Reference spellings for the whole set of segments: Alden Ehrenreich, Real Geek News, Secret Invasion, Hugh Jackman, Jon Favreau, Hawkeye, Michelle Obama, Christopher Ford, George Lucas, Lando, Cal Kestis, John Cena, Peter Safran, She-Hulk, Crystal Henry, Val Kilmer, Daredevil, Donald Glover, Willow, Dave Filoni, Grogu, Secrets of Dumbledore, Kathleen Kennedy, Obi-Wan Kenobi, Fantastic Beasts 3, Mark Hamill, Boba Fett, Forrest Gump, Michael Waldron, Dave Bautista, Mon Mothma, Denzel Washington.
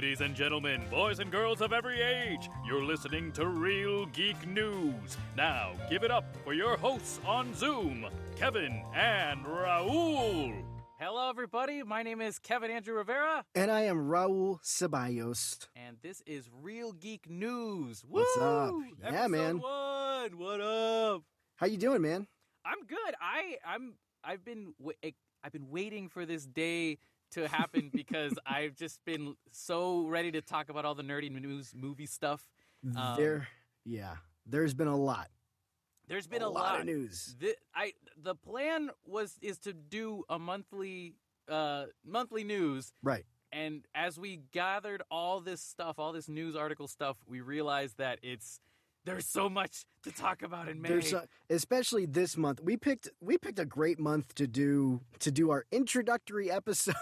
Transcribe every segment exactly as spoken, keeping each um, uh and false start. Ladies and gentlemen, boys and girls of every age, you're listening to Real Geek News. Now, give it up for your hosts on Zoom, Kevin and Raul. Hello, everybody. My name is Kevin Andrew Rivera. And I am Raul Ceballos. And this is Real Geek News. Woo! What's up? Yeah, Episode man. One. What up? How you doing, man? I'm good. I I'm I've been I've been waiting for this day to happen because I've just been so ready to talk about all the nerdy news movie stuff. Um, there, yeah, there's been a lot. There's been a, a lot, lot of news. The, I the plan was is to do a monthly uh, monthly news, right? And as we gathered all this stuff, all this news article stuff, we realized that it's there's so much to talk about in May. So, especially this month, we picked we picked a great month to do to do our introductory episode.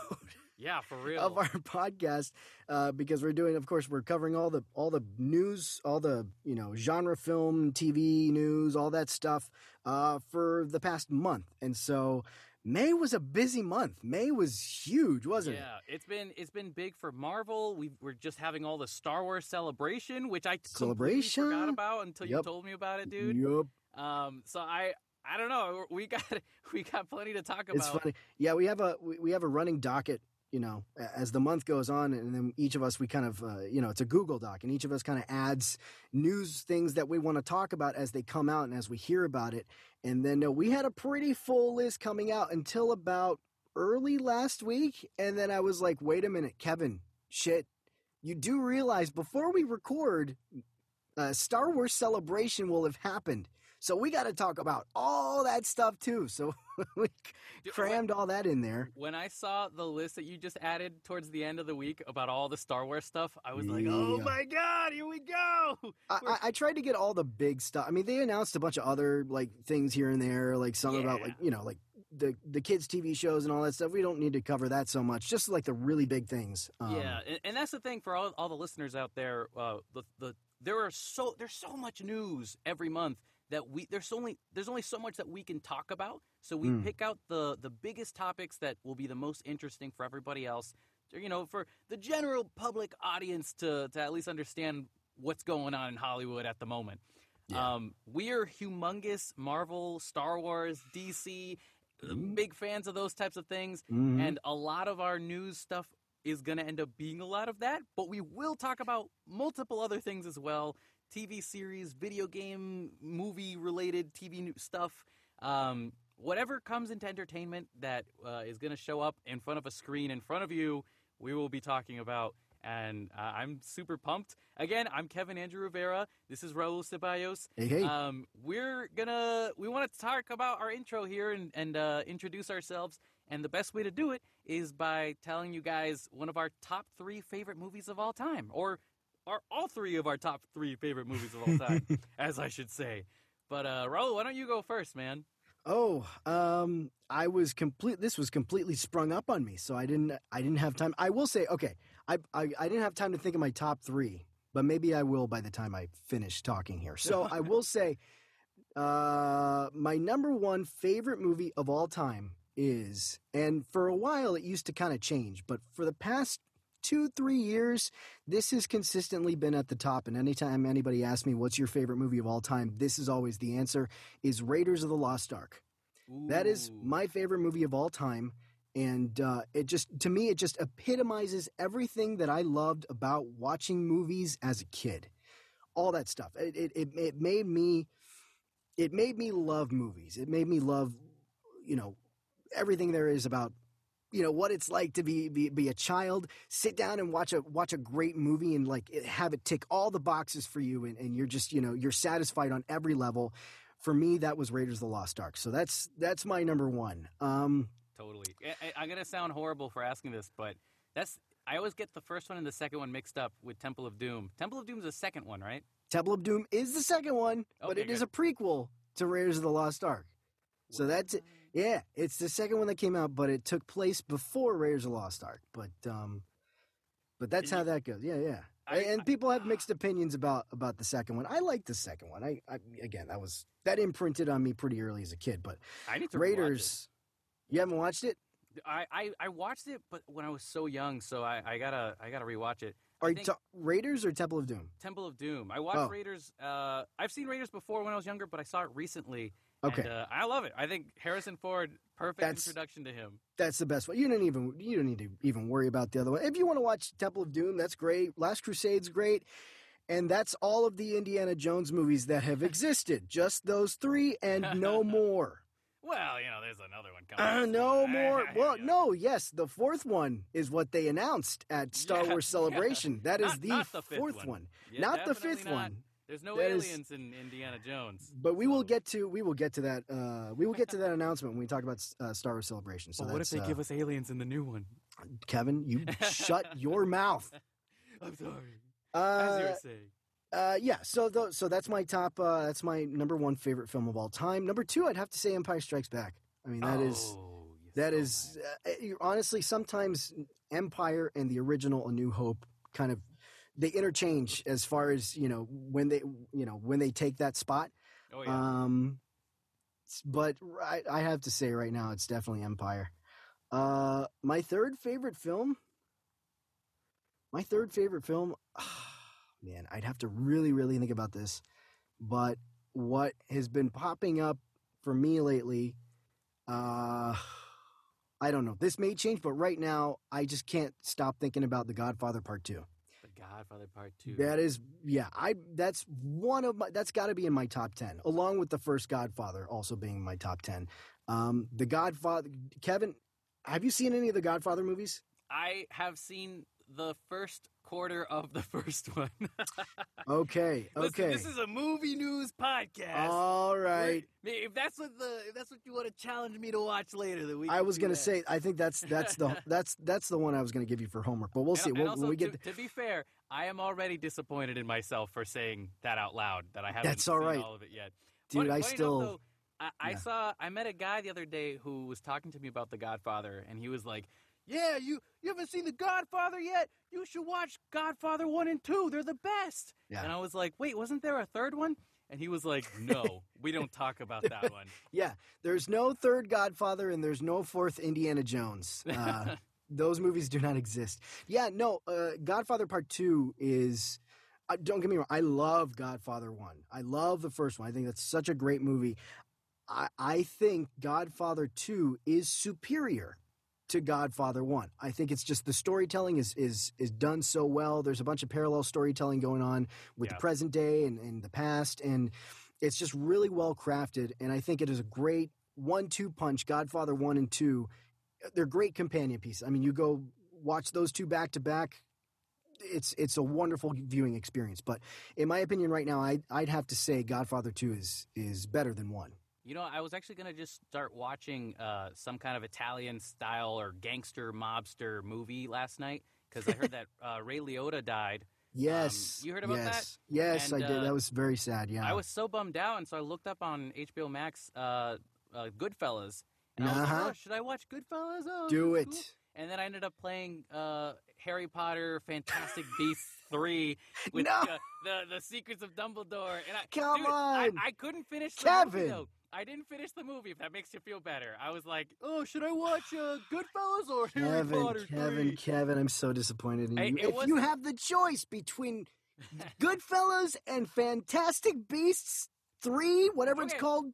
Yeah, for real. Of our podcast, uh, because we're doing, of course, we're covering all the all the news, all the you know genre, film, T V news, all that stuff uh, for the past month, and so May was a busy month. May was huge, wasn't it? Yeah, it's been it's been big for Marvel. We we're just having all the Star Wars celebration, which I celebration forgot about until yep. you told me about it, dude. Yep. Um. So I. I don't know. We got we got plenty to talk about. It's funny. Yeah, we have a we have a running docket. You know, as the month goes on, and then each of us, we kind of, uh, you know, it's a Google Doc, and each of us kind of adds news things that we want to talk about as they come out and as we hear about it. And then uh, we had a pretty full list coming out until about early last week. And then I was like, wait a minute, Kevin, shit, you do realize before we record, uh, Star Wars Celebration will have happened. So we got to talk about all that stuff, too. So we crammed all that in there. When I saw the list that you just added towards the end of the week about all the Star Wars stuff, I was yeah. like, oh, my God, here we go. I, I, I tried to get all the big stuff. I mean, they announced a bunch of other, like, things here and there, like some yeah. about, like, you know, like the, the kids' T V shows and all that stuff. We don't need to cover that so much, just like the really big things. Um, yeah, and, and that's the thing for all, all the listeners out there. Uh, the, the there are so there's so much news every month. That we there's only there's only so much that we can talk about, so we mm. pick out the the biggest topics that will be the most interesting for everybody else, you know, for the general public audience to to at least understand what's going on in Hollywood at the moment. Yeah. Um, we're humongous Marvel, Star Wars, D C, mm. big fans of those types of things, mm-hmm. and a lot of our news stuff is going to end up being a lot of that. But we will talk about multiple other things as well. T V series, video game, movie-related T V stuff, um, whatever comes into entertainment that uh, is going to show up in front of a screen in front of you, we will be talking about. And uh, I'm super pumped. Again, I'm Kevin Andrew Rivera. This is Raul Ceballos. Hey, hey. Um, we're gonna we want to talk about our intro here and, and uh, introduce ourselves. And the best way to do it is by telling you guys one of our top three favorite movies of all time, or are all three of our top three favorite movies of all time, as I should say. But, uh, Raul, why don't you go first, man? Oh, um, I was complete. This was completely sprung up on me, so I didn't I didn't have time. I will say, okay, I, I, I didn't have time to think of my top three, but maybe I will by the time I finish talking here. So I will say uh, my number one favorite movie of all time is, and for a while it used to kind of change, but for the past two, three years, this has consistently been at the top. And anytime anybody asks me, what's your favorite movie of all time? This is always the answer, is Raiders of the Lost Ark. Ooh. That is my favorite movie of all time. And uh, it just, to me, it just epitomizes everything that I loved about watching movies as a kid. All that stuff. It, it, it, it made me, it made me love movies. It made me love, you know, everything there is about, you know, what it's like to be, be be a child, sit down and watch a watch a great movie and like have it tick all the boxes for you, and, and you're just, you know, you're satisfied on every level. For me, that was Raiders of the Lost Ark. So that's that's my number one. Um, totally. I, I'm gonna sound horrible for asking this, but that's I always get the first one and the second one mixed up with Temple of Doom. Temple of Doom is the second one, right? Temple of Doom is the second one, okay, but it good. is a prequel to Raiders of the Lost Ark. So that's it. Yeah, it's the second one that came out, but it took place before Raiders of the Lost Ark. But um, but that's how that goes. Yeah, yeah. I, and people have mixed opinions about, about the second one. I like the second one. I, I again, that was that imprinted on me pretty early as a kid. But I need to Raiders, you haven't watched it? I, I, I watched it, but when I was so young, so I, I gotta I gotta rewatch it. Are you t- Raiders or Temple of Doom? Temple of Doom. I watched oh. Raiders. Uh, I've seen Raiders before when I was younger, but I saw it recently. Okay, and, uh, I love it. I think Harrison Ford. Perfect that's, introduction to him. That's the best one. You don't even you don't need to even worry about the other one. If you want to watch Temple of Doom, that's great. Last Crusade's great. And that's all of the Indiana Jones movies that have existed. Just those three and no more. Well, you know, there's another one coming. Uh, no more. Well, no, yes, the fourth one is what they announced at Star yeah, Wars Celebration. Yeah. That is not, the, not the fourth one. one. Yeah, not the fifth not. one. There's no that aliens is, in Indiana Jones. But we will get to we will get to that uh, we will get to that announcement when we talk about uh, Star Wars Celebration. So well, what if they uh, give us aliens in the new one? Kevin, you shut your mouth. I'm sorry. Uh, As you were saying. Uh, yeah, so th- so that's my top uh, that's my number one favorite film of all time. Number two, I'd have to say Empire Strikes Back. I mean, that oh, is yes, that so is uh, honestly sometimes Empire and the original A New Hope kind of they interchange as far as, you know, when they, you know, when they take that spot. Oh, yeah. Um, but I, I have to say right now, it's definitely Empire. Uh, my third favorite film, my third favorite film, oh, man, I'd have to really, really think about this. But what has been popping up for me lately, uh, I don't know. This may change, but right now I just can't stop thinking about The Godfather Part Two. The Godfather Part Two. That is, yeah, I. That's one of my. That's got to be in my top ten, along with the first Godfather also being in my top ten. Um, the Godfather. Kevin, have you seen any of the Godfather movies? I have seen the first quarter of the first one. okay, okay. Listen, this is a movie news podcast. All right. We're, if that's what the if that's what you want to challenge me to watch later, then we. I was going to say. I think that's that's the that's that's the one I was going to give you for homework. But we'll and, see. And we'll, also, when we get to, to be fair, I am already disappointed in myself for saying that out loud. That I haven't that's all seen right. all of it yet, dude. Funny, I funny still. Enough, though, I, I yeah. saw. I met a guy the other day who was talking to me about The Godfather, and he was like. Yeah, you, you haven't seen The Godfather yet? You should watch Godfather one and two. They're the best. Yeah. And I was like, wait, wasn't there a third one? And he was like, no, we don't talk about that one. Yeah, there's no third Godfather and there's no fourth Indiana Jones. Uh, those movies do not exist. Yeah, no, uh, Godfather Part two is, uh, don't get me wrong, I love Godfather one. I love the first one. I think that's such a great movie. I, I think Godfather two is superior to Godfather one. I think it's just the storytelling is is is done so well. There's a bunch of parallel storytelling going on with yeah. the present day and, and the past, and it's just really well crafted, and I think it is a great one two punch. Godfather one and two, they're great companion pieces. I mean, you go watch those two back to back, it's it's a wonderful viewing experience. But in my opinion right now, I, I'd have to say Godfather two is is better than one. You know, I was actually going to just start watching uh, some kind of Italian-style or gangster mobster movie last night because I heard that uh, Ray Liotta died. Yes. Um, you heard about yes. that? Yes, and, I did. Uh, that was very sad, yeah. I was so bummed out, and so I looked up on H B O Max uh, uh, Goodfellas. And uh-huh. I was like, oh, should I watch Goodfellas? Oh, do it. Cool. And then I ended up playing uh, Harry Potter Fantastic Beasts three with no. uh, the, the Secrets of Dumbledore. And I, Come dude, on. I, I couldn't finish the Kevin. movie, though. I didn't finish the movie, if that makes you feel better. I was like, oh, should I watch uh, Goodfellas or Harry Kevin, Potter Kevin, three? Kevin, I'm so disappointed in I, you. If you have the choice between Goodfellas and Fantastic Beasts three, whatever okay. it's called,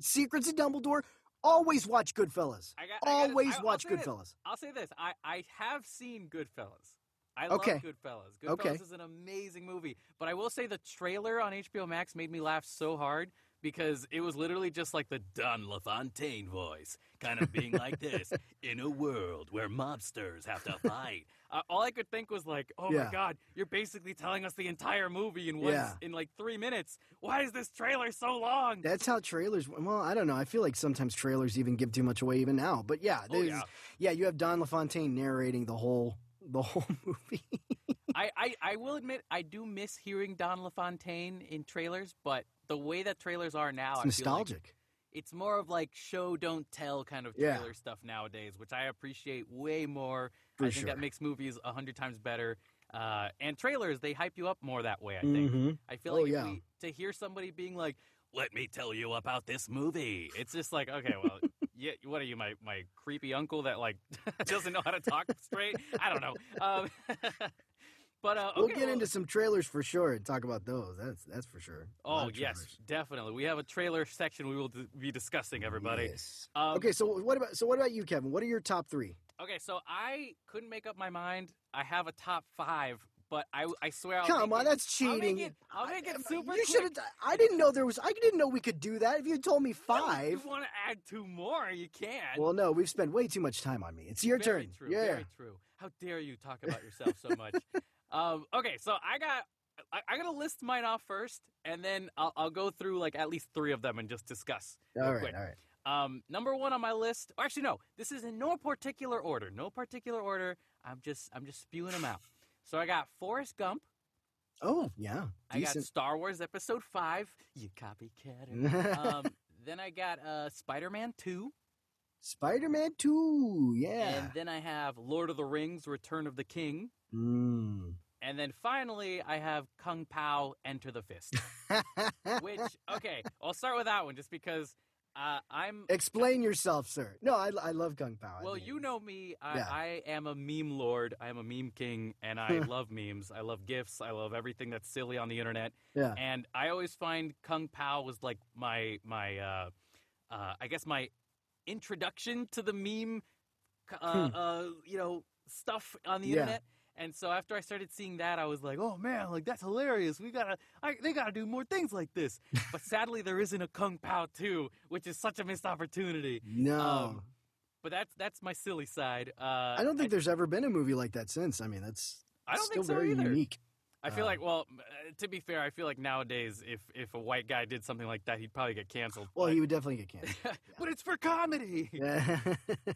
Secrets of Dumbledore, always watch Goodfellas. I got, always I got, I, watch I'll Goodfellas. This. I'll say this. I, I have seen Goodfellas. I okay. love Goodfellas. Goodfellas okay. is an amazing movie. But I will say the trailer on H B O Max made me laugh so hard. Because it was literally just like the Don LaFontaine voice, kind of being like this, in a world where mobsters have to fight. Uh, all I could think was like, oh, yeah. my God, you're basically telling us the entire movie in one, yeah. in like three minutes. Why is this trailer so long? That's how trailers – well, I don't know. I feel like sometimes trailers even give too much away even now. But, yeah, oh, yeah. yeah, you have Don LaFontaine narrating the whole the whole movie. I, I, I will admit I do miss hearing Don LaFontaine in trailers, but – the way that trailers are now, it's nostalgic. I feel like it's more of like show, don't tell kind of trailer yeah. stuff nowadays, which I appreciate way more. For I think sure. that makes movies a hundred times better. Uh, and trailers, they hype you up more that way, I think. Mm-hmm. I feel oh, like yeah. we, to hear somebody being like, let me tell you about this movie. It's just like, okay, well, yeah, what are you, my, my creepy uncle that like doesn't know how to talk straight? I don't know. Um, but uh, okay, we'll get well, into some trailers for sure and talk about those. That's that's for sure. Oh yes, definitely. We have a trailer section we will d- be discussing, everybody. Yes. Um, okay, so what about so what about you, Kevin? What are your top three? Okay, so I couldn't make up my mind. I have a top five. But I, I swear, I'll come on, it, that's cheating. I'll make it, I'll make it super. You should have. I didn't know there was. I didn't know we could do that. If you had told me five, no, if you want to add two more, you can. Well, no, we've spent way too much time on me. It's your very turn. True, yeah. Very true. How dare you talk about yourself so much? um, okay, so I got. I, I'm gonna list mine off first, and then I'll, I'll go through like at least three of them and just discuss. All right. Quick. All right. Um, number one on my list. Or actually, no. This is in no particular order. No particular order. I'm just. I'm just spewing them out. So I got Forrest Gump. Oh, yeah. Decent. I got Star Wars Episode five. You copycat. um, then I got uh, Spider-Man two. Spider-Man two, yeah. And then I have Lord of the Rings, Return of the King. Mm. And then finally, I have Kung Pao, Enter the Fist. Which, okay, I'll start with that one just because... Uh, I'm Explain yourself, sir. No, I, I love Kung Pao. Well, I mean, you know me. I, yeah. I am a meme lord. I am a meme king, and I love memes. I love GIFs. I love everything that's silly on the internet. Yeah. And I always find Kung Pao was like my, my uh, uh, I guess my introduction to the meme, uh, hmm. uh, you know, stuff on the yeah. internet. And so after I started seeing that, I was like, "Oh man, like that's hilarious! We gotta, I, they gotta do more things like this." But sadly, there isn't a Kung Pao two, which is such a missed opportunity. No, um, but that's that's my silly side. Uh, I don't think I, there's ever been a movie like that since. I mean, that's I don't still think so very either. Unique. I feel like, well, to be fair, I feel like nowadays, if, if a white guy did something like that, he'd probably get canceled. Well, but... he would definitely get canceled. Yeah. But it's for comedy. Yeah.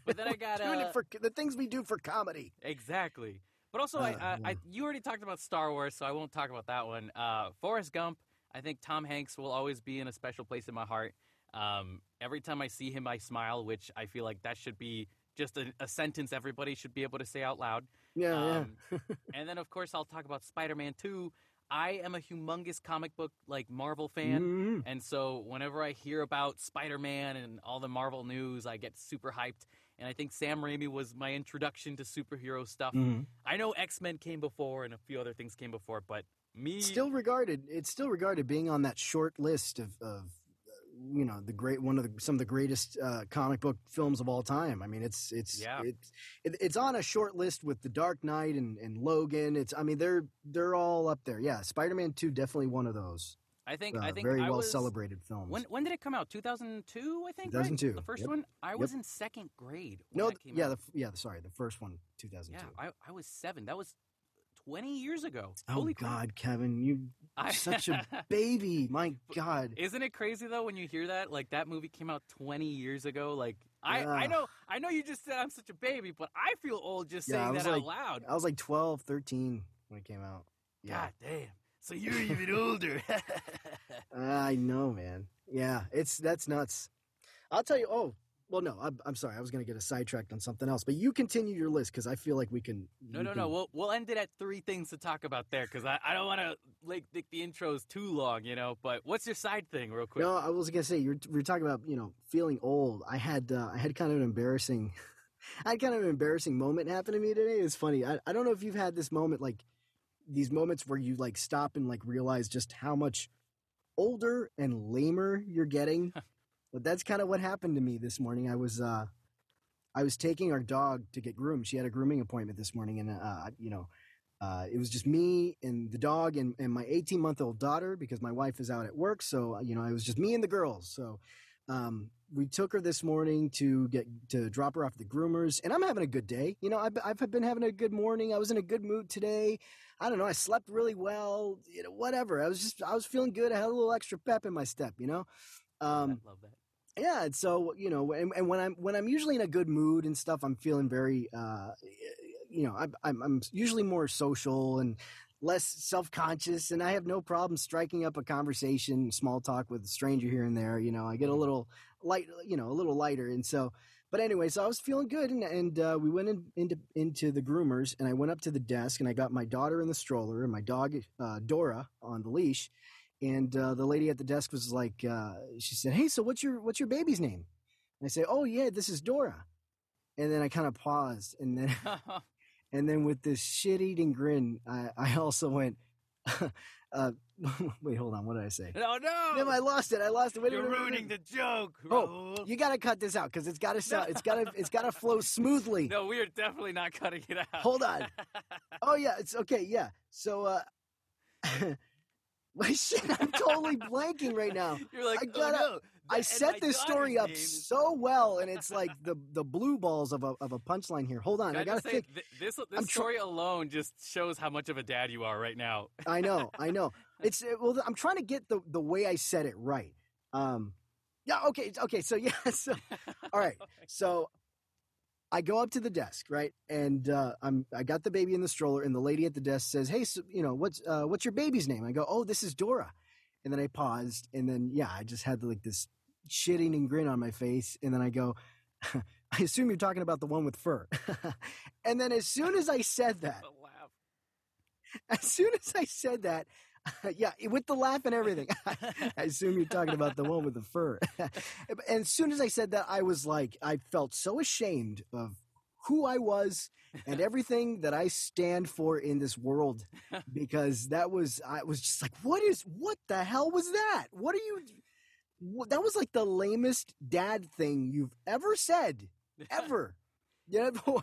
But then I got doing uh... it for the things we do for comedy. Exactly. But also, uh, I, I, I, you already talked about Star Wars, so I won't talk about that one. Uh, Forrest Gump, I think Tom Hanks will always be in a special place in my heart. Um, every time I see him, I smile, which I feel like that should be just a, a sentence everybody should be able to say out loud. Yeah. Um, yeah. And then, of course, I'll talk about Spider-Man two. I am a humongous comic book, like, Marvel fan. Mm-hmm. And so whenever I hear about Spider-Man and all the Marvel news, I get super hyped. And I think Sam Raimi was my introduction to superhero stuff. Mm-hmm. I know X-Men came before and a few other things came before, but me... Still regarded. It's still regarded being on that short list of... of... you know, the great one of the, some of the greatest uh, comic book films of all time. I mean, it's it's yeah. it's it, it's on a short list with The Dark Knight and, and Logan. It's I mean they're they're all up there. Yeah, Spider-Man two definitely one of those. I think uh, I think very I well was, celebrated films. When when did it come out? two thousand two, I think. two thousand two. Right? The first yep. one. I yep. was in second grade. When no, that came yeah, out. The, yeah. Sorry, the first one, two thousand two. Yeah, I, I was seven. That was twenty years ago. Oh, holy God, crap. Kevin, you're I... such a baby. My God. Isn't it crazy, though, when you hear that? Like, that movie came out twenty years ago. Like, I, yeah. I know I know you just said I'm such a baby, but I feel old just yeah, saying that like, out loud. I was like twelve, thirteen when it came out. Yeah. God damn. So you're even older. uh, I know, man. Yeah, it's that's nuts. I'll tell you, oh. Well, no, I'm, I'm sorry. I was going to get a sidetracked on something else, but you continue your list because I feel like we can. No, we no, can... no. We'll we'll end it at three things to talk about there because I, I don't want to like make the intros too long, you know. But what's your side thing, real quick? No, I was going to say you're we're talking about you know feeling old. I had uh, I had kind of an embarrassing, I had kind of an embarrassing moment happen to me today. It's funny. I I don't know if you've had this moment like these moments where you like stop and like realize just how much older and lamer you're getting. But that's kind of what happened to me this morning. I was uh, I was taking our dog to get groomed. She had a grooming appointment this morning, and uh, you know, uh, it was just me and the dog and, and my eighteen-month-old daughter because my wife is out at work. So you know, it was just me and the girls. So um, we took her this morning to get to drop her off at the groomers, and I'm having a good day. You know, I've, I've been having a good morning. I was in a good mood today. I don't know. I slept really well. You know, whatever. I was just I was feeling good. I had a little extra pep in my step. You know. Um, I love that. Yeah, and so you know, and, and when I'm when I'm usually in a good mood and stuff, I'm feeling very, uh, you know, I'm, I'm I'm usually more social and less self-conscious, and I have no problem striking up a conversation, small talk with a stranger here and there. You know, I get a little light, you know, a little lighter, and so. But anyway, so I was feeling good, and, and uh, we went in, into into the groomers, and I went up to the desk, and I got my daughter in the stroller and my dog uh, Dora on the leash. And uh, the lady at the desk was like, uh, she said, "Hey, so what's your what's your baby's name?" And I say, oh, yeah, this is Dora. And then I kind of paused. And then and then with this shit-eating grin, I, I also went, uh, wait, hold on. What did I say? Oh, no. Damn, I lost it. I lost it. Wait, You're wait, wait, ruining wait. the joke, Raul. Oh, you got to cut this out because it's got to it's gotta, it's gotta flow smoothly. No, we are definitely not cutting it out. Hold on. Oh, yeah. It's okay. Yeah. So uh, – my shit, I'm totally blanking right now. You're like, I gotta, oh, no. I set this story up so well, and it's like the the blue balls of a of a punchline here. Hold on, Can I gotta say, think. Th- this this I'm story tra- alone just shows how much of a dad you are right now. I know, I know. It's well, I'm trying to get the the way I said it right. Um, yeah, okay, okay. So yeah, so all right. So I go up to the desk, right, and uh, I'm I got the baby in the stroller, and the lady at the desk says, "Hey, so, you know what's uh, what's your baby's name?" I go, "Oh, this is Dora," and then I paused, and then yeah, I just had like this shit-eating grin on my face, and then I go, "I assume you're talking about the one with fur," and then as soon as I said that, oh, wow. as soon as I said that. Yeah, with the laugh and everything. I assume you're talking about the one with the fur. And as soon as I said that, I was like, I felt so ashamed of who I was and everything that I stand for in this world, because that was, I was just like, what is, what the hell was that? What are you, that was like the lamest dad thing you've ever said, ever. Yeah, boy.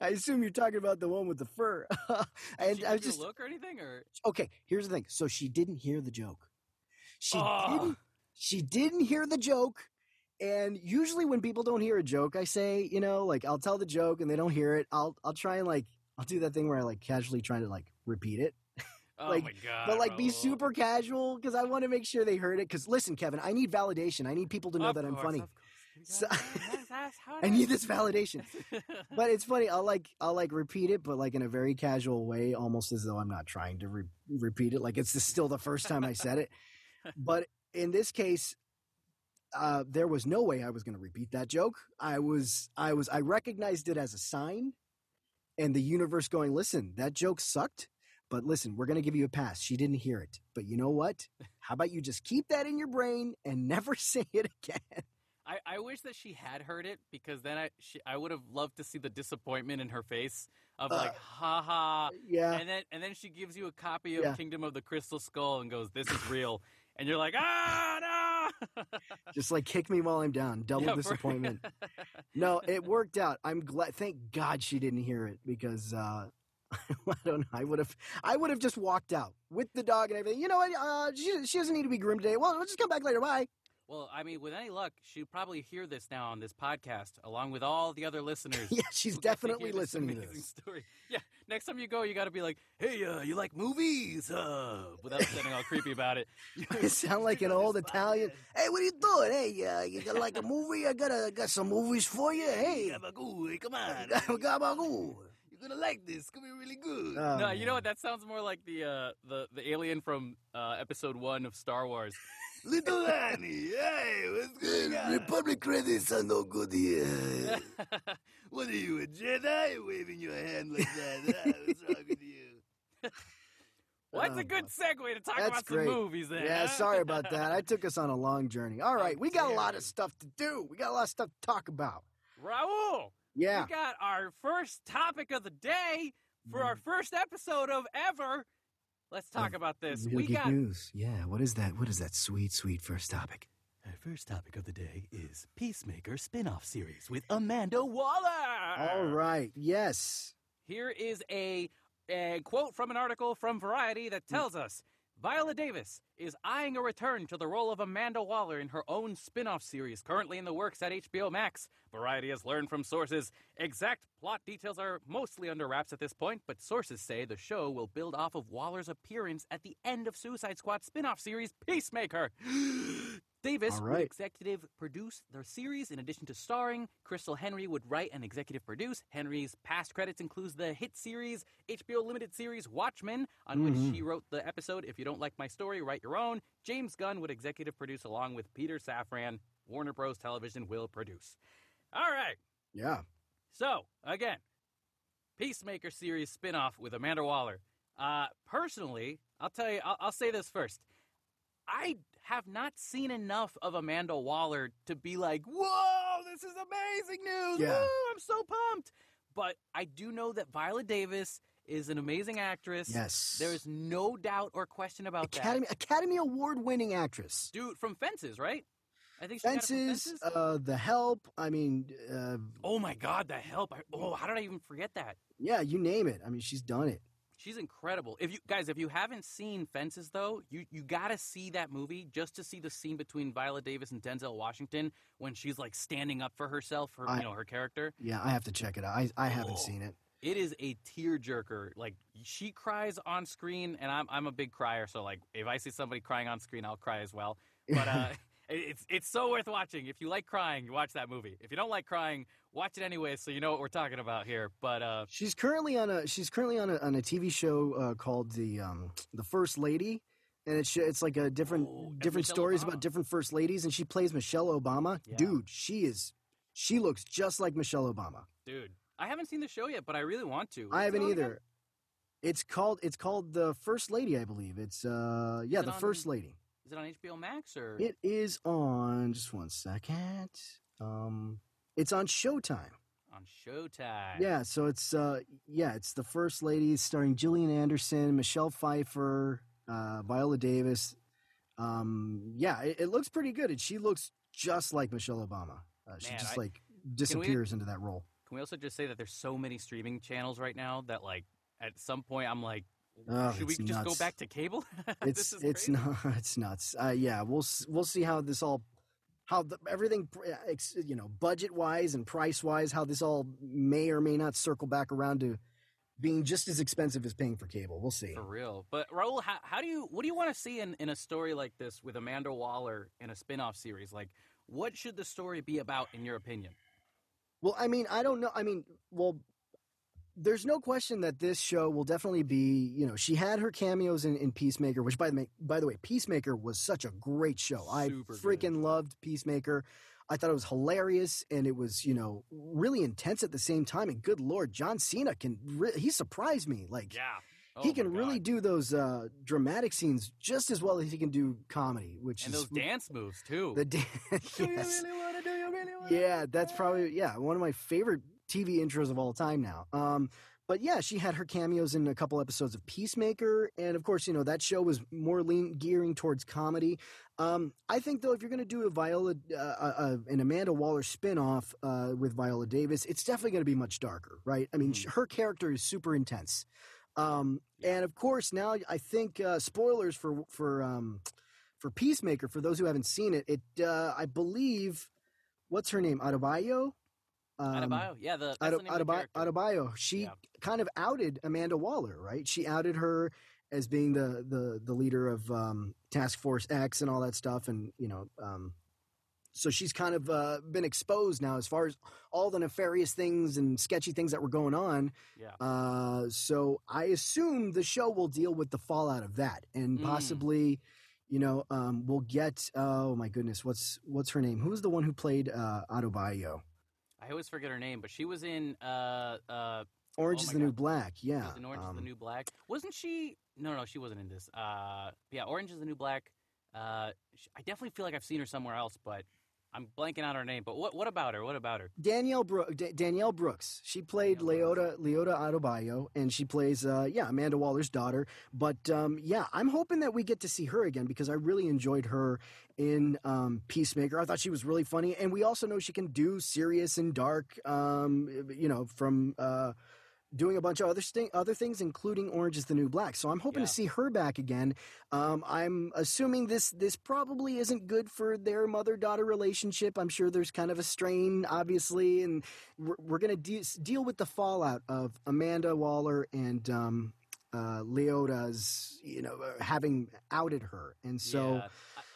I assume you're talking about the one with the fur. and Did she I was just look or anything, or okay. Here's the thing. So she didn't hear the joke. She oh. didn't. She didn't hear the joke. And usually, when people don't hear a joke, I say, you know, like I'll tell the joke and they don't hear it. I'll I'll try and like I'll do that thing where I like casually try to like repeat it. like, oh my God, but like Raul. Be super casual because I want to make sure they heard it. Because listen, Kevin, I need validation. I need people to know of that course, I'm funny. So, I need this validation, but it's funny. I'll like I'll like repeat it, but like in a very casual way, almost as though I'm not trying to re- repeat it. Like it's the, still the first time I said it. But in this case, uh, there was no way I was going to repeat that joke. I was I was I recognized it as a sign, and the universe going, listen, that joke sucked. But listen, we're going to give you a pass. She didn't hear it, but you know what? How about you just keep that in your brain and never say it again. I, I wish that she had heard it, because then I she, I would have loved to see the disappointment in her face of like, uh, ha ha. Yeah. And then and then she gives you a copy of yeah. Kingdom of the Crystal Skull and goes, this is real. And you're like, ah, no. Just like kick me while I'm down. Double yeah, disappointment. For- no, it worked out. I'm glad. Thank God she didn't hear it, because uh, I don't know. I would have I would have just walked out with the dog and everything. You know what? Uh, she, she doesn't need to be grim today. Well, we'll just come back later. Bye. Well, I mean, with any luck, she'll probably hear this now on this podcast, along with all the other listeners. Yeah, she's definitely to listening this to this. Story. Yeah, next time you go, you got to be like, hey, uh, you like movies? Uh, without sounding all creepy about it. You sound like an old Italian. Hey, what are you doing? Hey, uh, you like a movie? I got a, got some movies for you. Hey, gabagool, come on. Gabagool. You're going to like this. It's going to be really good. Oh, no, man. You know what? That sounds more like the uh, the, the alien from uh, episode one of Star Wars. Little Annie, hey, what's good? Yeah. Republic credits are no good here. What are you, a Jedi? Waving your hand like that. Ah, what's wrong with you? Well, that's um, a good segue to talk about great. Some movies then. Yeah, huh? Sorry about that. I took us on a long journey. All right, we got a lot of stuff to do. We got a lot of stuff to talk about. Raul! Yeah. We got our first topic of the day for our first episode of ever. Let's talk uh, about this. Real we Geek got news. Yeah, what is that? What is that sweet, sweet first topic? Our first topic of the day is Peacemaker spin-off series with Amanda Waller. All right. Yes. Here is a, a quote from an article from Variety that tells us Viola Davis is eyeing a return to the role of Amanda Waller in her own spin-off series currently in the works at H B O Max. Variety has learned from sources. Exact plot details are mostly under wraps at this point, but sources say the show will build off of Waller's appearance at the end of Suicide Squad spin-off series Peacemaker. Davis right. would executive produce the series. In addition to starring, Crystal Henry would write and executive produce. Henry's past credits includes the hit series, H B O limited series Watchmen, on mm-hmm. which she wrote the episode If You Don't Like My Story, Write Your Own. James Gunn would executive produce along with Peter Safran. Warner Bros. Television will produce. All right. Yeah. So, again, Peacemaker series spinoff with Amanda Waller. Uh, personally, I'll tell you, I'll, I'll say this first. I have not seen enough of Amanda Waller to be like, whoa, this is amazing news. Yeah. Woo, I'm so pumped. But I do know that Viola Davis is an amazing actress. Yes. There is no doubt or question about Academy, that. Academy Award-winning actress. Dude, from Fences, right? I think she Fences, Fences? Uh, The Help. I mean... Uh, oh, my God, The Help. I, oh, how did I even forget that? Yeah, you name it. I mean, she's done it. She's incredible. If you guys, if you haven't seen Fences, though, you, you got to see that movie just to see the scene between Viola Davis and Denzel Washington when she's, like, standing up for herself, her I, you know, her character. Yeah, I have to check it out. I, I haven't oh, seen it. It is a tearjerker. Like, she cries on screen, and I'm I'm a big crier, so, like, if I see somebody crying on screen, I'll cry as well. But uh, it's, it's so worth watching. If you like crying, you watch that movie. If you don't like crying... watch it anyway, so you know what we're talking about here. But uh, she's currently on a she's currently on a on a T V show uh, called the um, the First Lady, and it's it's like a different oh, different stories Obama. about different first ladies, and she plays Michelle Obama. Yeah. Dude, she is she looks just like Michelle Obama. Dude, I haven't seen the show yet, but I really want to. What's I haven't either. Again? It's called it's called the First Lady, I believe. It's uh yeah it the on, First Lady. Is it on H B O Max or? It is on. Just one second. Um. It's on Showtime. On Showtime. Yeah, so it's uh, yeah, it's the First Lady starring Gillian Anderson, Michelle Pfeiffer, uh, Viola Davis. Um, yeah, it, it looks pretty good, and she looks just like Michelle Obama. Uh, she Man, just I, like disappears we, into that role. Can we also just say that there's so many streaming channels right now that like at some point I'm like, oh, should we just nuts. go back to cable? It's this is it's not it's nuts. Uh, yeah, we'll we'll see how this all. How the, everything, you know, budget-wise and price-wise, how this all may or may not circle back around to being just as expensive as paying for cable. We'll see. For real. But, Raul, how, how do you – what do you want to see in, in a story like this with Amanda Waller in a spin-off series? Like, what should the story be about, in your opinion? Well, I mean, I don't know. I mean, well, there's no question that this show will definitely be – you know, she had her cameos in, in Peacemaker, which, by the, by the way, Peacemaker was such a great show. Super I freaking good. loved Peacemaker. I thought it was hilarious, and it was, you know, really intense at the same time. And good Lord, John Cena can re- – he surprised me. Like, yeah. oh he can really do those uh, dramatic scenes just as well as he can do comedy. Which and is, those dance moves, too. The da- yes. Do you really want to do you really want to Yeah, that's probably – yeah, one of my favorite – T V intros of all time now. Um, but yeah, she had her cameos in a couple episodes of Peacemaker. And of course, you know, that show was more lean gearing towards comedy. Um, I think though, if you're going to do a Viola, uh, uh, an Amanda Waller spinoff uh, with Viola Davis, it's definitely going to be much darker, right? I mean, mm. her character is super intense. Um, and of course now I think uh, spoilers for, for, um, for Peacemaker, for those who haven't seen it, it uh, I believe what's her name? Adebayo? Um, Adebayo, yeah, the, that's Adeb- the name Adeb- of the Adebayo. She yeah. kind of outed Amanda Waller, right? She outed her as being the the, the leader of um, Task Force X and all that stuff, and you know, um, so she's kind of uh, been exposed now as far as all the nefarious things and sketchy things that were going on. Yeah. Uh, so I assume the show will deal with the fallout of that, and mm. possibly, you know, um, we'll get. Oh my goodness, what's what's her name? Who's the one who played uh, Adebayo? I always forget her name, but she was in uh, uh, Orange oh is the God. New Black. Yeah, she was in Orange um, is the New Black. Wasn't she? No, no, she wasn't in this. Uh, yeah, Orange is the New Black. Uh, she, I definitely feel like I've seen her somewhere else, but I'm blanking out her name. But what? What about her? What about her? Danielle Bro- D- Danielle Brooks. She played Danielle Leota Brooks. Leota Adebayo, and she plays uh, yeah Amanda Waller's daughter. But um, yeah, I'm hoping that we get to see her again because I really enjoyed her in um, Peacemaker. I thought she was really funny, and we also know she can do serious and dark. Um, you know, from uh, doing a bunch of other st- other things, including Orange is the New Black. So I'm hoping yeah. to see her back again. Um, I'm assuming this this probably isn't good for their mother-daughter relationship. I'm sure there's kind of a strain, obviously, and we're, we're going to de- deal with the fallout of Amanda Waller and um, uh, Leota's, you know, having outed her. And so, yeah.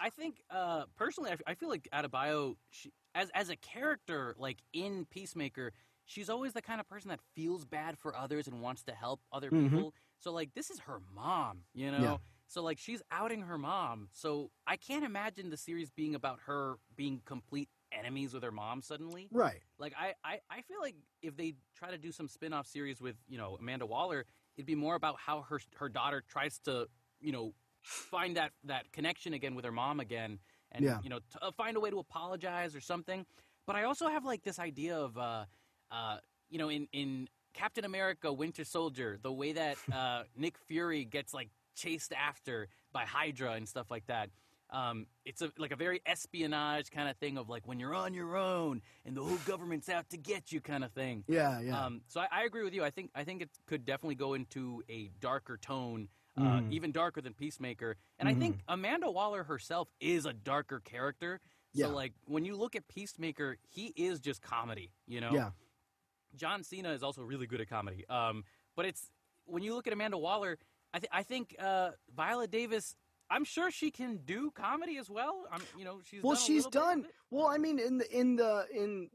I, I think uh, personally, I, I feel like Adebayo, she, as as a character, like in Peacemaker. She's always the kind of person that feels bad for others and wants to help other people. Mm-hmm. So, like, this is her mom, you know? Yeah. So, like, she's outing her mom. So I can't imagine the series being about her being complete enemies with her mom suddenly. Right. Like, I, I, I feel like if they try to do some spin-off series with, you know, Amanda Waller, it'd be more about how her her daughter tries to, you know, find that, that connection again with her mom again, and yeah. you know, t- uh, find a way to apologize or something. But I also have like this idea of, uh, uh, you know, in, in Captain America: Winter Soldier, the way that uh, Nick Fury gets like chased after by Hydra and stuff like that. Um, it's a, like a very espionage kind of thing of like when you're on your own and the whole government's out to get you kind of thing. Yeah, yeah. Um, so I, I agree with you. I think I think it could definitely go into a darker tone, uh, mm. even darker than Peacemaker. And mm-hmm. I think Amanda Waller herself is a darker character. So, yeah. like, when you look at Peacemaker, he is just comedy, you know? Yeah. John Cena is also really good at comedy. Um, but it's when you look at Amanda Waller, I, th- I think uh, Viola Davis... I'm sure she can do comedy as well. I'm, you know, she's well, done she's done. Well, I mean, in the in the in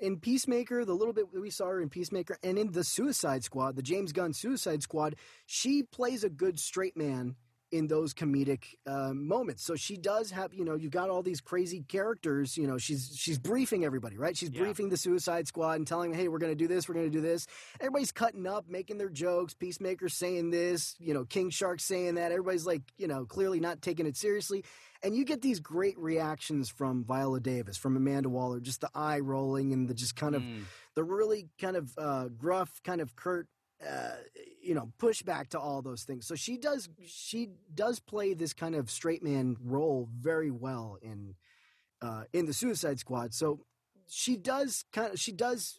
in Peacemaker, the little bit we saw her in Peacemaker, and in the Suicide Squad, the James Gunn Suicide Squad, she plays a good straight man in those comedic uh, moments. So she does have, you know, you've got all these crazy characters. You know, she's she's briefing everybody, right? She's yeah. briefing the Suicide Squad and telling them, hey, we're going to do this, we're going to do this. Everybody's cutting up, making their jokes. Peacemaker saying this, you know, King Shark saying that. Everybody's like, you know, clearly not taking it seriously. And you get these great reactions from Viola Davis, from Amanda Waller, just the eye rolling and the just kind of mm. the really kind of uh, gruff, kind of curt, Uh, you know, pushback to all those things. So she does, she does play this kind of straight man role very well in, uh, in the Suicide Squad. So she does kind of, she does.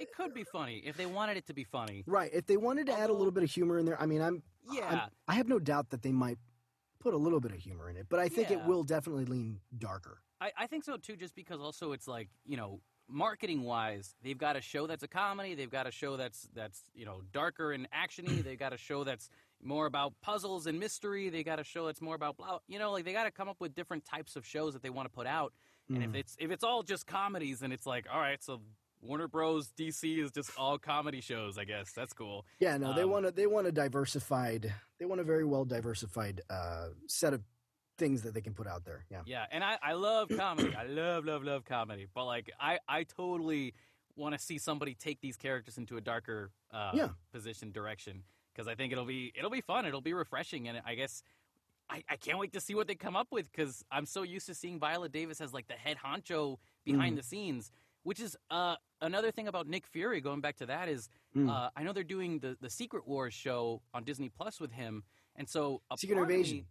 It could be funny if they wanted it to be funny, right? If they wanted to Although, add a little bit of humor in there. I mean, I'm, yeah, I'm, I have no doubt that they might put a little bit of humor in it, but I think yeah. it will definitely lean darker. I, I think so too, just because also it's like, you know, marketing-wise, they've got a show that's a comedy. They've got a show that's that's you know darker and actiony. They've got a show that's more about puzzles and mystery. They got a show that's more about blah. You know, like they got to come up with different types of shows that they want to put out. And mm. if it's if it's all just comedies, then it's like, all right, so Warner Bros. D C is just all comedy shows. I guess that's cool. Yeah, no, um, they want to they want a diversified. They want a very well diversified uh, set of things that they can put out there. Yeah. Yeah. And I, I love comedy. I love, love, love comedy. But like, I, I totally want to see somebody take these characters into a darker uh, yeah. position direction. Cause I think it'll be, it'll be fun. It'll be refreshing. And I guess I, I can't wait to see what they come up with. Cause I'm so used to seeing Viola Davis as like the head honcho behind mm. the scenes, which is uh, another thing about Nick Fury. Going back to that is mm. uh, I know they're doing the, the Secret Wars show on Disney Plus with him. And so a Secret Invasion.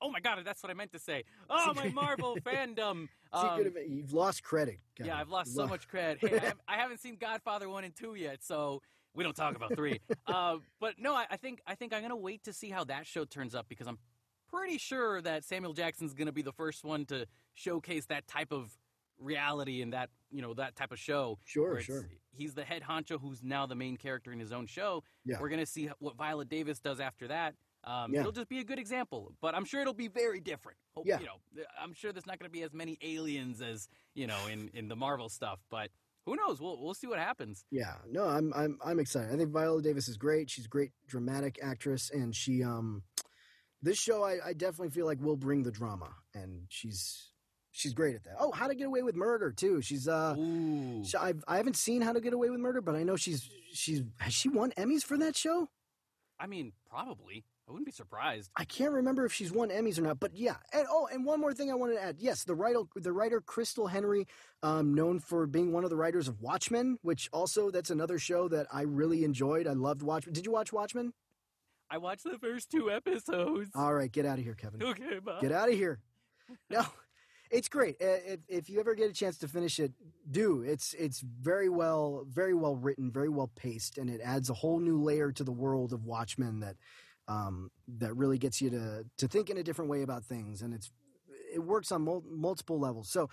Oh, my God, that's what I meant to say. Oh, my Marvel fandom. Um, You've lost credit. God. Yeah, I've lost so much credit. Hey, I, have, I haven't seen Godfather one and two yet, so we don't talk about three. Uh, but, no, I, I think I think I'm going to wait to see how that show turns up because I'm pretty sure that Samuel Jackson's going to be the first one to showcase that type of reality and that, you know, that type of show. Sure, sure. He's the head honcho who's now the main character in his own show. Yeah. We're going to see what Viola Davis does after that. Um, yeah. It'll just be a good example, but I'm sure it'll be very different. Hope, yeah. you know, I'm sure there's not going to be as many aliens as, you know, in, in the Marvel stuff, but who knows? We'll we'll see what happens. Yeah, no, I'm I'm I'm excited. I think Viola Davis is great. She's a great dramatic actress, and she um, this show I, I definitely feel like will bring the drama, and she's she's great at that. Oh, How to Get Away with Murder too. She's uh, she, I've, I haven't seen How to Get Away with Murder, but I know she's she's has she won Emmys for that show? I mean, probably. I wouldn't be surprised. I can't remember if she's won Emmys or not, but yeah. And, oh, and one more thing I wanted to add. Yes, the writer, the writer Crystal Henry, um, known for being one of the writers of Watchmen, which also that's another show that I really enjoyed. I loved Watchmen. Did you watch Watchmen? I watched the first two episodes. All right, get out of here, Kevin. Okay, bye. Get out of here. No, it's great. If, if you ever get a chance to finish it, do. It's it's very well, very well written, very well paced, and it adds a whole new layer to the world of Watchmen that. Um, that really gets you to to think in a different way about things, and it's it works on mul- multiple levels. So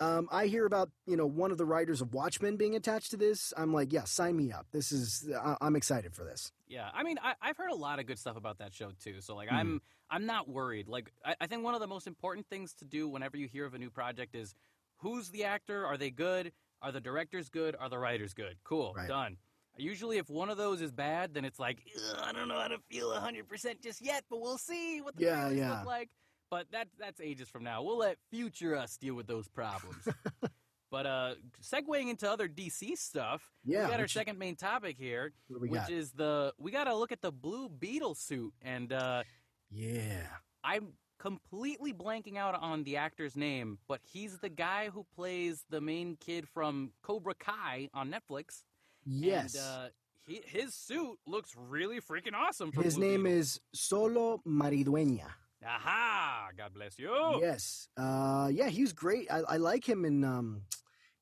um, I hear about you know one of the writers of Watchmen being attached to this. I'm like, yeah, sign me up. This is I- I'm excited for this. Yeah, I mean, I- I've heard a lot of good stuff about that show too. So like, mm-hmm. I'm I'm not worried. Like, I-, I think one of the most important things to do whenever you hear of a new project is who's the actor? Are they good? Are the directors good? Are the writers good? Cool, right. Done. Usually if one of those is bad, then it's like, I don't know how to feel one hundred percent just yet, but we'll see what the yeah, movies yeah. look like. But that, that's ages from now. We'll let future us deal with those problems. But uh, segueing into other D C stuff, yeah, we got our which, second main topic here, which got? is the we got to look at the Blue Beetle suit. And uh, yeah, I'm completely blanking out on the actor's name, but he's the guy who plays the main kid from Cobra Kai on Netflix. Yes. And, uh, he, his suit looks really freaking awesome. From his Blue name Beetle. Is Solo Maridueña. Aha! God bless you. Yes. Uh, yeah, he's great. I, I like him in um,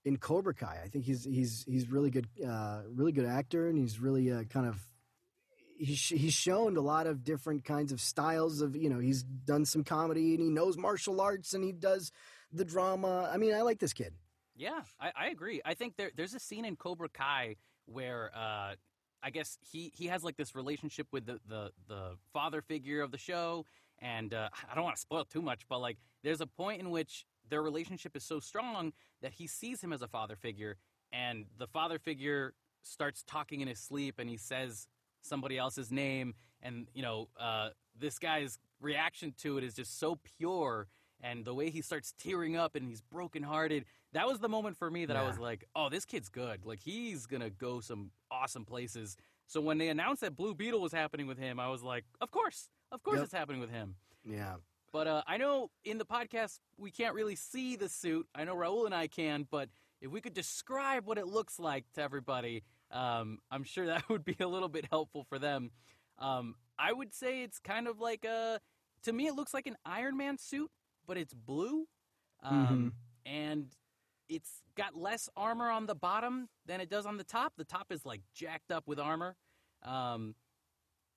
in Cobra Kai. I think he's he's he's really good, uh, really good actor, and he's really uh, kind of he's he's shown a lot of different kinds of styles of, you know, he's done some comedy and he knows martial arts and he does the drama. I mean, I like this kid. Yeah, I, I agree. I think there there's a scene in Cobra Kai where uh, I guess he, he has like this relationship with the, the, the father figure of the show. And uh, I don't want to spoil too much, but like there's a point in which their relationship is so strong that he sees him as a father figure, and the father figure starts talking in his sleep, and he says somebody else's name. And, you know, uh, this guy's reaction to it is just so pure. And the way he starts tearing up and he's brokenhearted, that was the moment for me that yeah. I was like, oh, this kid's good. Like, he's going to go some awesome places. So when they announced that Blue Beetle was happening with him, I was like, of course. Of course yep. It's happening with him. Yeah. But uh, I know in the podcast we can't really see the suit. I know Raul and I can, but if we could describe what it looks like to everybody, um, I'm sure that would be a little bit helpful for them. Um, I would say it's kind of like a – to me it looks like an Iron Man suit, but it's blue. Um, mm-hmm. And it's got less armor on the bottom than it does on the top. The top is like jacked up with armor. Um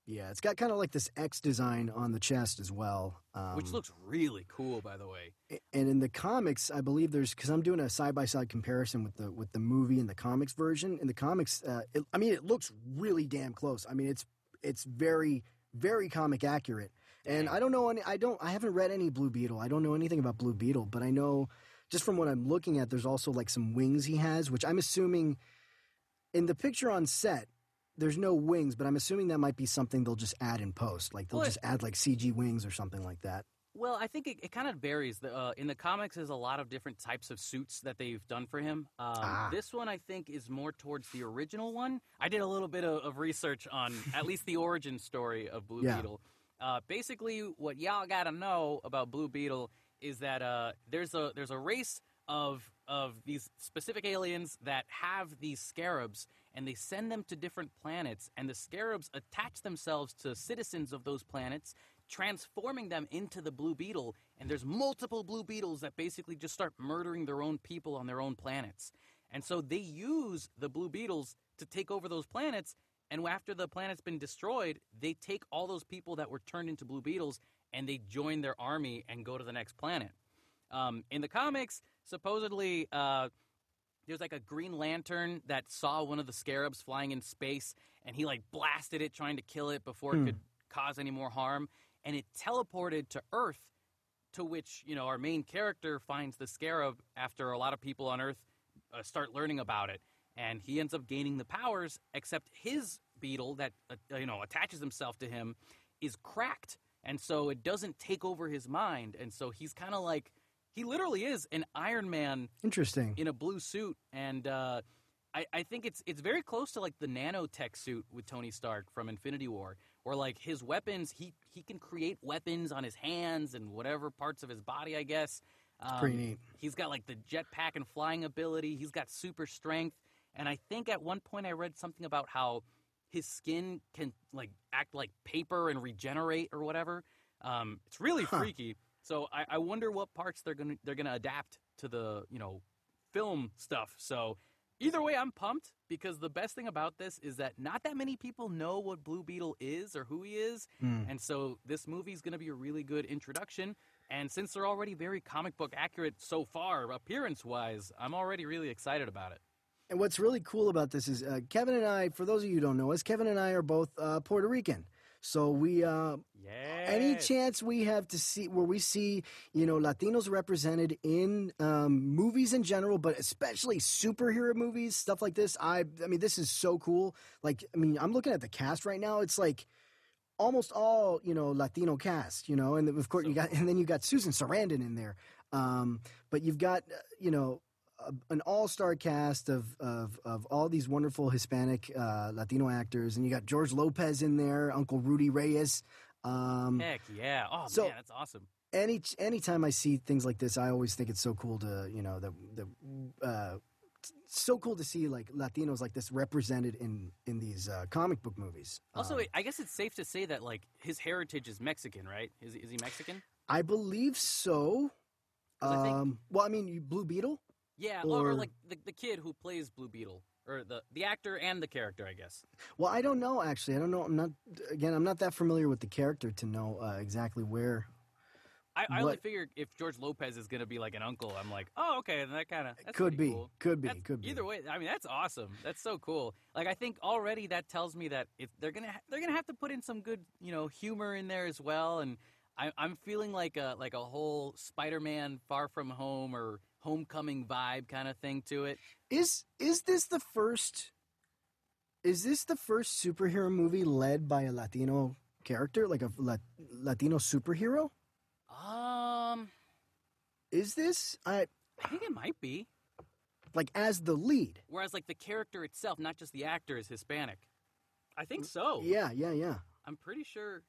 Yeah, it's got kind of like this X design on the chest as well. Um, Which looks really cool, by the way. And in the comics, I believe there's, because I'm doing a side-by-side comparison with the with the movie and the comics version. In the comics, uh, it, I mean, it looks really damn close. I mean, it's it's very, very comic accurate. Damn. And I don't know, any, I don't, I haven't read any Blue Beetle. I don't know anything about Blue Beetle, but I know, just from what I'm looking at, there's also like some wings he has, which I'm assuming, in the picture on set, there's no wings, but I'm assuming that might be something they'll just add in post. Like, they'll well, just add, like, C G wings or something like that. Well, I think it, it kind of varies. The, uh, in the comics, there's a lot of different types of suits that they've done for him. Um, ah. This one, I think, is more towards the original one. I did a little bit of, of research on at least the origin story of Blue yeah. Beetle. Uh, basically, what y'all gotta know about Blue Beetle is that uh, there's a there's a race of of these specific aliens that have these scarabs, and they send them to different planets, and the scarabs attach themselves to citizens of those planets, transforming them into the Blue Beetle, and there's multiple Blue Beetles that basically just start murdering their own people on their own planets. And so they use the Blue Beetles to take over those planets, and after the planet's been destroyed, they take all those people that were turned into Blue Beetles, and they join their army and go to the next planet. Um, in the comics, supposedly, uh, there's like a Green Lantern that saw one of the scarabs flying in space, and he like blasted it trying to kill it before hmm. it could cause any more harm, and it teleported to Earth, to which, you know, our main character finds the scarab after a lot of people on Earth uh, start learning about it, and he ends up gaining the powers, except his beetle that, uh, you know, attaches himself to him is cracked, and so it doesn't take over his mind, and so he's kind of like... He literally is an Iron Man Interesting. in a blue suit, and uh, I, I think it's it's very close to like the nanotech suit with Tony Stark from Infinity War, or like his weapons, he, he can create weapons on his hands and whatever parts of his body, I guess. Um, it's pretty neat. He's got like the jetpack and flying ability, he's got super strength, and I think at one point I read something about how his skin can like act like paper and regenerate or whatever. Um, it's really huh. freaky. So I, I wonder what parts they're gonna they're gonna adapt to the, you know, film stuff. So either way, I'm pumped, because the best thing about this is that not that many people know what Blue Beetle is or who he is, mm. and so this movie's gonna be a really good introduction. And since they're already very comic book accurate so far, appearance wise, I'm already really excited about it. And what's really cool about this is uh, Kevin and I. For those of you who don't know us, Kevin and I are both uh, Puerto Rican. So we, uh, yes. any chance we have to see where we see, you know, Latinos represented in um, movies in general, but especially superhero movies, stuff like this. I, I mean, this is so cool. Like, I mean, I'm looking at the cast right now. It's like almost all, you know, Latino cast, you know, and of course so you got, and then you got Susan Sarandon in there. Um, but you've got, you know, a, an all-star cast of, of of all these wonderful Hispanic uh, Latino actors, and you got George Lopez in there, Uncle Rudy Reyes, Um, Heck yeah. Oh, so, man, that's awesome. Any anytime I see things like this, I always think it's so cool to, you know, the the uh, so cool to see like Latinos like this represented in in these uh, comic book movies. Also, um, I guess it's safe to say that like his heritage is Mexican, right? Is is he Mexican? I believe so. Um, I think, well, I mean, Blue Beetle. Yeah, or, or like the the kid who plays Blue Beetle. Or the, the actor and the character, I guess. Well, I don't know, actually. I don't know. I'm not, again, I'm not that familiar with the character to know uh, exactly where. I, I only figure if George Lopez is going to be like an uncle, I'm like, oh, okay. And that kind of could be, cool. could be, that's, could be. Either way, I mean, that's awesome. That's so cool. Like, I think already that tells me that if they're gonna ha- they're gonna have to put in some good, you know, humor in there as well. And I, I'm feeling like a like a whole Spider-Man Far From Home or Homecoming vibe kind of thing to it. Is is this the first is this the first superhero movie led by a Latino character, like a La, Latino superhero? Um is this I I think it might be. Like as the lead. Whereas like the character itself, not just the actor, is Hispanic. I think so. Yeah, yeah, yeah. I'm pretty sure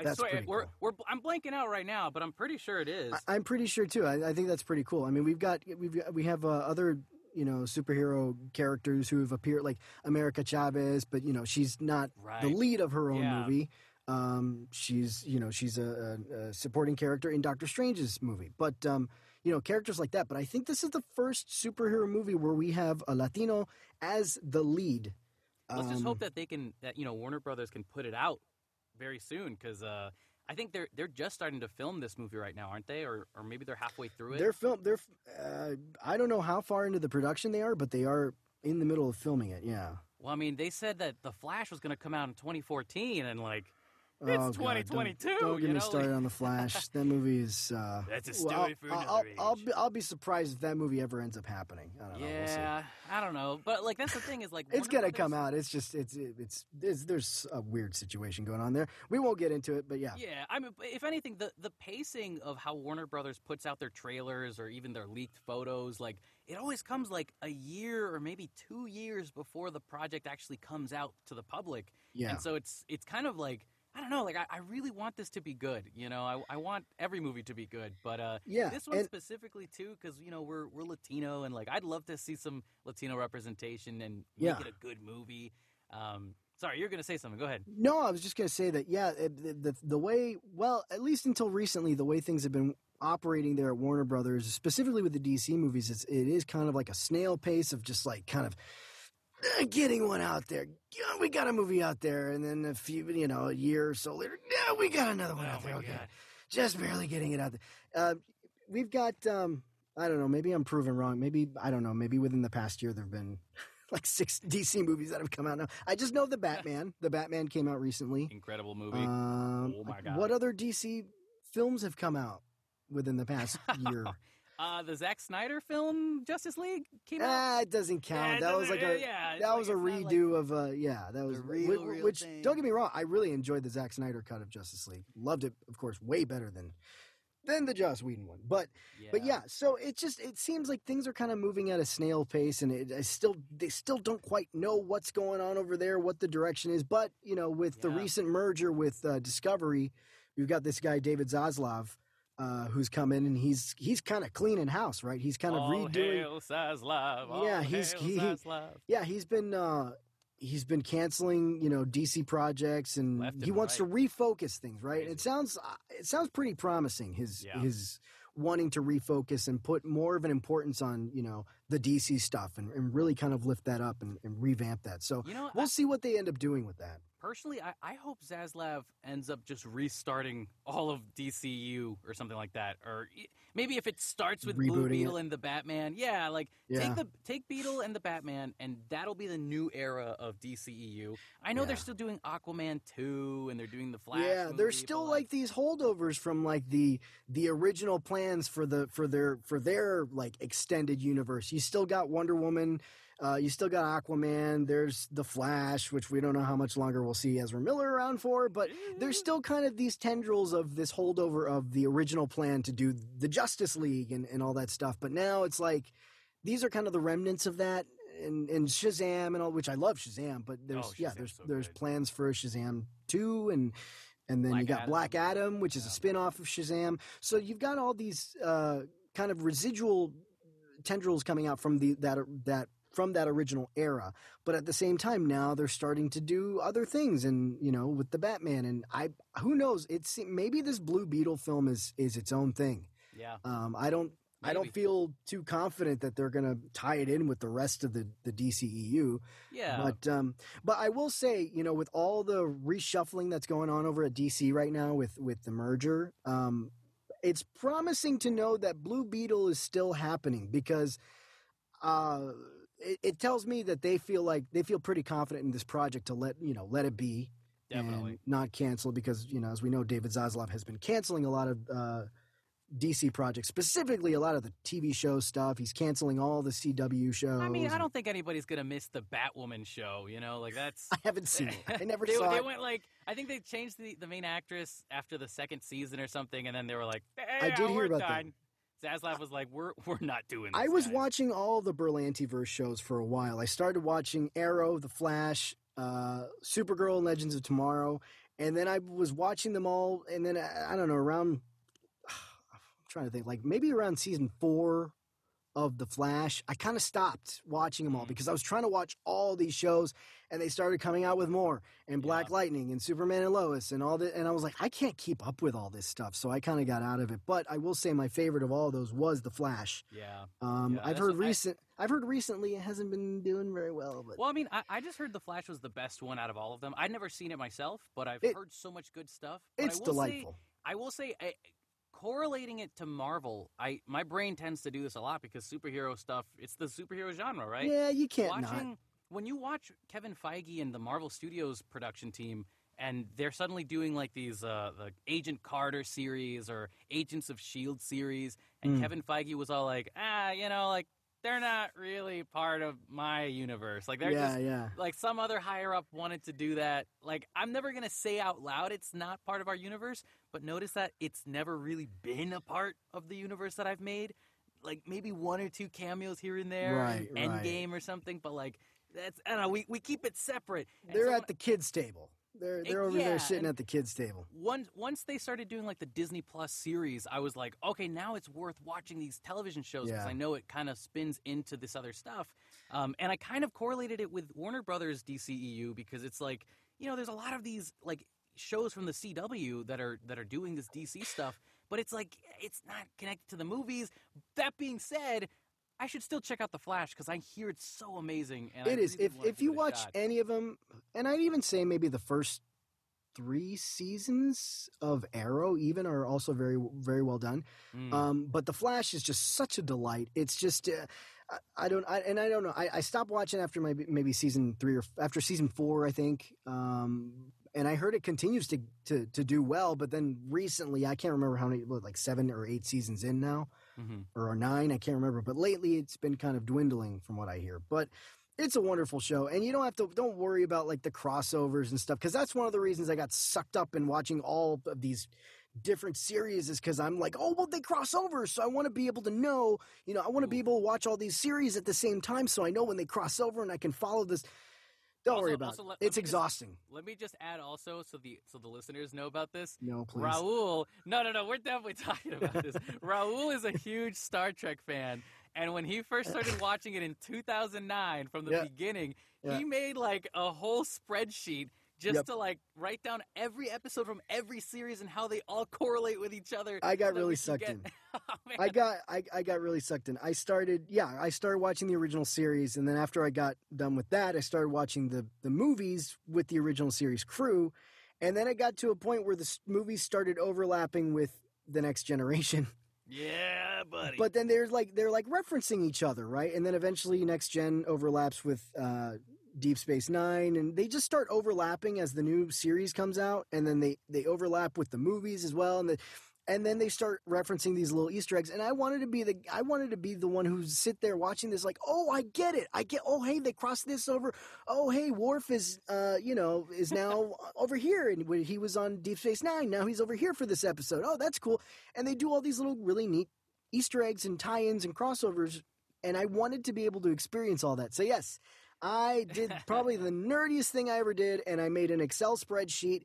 I that's swear, we're, cool. we're, we're, I'm blanking out right now, but I'm pretty sure it is. I, I'm pretty sure too. I, I think that's pretty cool. I mean, we've got we've got, we have uh, other you know superhero characters who have appeared, like America Chavez, but you know she's not right. the lead of her own yeah. movie. Um, she's you know she's a, a, a supporting character in Doctor Strange's movie, but um, you know characters like that. But I think this is the first superhero movie where we have a Latino as the lead. Let's um, just hope that they can that you know Warner Brothers can put it out very soon, because uh, I think they're they're just starting to film this movie right now, aren't they? Or or maybe they're halfway through it. They're film. They're. Uh, I don't know how far into the production they are, but they are in the middle of filming it. Yeah. Well, I mean, they said that The Flash was going to come out in twenty fourteen, and like it's oh, twenty twenty-two. Don't, don't get you me know? started on The Flash. That movie is. Uh, That's a story well, I'll, for another I'll, age. I'll be, I'll be surprised if that movie ever ends up happening. I don't know. Yeah, we'll I don't know, but like that's the thing is like it's gonna Brothers... come out. It's just it's, it's it's it's there's a weird situation going on there. We won't get into it, but yeah. Yeah, I mean, if anything, the the pacing of how Warner Brothers puts out their trailers or even their leaked photos, like it always comes like a year or maybe two years before the project actually comes out to the public. Yeah, and so it's it's kind of like. I don't know, like, I, I really want this to be good, you know? I, I want every movie to be good, but uh, yeah, this one and, specifically, too, because, you know, we're we're Latino, and, like, I'd love to see some Latino representation and make yeah. it a good movie. Um, sorry, you're going to say something. Go ahead. No, I was just going to say that, yeah, the, the, the way, well, at least until recently, the way things have been operating there at Warner Brothers, specifically with the D C movies, it's, it is kind of like a snail pace of just, like, kind of... getting one out there. We got a movie out there, and then a few, you know, a year or so later, no, we got another one oh out there. Okay, God. Just barely getting it out there. Uh, we've got, um, I don't know, maybe I'm proven wrong. Maybe, I don't know, maybe within the past year there have been like six D C movies that have come out now. I just know the Batman. The Batman came out recently. Incredible movie. Um, oh, my God. What other D C films have come out within the past year? Uh, the Zack Snyder film Justice League came out. Ah, it doesn't count. Yeah, it that doesn't, was like a yeah, that like was a redo like, of uh yeah that was real, which, real which don't get me wrong, I really enjoyed the Zack Snyder cut of Justice League. Loved it, of course, way better than than the Joss Whedon one. But yeah. but yeah, so it just it seems like things are kind of moving at a snail pace, and it I still they still don't quite know what's going on over there, what the direction is. But you know, with yeah. the recent merger with uh, Discovery, we've got this guy David Zaslav. Uh, who's come in and he's he's kind of cleaning house, right? He's kind of All redoing. Hail Zaslav. All yeah, he's hail he, Zaslav. yeah he's been uh, he's been canceling you know D C projects and Left he and wants right. to refocus things, right? Crazy. It sounds it sounds pretty promising. His yeah. his wanting to refocus and put more of an importance on you know the D C stuff and, and really kind of lift that up and, and revamp that. So you know, we'll I, see what they end up doing with that. Personally, I, I hope Zaslav ends up just restarting all of D C U or something like that. Or maybe if it starts with Rebooting Blue Beetle it. and the Batman. Yeah, like yeah. take the take Beetle and the Batman, and that'll be the new era of D C E U. I know yeah. they're still doing Aquaman two, and they're doing the Flash. Yeah, they're still like, like these holdovers from like the the original plans for the for their for their like extended universe. You still got Wonder Woman. Uh, you still got Aquaman. There's The Flash, which we don't know how much longer we'll see Ezra Miller around for, but there's still kind of these tendrils of this holdover of the original plan to do the Justice League and, and all that stuff. But now it's like these are kind of the remnants of that, and, and Shazam and all, which I love Shazam, but there's oh, yeah, there's so there's good. plans for Shazam two and And then Black you got Adam. Black Adam, which is yeah. a spin-off of Shazam. So you've got all these uh, kind of residual tendrils coming out from the that that from that original era. But at the same time, now they're starting to do other things, and you know, with the Batman. And I, who knows? It's maybe this Blue Beetle film is is its own thing. Yeah. Um. I don't. Maybe. I don't feel too confident that they're going to tie it in with the rest of the, the D C E U. Yeah. But um, but I will say, you know, with all the reshuffling that's going on over at D C right now with, with the merger, um, it's promising to know that Blue Beetle is still happening, because uh, it, it tells me that they feel like they feel pretty confident in this project to let, you know, let it be. Definitely. And not cancel, because, you know, as we know, David Zaslav has been canceling a lot of uh, – D C projects, specifically a lot of the T V show stuff. He's canceling all the C W shows. I mean, I don't think anybody's going to miss the Batwoman show, you know? Like, that's... I haven't seen it. I never they, saw they it. They went, like... I think they changed the, the main actress after the second season or something, and then they were like, hey, I did hear about done. That. Zaslav was like, we're we're not doing this. I was guys. watching all the Berlantiverse shows for a while. I started watching Arrow, The Flash, uh, Supergirl, Legends of Tomorrow, and then I was watching them all, and then, I, I don't know, around... trying to think, like maybe around season four of The Flash, I kind of stopped watching them all because I was trying to watch all these shows, and they started coming out with more, and Black yeah. Lightning and Superman and Lois and all that, and I was like, I can't keep up with all this stuff, so I kind of got out of it. But I will say my favorite of all of those was The Flash. Yeah, um, yeah I've heard recent, I, I've heard recently it hasn't been doing very well. But well, I mean, I, I just heard The Flash was the best one out of all of them. I'd never seen it myself, but I've it, heard so much good stuff. But it's I delightful. Say, I will say. I, Correlating it to Marvel, I my brain tends to do this a lot because superhero stuff, it's the superhero genre, right? Yeah, you can't Watching, not. When you watch Kevin Feige and the Marvel Studios production team, and they're suddenly doing like these uh, the Agent Carter series or Agents of S H I E L D series, and mm. Kevin Feige was all like, ah, you know, like, they're not really part of my universe. Like, they're yeah, just yeah. like some other higher up wanted to do that. Like, I'm never going to say out loud it's not part of our universe, but notice that it's never really been a part of the universe that I've made. Like, maybe one or two cameos here and there, right, Endgame right. or something, but like, that's, I don't know, we, we keep it separate. And they're someone, at the kids' table. They're they're over yeah, there sitting at the kids' table. Once once they started doing like the Disney Plus series, I was like, okay, now it's worth watching these television shows because yeah. I know it kind of spins into this other stuff. Um, and I kind of correlated it with Warner Brothers D C E U because it's like, you know, there's a lot of these like shows from the C W that are that are doing this D C stuff, but it's like it's not connected to the movies. That being said, I should still check out The Flash because I hear it's so amazing. And it I is. Really if if you watch shot. any of them, and I'd even say maybe the first three seasons of Arrow even are also very, very well done. Mm. Um, but The Flash is just such a delight. It's just uh, I, I don't I, and I don't know. I, I stopped watching after my, maybe season three or after season four, I think. Um, and I heard it continues to, to to do well. But then recently, I can't remember how many, like seven or eight seasons in now. Mm-hmm. Or nine, I can't remember. But lately, it's been kind of dwindling from what I hear. But it's a wonderful show, and you don't have to don't worry about like the crossovers and stuff, because that's one of the reasons I got sucked up in watching all of these different series is because I'm like, oh, well, they cross over, so I want to be able to know, you know, I want to be able to watch all these series at the same time, so I know when they cross over and I can follow this. Don't also, worry about also, it. Let, it's let exhausting. Just, let me just add also so the so the listeners know about this. No, please. Raul. No, no, no. We're definitely talking about this. Raul is a huge Star Trek fan. And when he first started watching it in two thousand nine from the yeah. beginning, yeah. he made like a whole spreadsheet just yep. to like write down every episode from every series and how they all correlate with each other. I got so really sucked get... in. oh, I got I, I got really sucked in. I started yeah, I started watching the original series, and then after I got done with that, I started watching the the movies with the original series crew, and then I got to a point where the movies started overlapping with The Next Generation. Yeah, buddy. But then there's like they're like referencing each other, right? And then eventually Next Gen overlaps with uh, Deep Space Nine, and they just start overlapping as the new series comes out, and then they, they overlap with the movies as well, and the, and then they start referencing these little Easter eggs. And I wanted to be the I wanted to be the one who sit there watching this, like, oh, I get it, I get. Oh, hey, they crossed this over. Oh, hey, Worf is uh, you know is now over here, and when he was on Deep Space Nine, now he's over here for this episode. Oh, that's cool. And they do all these little really neat Easter eggs and tie-ins and crossovers. And I wanted to be able to experience all that. So yes. I did probably the nerdiest thing I ever did, and I made an Excel spreadsheet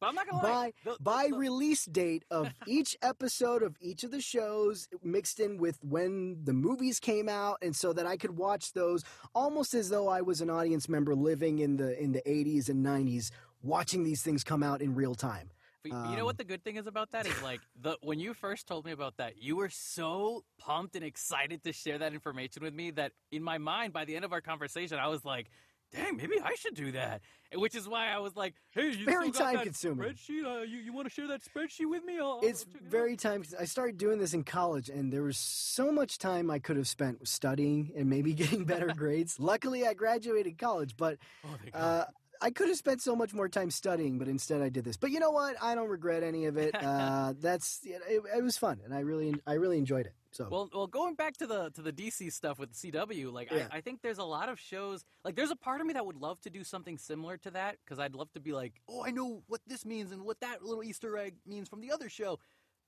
But I'm not going to lie. By, the, by the, the, release date of each episode of each of the shows mixed in with when the movies came out, and so that I could watch those almost as though I was an audience member living in the in the eighties and nineties watching these things come out in real time. But you know what the good thing is about that is, like, the when you first told me about that, you were so pumped and excited to share that information with me that in my mind, by the end of our conversation, I was like, dang, maybe I should do that. Which is why I was like, hey, you very still got time that consuming. Spreadsheet? Uh, you you want to share that spreadsheet with me? I'll, it's I'll very it time – I started doing this in college, and there was so much time I could have spent studying and maybe getting better grades. Luckily, I graduated college, but oh, thank God. Uh, I could have spent so much more time studying, but instead I did this. But you know what? I don't regret any of it. Uh, that's it, it was fun, and I really, I really enjoyed it. So well, well, going back to the to the D C stuff with C W, like yeah. I, I think there's a lot of shows. Like, there's a part of me that would love to do something similar to that because I'd love to be like, oh, I know what this means and what that little Easter egg means from the other show.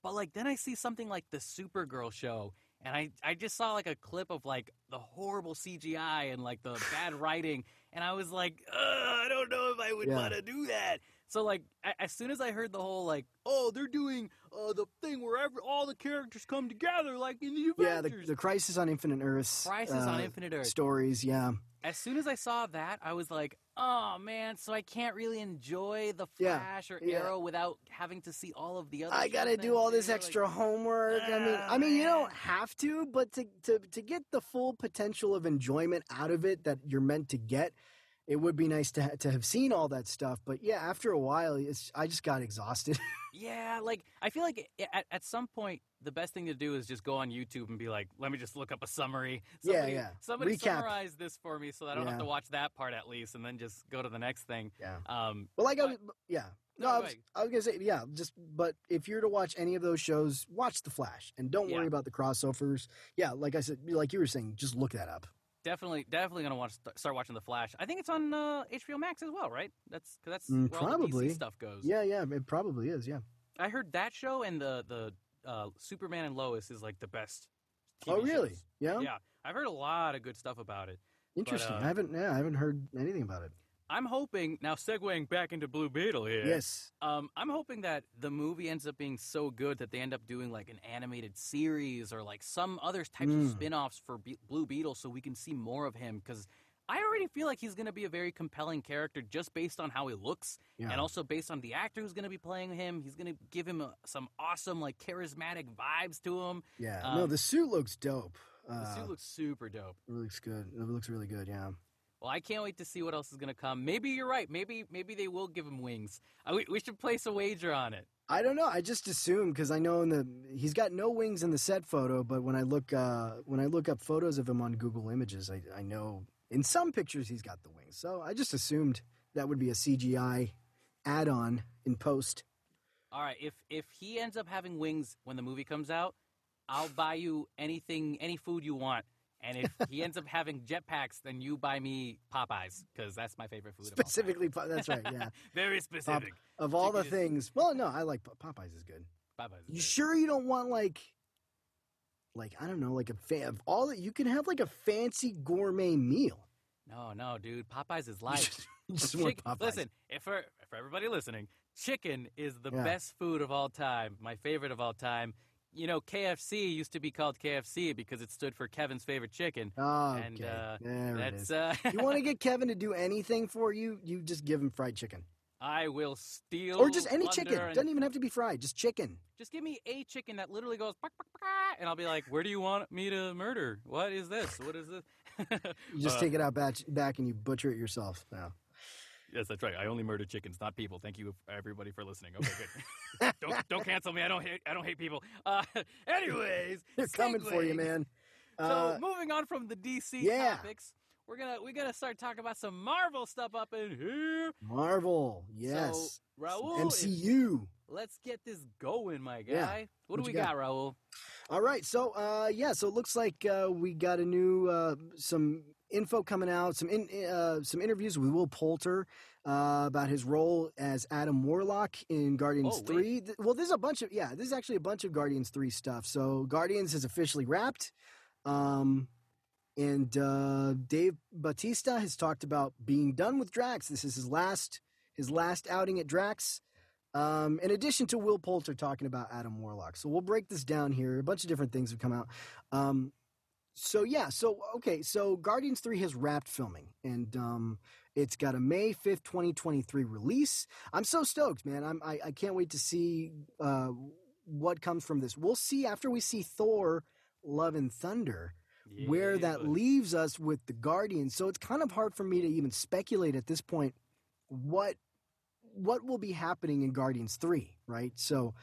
But like then I see something like the Supergirl show. And I, I just saw, like, a clip of, like, the horrible C G I and, like, the bad writing. And I was like, I don't know if I would yeah. want to do that. So, like, I, as soon as I heard the whole, like, oh, they're doing uh, the thing where every, all the characters come together, like, in the Avengers. Yeah, the, the Crisis on Infinite Earths. Crisis uh, on Infinite Earths. Stories, yeah. As soon as I saw that, I was like, oh, man, so I can't really enjoy the Flash yeah, or yeah. Arrow without having to see all of the other I got to do all this there. extra like, homework. Ah, I mean, I mean, you don't have to, but to, to, to get the full potential of enjoyment out of it that you're meant to get, it would be nice to ha- to have seen all that stuff. But, yeah, after a while, it's, I just got exhausted. yeah, like, I feel like at, at some point, the best thing to do is just go on YouTube and be like, let me just look up a summary. Somebody, yeah, yeah. Somebody Recap. summarize this for me so that I don't yeah. have to watch that part at least and then just go to the next thing. Yeah. Um, well, like, but, I was, yeah. No, no I was, was going to say, yeah, just, but if you're to watch any of those shows, watch The Flash and don't yeah. worry about the crossovers. Yeah, like I said, like you were saying, just look that up. Definitely, definitely going to watch. Start watching The Flash. I think it's on uh, H B O Max as well, right? That's cause that's mm, where probably. all the D C stuff goes. Yeah, yeah, it probably is, yeah. I heard that show and the, the, Uh, Superman and Lois is like the best T V oh really shows. yeah yeah I've heard a lot of good stuff about it. Interesting. But, uh, I haven't yeah I haven't heard anything about it. I'm hoping now segueing back into Blue Beetle here yes um, I'm hoping that the movie ends up being so good that they end up doing like an animated series or like some other types mm. of spin-offs for Be- Blue Beetle so we can see more of him, because I already feel like he's going to be a very compelling character just based on how he looks yeah. and also based on the actor who's going to be playing him. He's going to give him a, some awesome, like, charismatic vibes to him. Yeah. Um, no, the suit looks dope. The uh, suit looks super dope. It looks good. It looks really good, yeah. Well, I can't wait to see what else is going to come. Maybe you're right. Maybe maybe they will give him wings. I, we, we should place a wager on it. I don't know. I just assume because I know in the he's got no wings in the set photo, but when I look uh, when I look up photos of him on Google Images, I, I know – in some pictures, he's got the wings. So I just assumed that would be a C G I add-on in post. All right. If if he ends up having wings when the movie comes out, I'll buy you anything, any food you want. And if he ends up having jetpacks, then you buy me Popeyes, because that's my favorite food. Specifically, of all time. That's right, yeah. Very specific. Pop, of all Chicken the things. Is... Well, no, I like Popeyes is good. Popeyes is you good. Sure you don't want, like... Like, I don't know, like a fan of all that. You can have like a fancy gourmet meal. No, no, dude. Popeyes is life. Just chicken, Popeyes. Listen, if for, for everybody listening, chicken is the yeah. best food of all time. My favorite of all time. You know, K F C used to be called K F C because it stood for Kevin's favorite chicken. Oh, okay. And, uh, there that's, it is. Uh... you want to get Kevin to do anything for you, you just give him fried chicken. I will steal. Or just any chicken. And... doesn't even have to be fried. Just chicken. Just give me a chicken that literally goes, bark, bark, bark, and I'll be like, where do you want me to murder? What is this? What is this? You just uh, take it out back, back and you butcher it yourself now. Yes, that's right. I only murder chickens, not people. Thank you, everybody, for listening. Okay, good. don't, don't cancel me. I don't hate, I don't hate people. Uh, anyways. They're segue. Coming for you, man. Uh, so moving on from the D C yeah. topics. We're gonna we're gonna start talking about some Marvel stuff up in here. Marvel, yes. So, Raul, M C U. If, let's get this going, my guy. Yeah. What, what do we got? got, Raul? All right, so uh, yeah, so it looks like uh, we got a new uh, some info coming out, some in, uh, some interviews with Will Poulter uh, about his role as Adam Warlock in Guardians oh, Three. Wait. Well, there's a bunch of yeah, there's actually a bunch of Guardians Three stuff. So Guardians is officially wrapped. Um, And uh, Dave Bautista has talked about being done with Drax. This is his last his last outing at Drax. Um, in addition to Will Poulter talking about Adam Warlock. So we'll break this down here. A bunch of different things have come out. Um, so, yeah. So, okay. So Guardians three has wrapped filming. And um, it's got a May fifth, twenty twenty-three release. I'm so stoked, man. I'm, I, I can't wait to see uh, what comes from this. We'll see after we see Thor, Love and Thunder, yeah, where that but... leaves us with the Guardians. So it's kind of hard for me to even speculate at this point what what will be happening in Guardians three, right? So,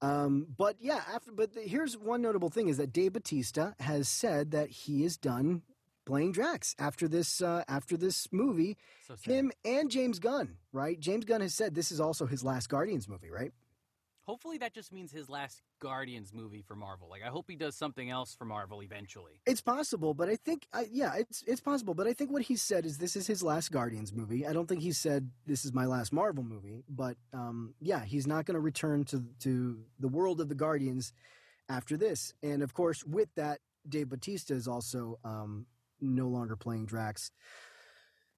um, but yeah, after, but the, here's one notable thing is that Dave Bautista has said that he is done playing Drax after this, uh, after this movie, so him and James Gunn, right? James Gunn has said this is also his last Guardians movie, right? Hopefully that just means his last Guardians movie for Marvel. Like, I hope he does something else for Marvel eventually. It's possible, but I think, I, yeah, it's it's possible. But I think what he said is this is his last Guardians movie. I don't think he said this is my last Marvel movie. But, um, yeah, he's not going to return to to the world of the Guardians after this. And, of course, with that, Dave Bautista is also um, no longer playing Drax.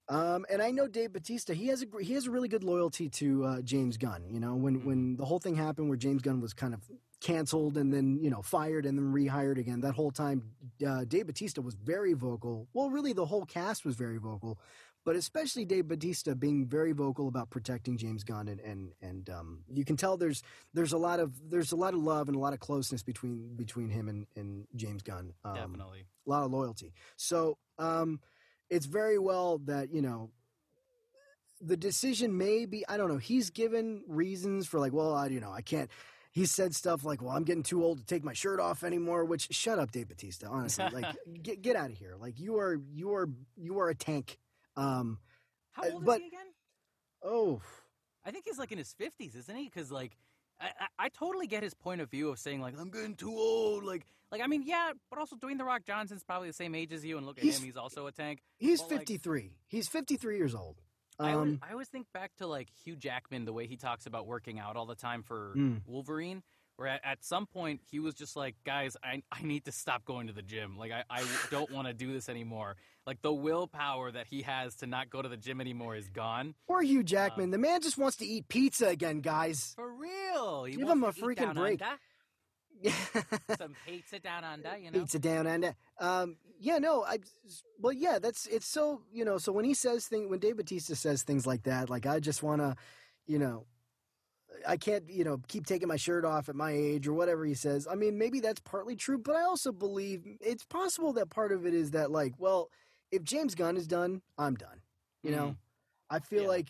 Um, and I know Dave Bautista, he has a he has a really good loyalty to uh, James Gunn. You know, when, mm-hmm. when the whole thing happened where James Gunn was kind of canceled and then, you know, fired and then rehired again, that whole time uh, Dave Bautista was very vocal. Well, really the whole cast was very vocal, but especially Dave Bautista being very vocal about protecting James Gunn. And and, and um, you can tell there's there's a lot of there's a lot of love and a lot of closeness between between him and, and James Gunn. Um, Definitely. A lot of loyalty. So, um it's very well that, you know, the decision may be, I don't know, he's given reasons for like, well, I, you know, I can't, he said stuff like, well, I'm getting too old to take my shirt off anymore, which shut up, Dave Bautista, honestly, like get get out of here. Like you are, you are, you are a tank. Um, How old but, is he again? Oh, I think he's like in his fifties, isn't he? Cause like, I, I totally get his point of view of saying, like, I'm getting too old. Like, like I mean, yeah, but also Dwayne The Rock Johnson's probably the same age as you, and look at he's, him, he's also a tank. He's but fifty-three. Like, he's fifty-three years old. Um, I, always, I always think back to, like, Hugh Jackman, the way he talks about working out all the time for mm. Wolverine, where at, at some point he was just like, guys, I, I need to stop going to the gym. Like, I, I don't want to do this anymore. Like, the willpower that he has to not go to the gym anymore is gone. Poor Hugh Jackman. Um, the man just wants to eat pizza again, guys. For real. He Give him a freaking break. Some pizza down under, you know? Pizza down under. Um, yeah, no, I, well, yeah, that's, it's so, you know, so when he says things, when Dave Bautista says things like that, like, I just want to, you know, I can't, you know, keep taking my shirt off at my age or whatever he says. I mean, maybe that's partly true, but I also believe it's possible that part of it is that, like, well, if James Gunn is done, I'm done. You mm-hmm. know, I feel yeah. like,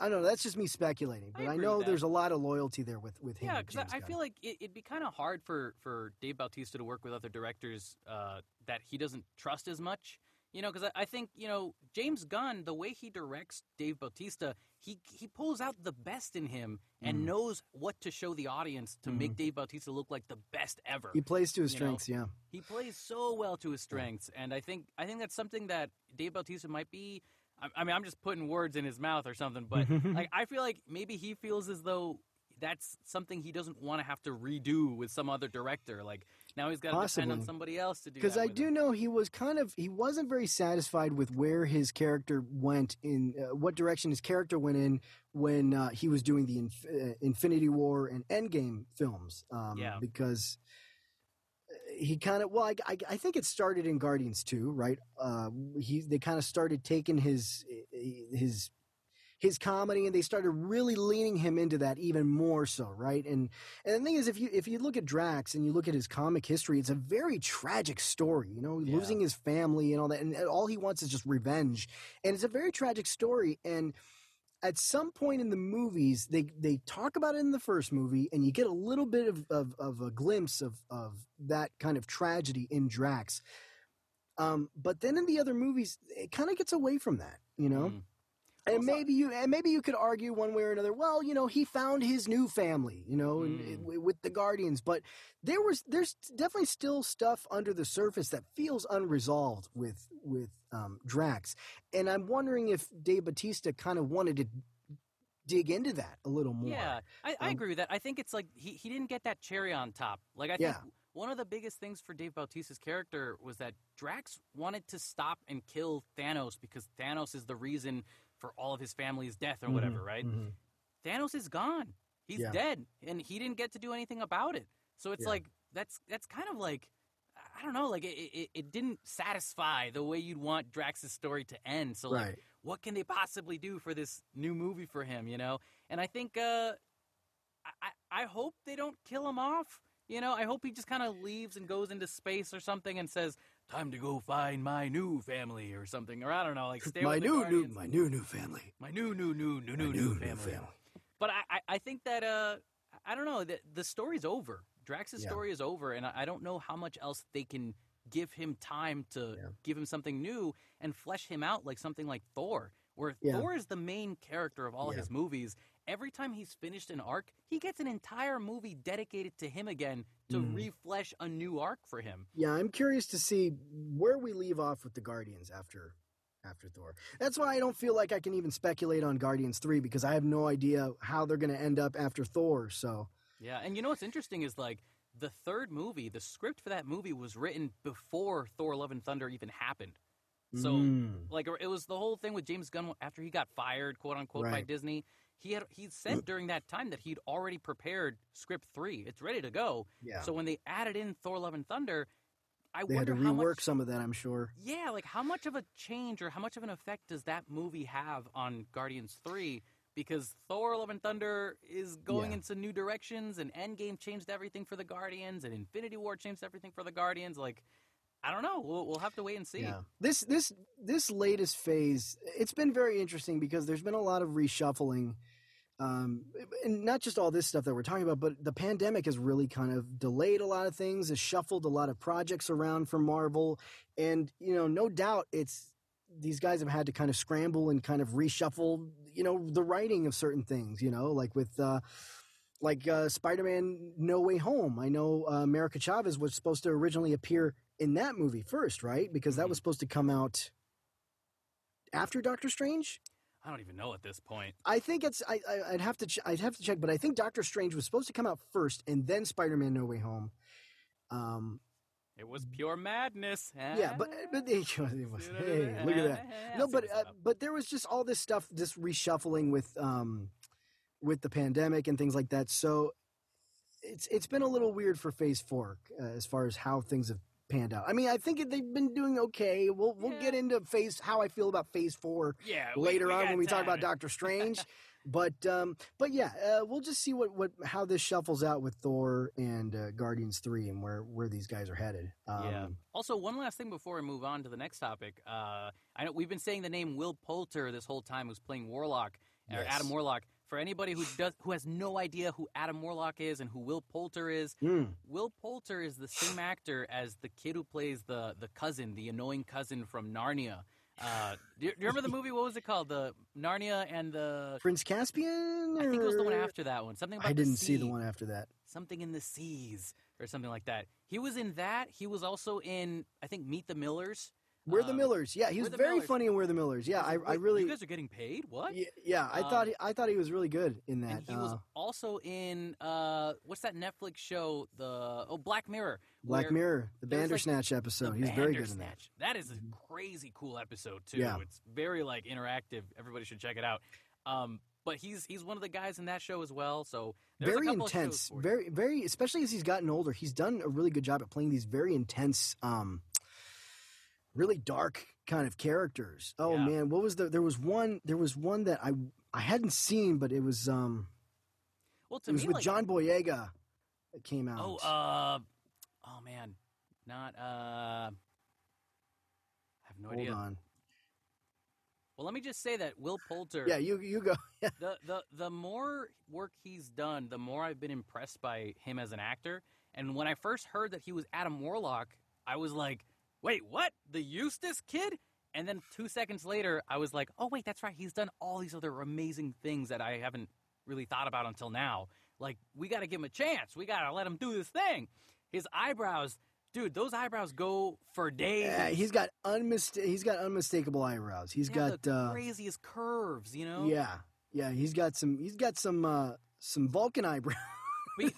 I don't know. That's just me speculating, but I, I know there's a lot of loyalty there with, with him. Yeah, because I, I feel like it, it'd be kind of hard for, for Dave Bautista to work with other directors uh, that he doesn't trust as much. You know, because I, I think, you know, James Gunn, the way he directs Dave Bautista, he he pulls out the best in him and mm. knows what to show the audience to mm. make Dave Bautista look like the best ever. He plays to his you strengths, know? yeah. He plays so well to his strengths, and I think I think that's something that Dave Bautista might be – I mean, I'm just putting words in his mouth or something, but like, I feel like maybe he feels as though that's something he doesn't want to have to redo with some other director. Like now he's got to Possibly. depend on somebody else to do that. Because I do him. know he was kind of he wasn't very satisfied with where his character went in, uh, what direction his character went in when uh, he was doing the inf- uh, Infinity War and Endgame films. Um, yeah, because. He kind of well, I, I, I think it started in Guardians two, right? Uh, he they kind of started taking his his his comedy and they started really leaning him into that even more so, right? And and the thing is, if you if you look at Drax and you look at his comic history, it's a very tragic story, you know, yeah. losing his family and all that, and all he wants is just revenge, and it's a very tragic story. And at some point in the movies, they, they talk about it in the first movie, and you get a little bit of, of, of a glimpse of, of that kind of tragedy in Drax. Um, but then in the other movies, it kind of gets away from that, you know? Mm. And also, maybe you and maybe you could argue one way or another, well, you know, he found his new family, you know, mm. and, and, with the Guardians. But there was there's definitely still stuff under the surface that feels unresolved with with um, Drax. And I'm wondering if Dave Bautista kind of wanted to dig into that a little more. Yeah, I, um, I agree with that. I think it's like he, he didn't get that cherry on top. Like I think yeah. one of the biggest things for Dave Bautista's character was that Drax wanted to stop and kill Thanos because Thanos is the reason for all of his family's death or whatever, mm-hmm, right? Mm-hmm. Thanos is gone. He's yeah. dead, and he didn't get to do anything about it. So it's yeah. like that's that's kind of like, I don't know, like it, it, it didn't satisfy the way you'd want Drax's story to end. So like, right. what can they possibly do for this new movie for him, you know? And I think uh, I, I hope they don't kill him off. You know, I hope he just kind of leaves and goes into space or something and says, time to go find my new family or something. Or I don't know, like stay my with new, the Guardians. New, my new, new family. My new, new, new, new, new, new, new family. family. But I, I think that, uh, I don't know, the, the story's over. Drax's yeah. story is over, and I don't know how much else they can give him time to yeah. give him something new and flesh him out, like something like Thor, where yeah. Thor is the main character of all yeah. his movies. Every time he's finished an arc, he gets an entire movie dedicated to him again to mm. reflesh a new arc for him. Yeah, I'm curious to see where we leave off with the Guardians after after Thor. That's why I don't feel like I can even speculate on Guardians three, because I have no idea how they're going to end up after Thor, so... Yeah, and you know what's interesting is, like, the third movie, the script for that movie was written before Thor Love and Thunder even happened. So, mm. like, it was the whole thing with James Gunn after he got fired, quote-unquote, right. by Disney. He had he said during that time that he'd already prepared script three. It's ready to go. Yeah. So when they added in Thor Love and Thunder, I they wonder how They had to rework much, some of that, I'm sure. Yeah, like, how much of a change or how much of an effect does that movie have on Guardians three? Because Thor Love and Thunder is going yeah. into new directions, and Endgame changed everything for the Guardians, and Infinity War changed everything for the Guardians. Like, I don't know. We'll, we'll have to wait and see. Yeah. This this this latest phase, it's been very interesting because there's been a lot of reshuffling. Um, and not just all this stuff that we're talking about, but the pandemic has really kind of delayed a lot of things, has shuffled a lot of projects around for Marvel. And, you know, no doubt it's these guys have had to kind of scramble and kind of reshuffle, you know, the writing of certain things, you know, like with uh, like uh, Spider-Man No Way Home. I know uh, America Chavez was supposed to originally appear in that movie first, right? Because that was supposed to come out after Doctor Strange. I don't even know at this point. I think it's I, I, I'd have to ch- I'd have to check, but I think Doctor Strange was supposed to come out first, and then Spider-Man No Way Home. Um, it was pure madness. Yeah, but but they, it was, hey, look at that. No, but uh, but there was just all this stuff, this reshuffling with um with the pandemic and things like that. So it's it's been a little weird for Phase Four uh, as far as how things have panned out. I mean, I think they've been doing okay. We'll we'll yeah. get into phase how I feel about Phase Four yeah, later we, we on when we talk about Doctor Strange. but um, but yeah, uh, we'll just see what, what how this shuffles out with Thor and uh, Guardians Three and where, where these guys are headed. Um, yeah. Also, one last thing before we move on to the next topic. Uh, I know we've been saying the name Will Poulter this whole time, who's playing Warlock yes. or Adam Warlock. For anybody who does who has no idea who Adam Warlock is and who Will Poulter is, mm. Will Poulter is the same actor as the kid who plays the the cousin, the annoying cousin from Narnia. Uh, do, you, do you remember the movie? What was it called? The Narnia and the Prince Caspian? Or... I think it was the one after that one. Something about I didn't the sea. see the one after that. Something in the Seas or something like that. He was in that. He was also in I think Meet the Millers. We're the Millers. Yeah, he was very Millers. funny in We're the Millers. Yeah, I, I really. You guys are getting paid? What? Yeah, yeah I um, thought he, I thought he was really good in that. And he uh, was also in uh, what's that Netflix show? The oh Black Mirror. Black Mirror, the Bandersnatch like, episode. The He's very good in that. That is a crazy cool episode too. Yeah. It's very like interactive. Everybody should check it out. Um, But he's he's one of the guys in that show as well. So very intense, very very especially as he's gotten older. He's done a really good job at playing these very intense. Um, really dark kind of characters. Oh yeah. man, what was the there was one there was one that I I hadn't seen but it was um well, to it was me, with like, John Boyega that came out. Oh uh oh man. Not uh I have no Hold idea. Hold on. Well, let me just say that Will Poulter Yeah, you you go. the the the more work he's done, the more I've been impressed by him as an actor. And when I first heard that he was Adam Warlock, I was like, wait, what? The Eustace kid? And then two seconds later, I was like, oh, wait, that's right. He's done all these other amazing things that I haven't really thought about until now. Like, we got to give him a chance. We got to let him do this thing. His eyebrows, dude, those eyebrows go for days. Yeah, he's got unmista- He's got unmistakable eyebrows. He's got the uh, craziest curves, you know? Yeah. Yeah, he's got some, he's got some, uh, some Vulcan eyebrows.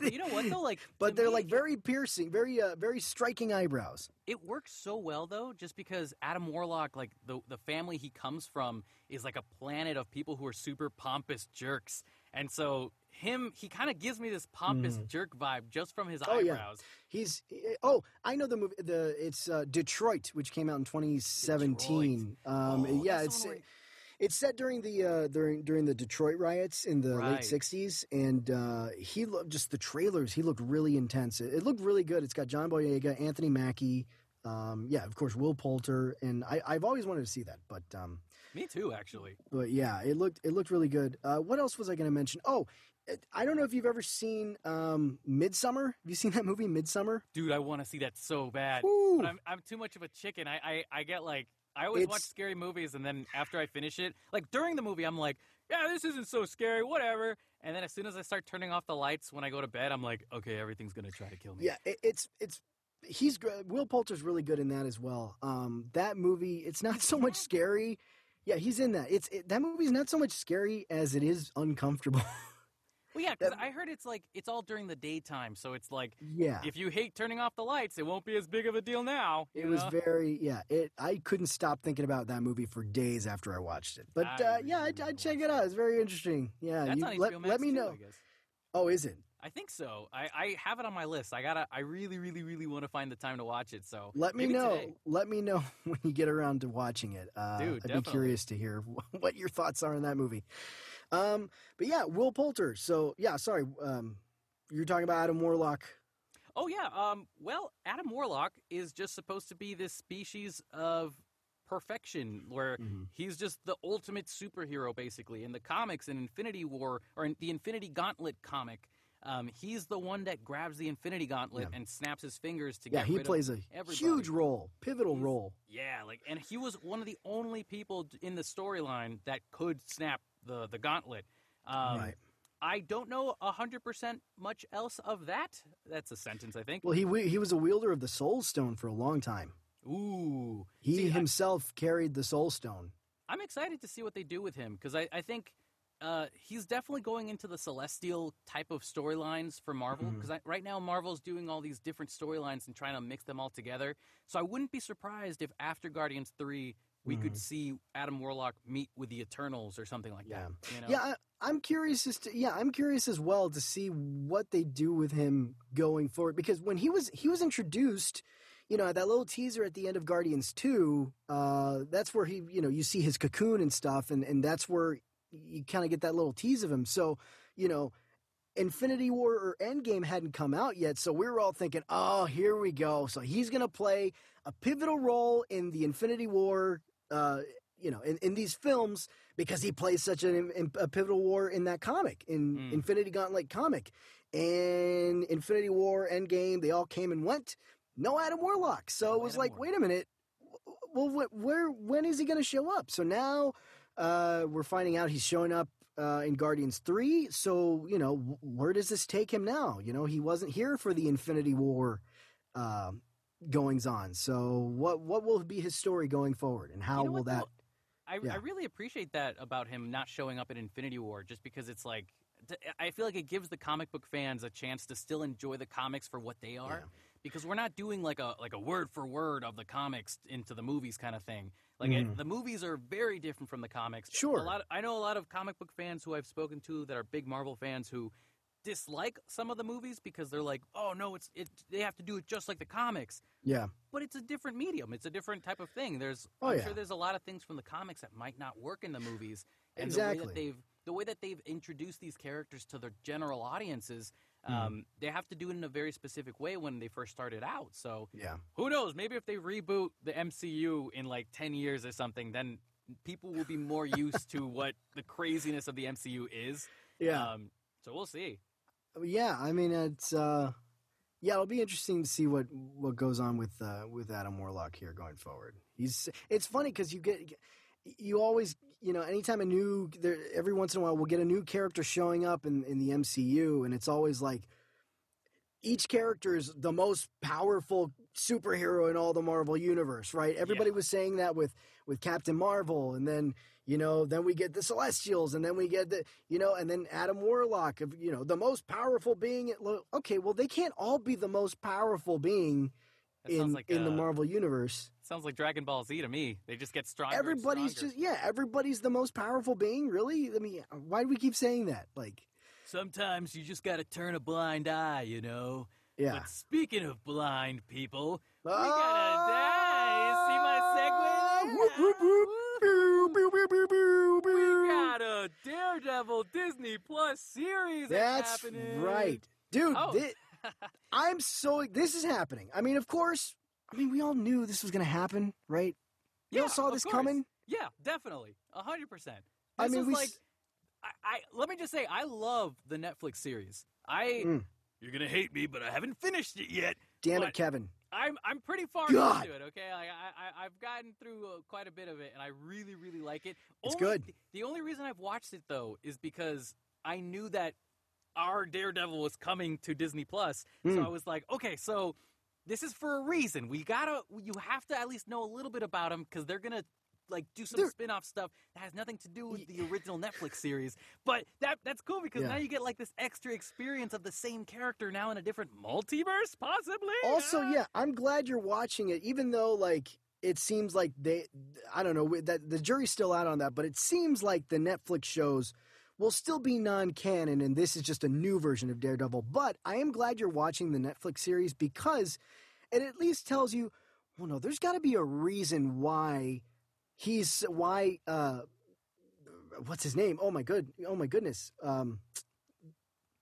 But you know what though, like, but they're me, like very piercing, very, uh, very striking eyebrows. It works so well though, just because Adam Warlock, like the the family he comes from, is like a planet of people who are super pompous jerks, And so him, he kind of gives me this pompous mm. jerk vibe just from his oh, eyebrows. Yeah. He's oh, I know the movie. The it's uh, Detroit, which came out in twenty seventeen. Um, oh, yeah, it's. It's set during the uh, during during the Detroit riots in the right. late sixties, and uh, he looked just the trailers. He looked really intense. It, it looked really good. It's got John Boyega, Anthony Mackie, um, yeah, of course, Will Poulter, and I, I've always wanted to see that. But um, me too, actually. But yeah, it looked it looked really good. Uh, what else was I going to mention? Oh, it, I don't know if you've ever seen um, Midsommar. Have you seen that movie, Midsommar? Dude, I want to see that so bad. Ooh. But I'm I'm too much of a chicken. I I, I get like. I always it's, watch scary movies, and then after I finish it, like during the movie, I'm like, yeah, this isn't so scary, whatever. And then as soon as I start turning off the lights when I go to bed, I'm like, okay, everything's going to try to kill me. Yeah, it, it's it's he's Will Poulter's really good in that as well. Um, that movie, it's not so much scary. Yeah, he's in that. It's it, that movie's not so much scary as it is uncomfortable. Well, yeah, because I heard it's like it's all during the daytime, so it's like yeah. if you hate turning off the lights, it won't be as big of a deal now. It know? was very yeah. It I couldn't stop thinking about that movie for days after I watched it. But I uh, really yeah, I'd, I'd check it out. It's very interesting. Yeah, that's you, on H B O let, Max let me too, know. I guess. Oh, is it? I think so. I, I have it on my list. I gotta. I really, really, really want to find the time to watch it. So let me know. Today. Let me know when you get around to watching it. Uh, Dude, I'd definitely. be curious to hear what your thoughts are on that movie. Um, but yeah, Will Poulter. So yeah, sorry. Um, you're talking about Adam Warlock. Oh yeah. Um, well, Adam Warlock is just supposed to be this species of perfection where mm-hmm. he's just the ultimate superhero, basically. In the comics, in Infinity War or in the Infinity Gauntlet comic, um, he's the one that grabs the Infinity Gauntlet yeah. and snaps his fingers to yeah, get rid of. Yeah, he plays a everybody. huge role, pivotal he's, role. Yeah, like, and he was one of the only people in the storyline that could snap the the gauntlet. Um, right. I don't know one hundred percent much else of that. That's a sentence, I think. Well, he he was a wielder of the Soul Stone for a long time. Ooh. He see, himself I, carried the Soul Stone. I'm excited to see what they do with him, because I, I think uh, he's definitely going into the Celestial type of storylines for Marvel, because mm-hmm. right now Marvel's doing all these different storylines and trying to mix them all together. So I wouldn't be surprised if after Guardians three... we could see Adam Warlock meet with the Eternals or something like yeah. that. You know? Yeah, I, I'm curious as to, yeah, I'm curious as well to see what they do with him going forward, because when he was he was introduced, you know, that little teaser at the end of Guardians two, uh, that's where he, you know, you see his cocoon and stuff, and, and that's where you kind of get that little tease of him. So, you know, Infinity War or Endgame hadn't come out yet, so we were all thinking, oh, here we go. So he's going to play a pivotal role in the Infinity War. Uh, you know, in, in these films, because he plays such an, in, a pivotal war in that comic, in mm. Infinity Gauntlet comic. And Infinity War, Endgame, they all came and went. No Adam Warlock. So no it was Adam like, Warlock. wait a minute, well, wh- where, when is he going to show up? So now uh, we're finding out he's showing up uh, in Guardians three. So, you know, w- where does this take him now? You know, he wasn't here for the Infinity War uh, goings on. So what what will be his story going forward, and how you know will what, that I, yeah. I really appreciate that about him not showing up in Infinity War, just because it's like I feel like it gives the comic book fans a chance to still enjoy the comics for what they are, yeah. because we're not doing like a like a word for word of the comics into the movies kind of thing. Like mm. it, the movies are very different from the comics. Sure. A lot of, I know a lot of comic book fans who I've spoken to that are big Marvel fans who dislike some of the movies because they're like, oh no, it's it they have to do it just like the comics. Yeah, but it's a different medium, it's a different type of thing. There's oh, I'm yeah. sure there's a lot of things from the comics that might not work in the movies, and exactly the way that they've the way that they've introduced these characters to their general audiences, um mm-hmm. they have to do it in a very specific way when they first started out. So yeah, who knows, maybe if they reboot the M C U in like ten years or something, then people will be more used to what the craziness of the M C U is. Yeah, um, so we'll see. Yeah, I mean, it's uh, yeah, it'll be interesting to see what, what goes on with uh, with Adam Warlock here going forward. He's it's funny because you get you always you know anytime a new there, every once in a while we'll get a new character showing up in, in the M C U, and it's always like each character is the most powerful superhero in all the Marvel universe, right? Everybody yeah. was saying that with, with Captain Marvel, and then. You know, then we get the Celestials, and then we get the, you know, and then Adam Warlock, you know, the most powerful being. At, okay, well, they can't all be the most powerful being That in, like in a, the Marvel Universe. Sounds like Dragon Ball Z to me. They just get stronger. Everybody's stronger. just, yeah, everybody's the most powerful being, really? I mean, why do we keep saying that? Like, sometimes you just got to turn a blind eye, you know? Yeah. But speaking of blind people, we oh! got to die. See my segue? Whoop, whoop, whoop. We got a Daredevil Disney Plus series. That's happening. Right. Dude, oh. this, I'm so... This is happening. I mean, of course, I mean, we all knew this was going to happen, right? You yeah, all saw this coming? Yeah, definitely. one hundred percent. This I mean, was we... like... I, I, let me just say, I love the Netflix series. I... Mm. You're going to hate me, but I haven't finished it yet. Damn but... it, Kevin. I'm I'm pretty far God. into it, okay? Like, I, I, I've gotten through uh, quite a bit of it, and I really, really like it. It's only, good. The only reason I've watched it, though, is because I knew that our Daredevil was coming to Disney Plus, mm. so I was like, okay, so this is for a reason. We gotta, you have to at least know a little bit about him, because they're gonna like do some they're... spin-off stuff that has nothing to do with the original Netflix series. But that that's cool, because yeah. now you get like this extra experience of the same character now in a different multiverse, possibly. Also, yeah, yeah I'm glad you're watching it, even though like it seems like they, I don't know, that the jury's still out on that, but it seems like the Netflix shows will still be non-canon, and this is just a new version of Daredevil. But I am glad you're watching the Netflix series, because it at least tells you, well, no, there's got to be a reason why... He's why? Uh, what's his name? Oh my good! Oh my goodness! Um,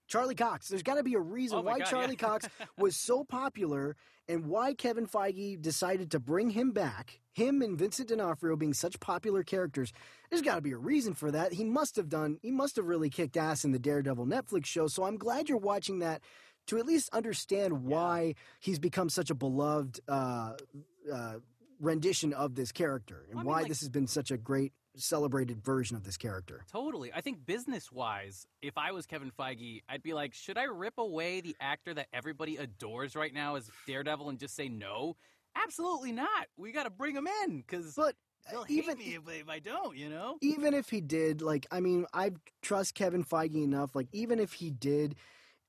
Charlie Cox. There's got to be a reason oh why God, Charlie yeah. Cox was so popular, and why Kevin Feige decided to bring him back. Him and Vincent D'Onofrio being such popular characters. There's got to be a reason for that. He must have done. He must have really kicked ass in the Daredevil Netflix show. So I'm glad you're watching that to at least understand why yeah. he's become such a beloved. Uh, uh, rendition of this character, and well, I mean, why like, this has been such a great celebrated version of this character. Totally. I think business-wise, if I was Kevin Feige, I'd be like, should I rip away the actor that everybody adores right now as Daredevil and just say no? Absolutely not. We got to bring him in, because they'll even, hate me if I don't, you know? Even if he did, like, I mean, I trust Kevin Feige enough, like, even if he did...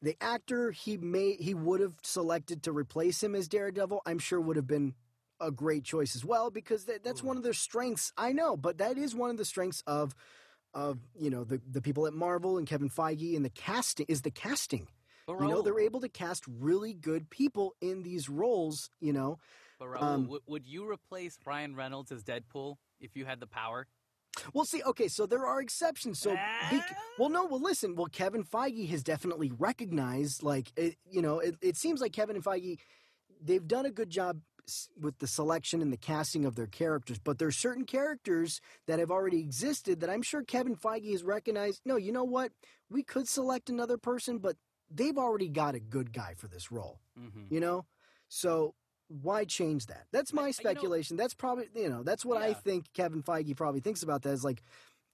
The actor he may, he would have selected to replace him as Daredevil, I'm sure would have been a great choice as well, because that, that's Ooh. one of their strengths. I know, but that is one of the strengths of, of you know, the, the people at Marvel and Kevin Feige and the casting is the casting. But Raul, you know, they're able to cast really good people in these roles, you know. But Raul, um, w- would you replace Ryan Reynolds as Deadpool if you had the power? Well, see, okay, so there are exceptions. So, ah? be, well, no, well, listen, well, Kevin Feige has definitely recognized, like, it, you know, it, it seems like Kevin and Feige, they've done a good job with the selection and the casting of their characters, but there are certain characters that have already existed that I'm sure Kevin Feige has recognized, no, you know what? We could select another person, but they've already got a good guy for this role, mm-hmm. you know? So why change that? That's my I, speculation. You know, that's probably, you know, that's what yeah. I think Kevin Feige probably thinks about that is like,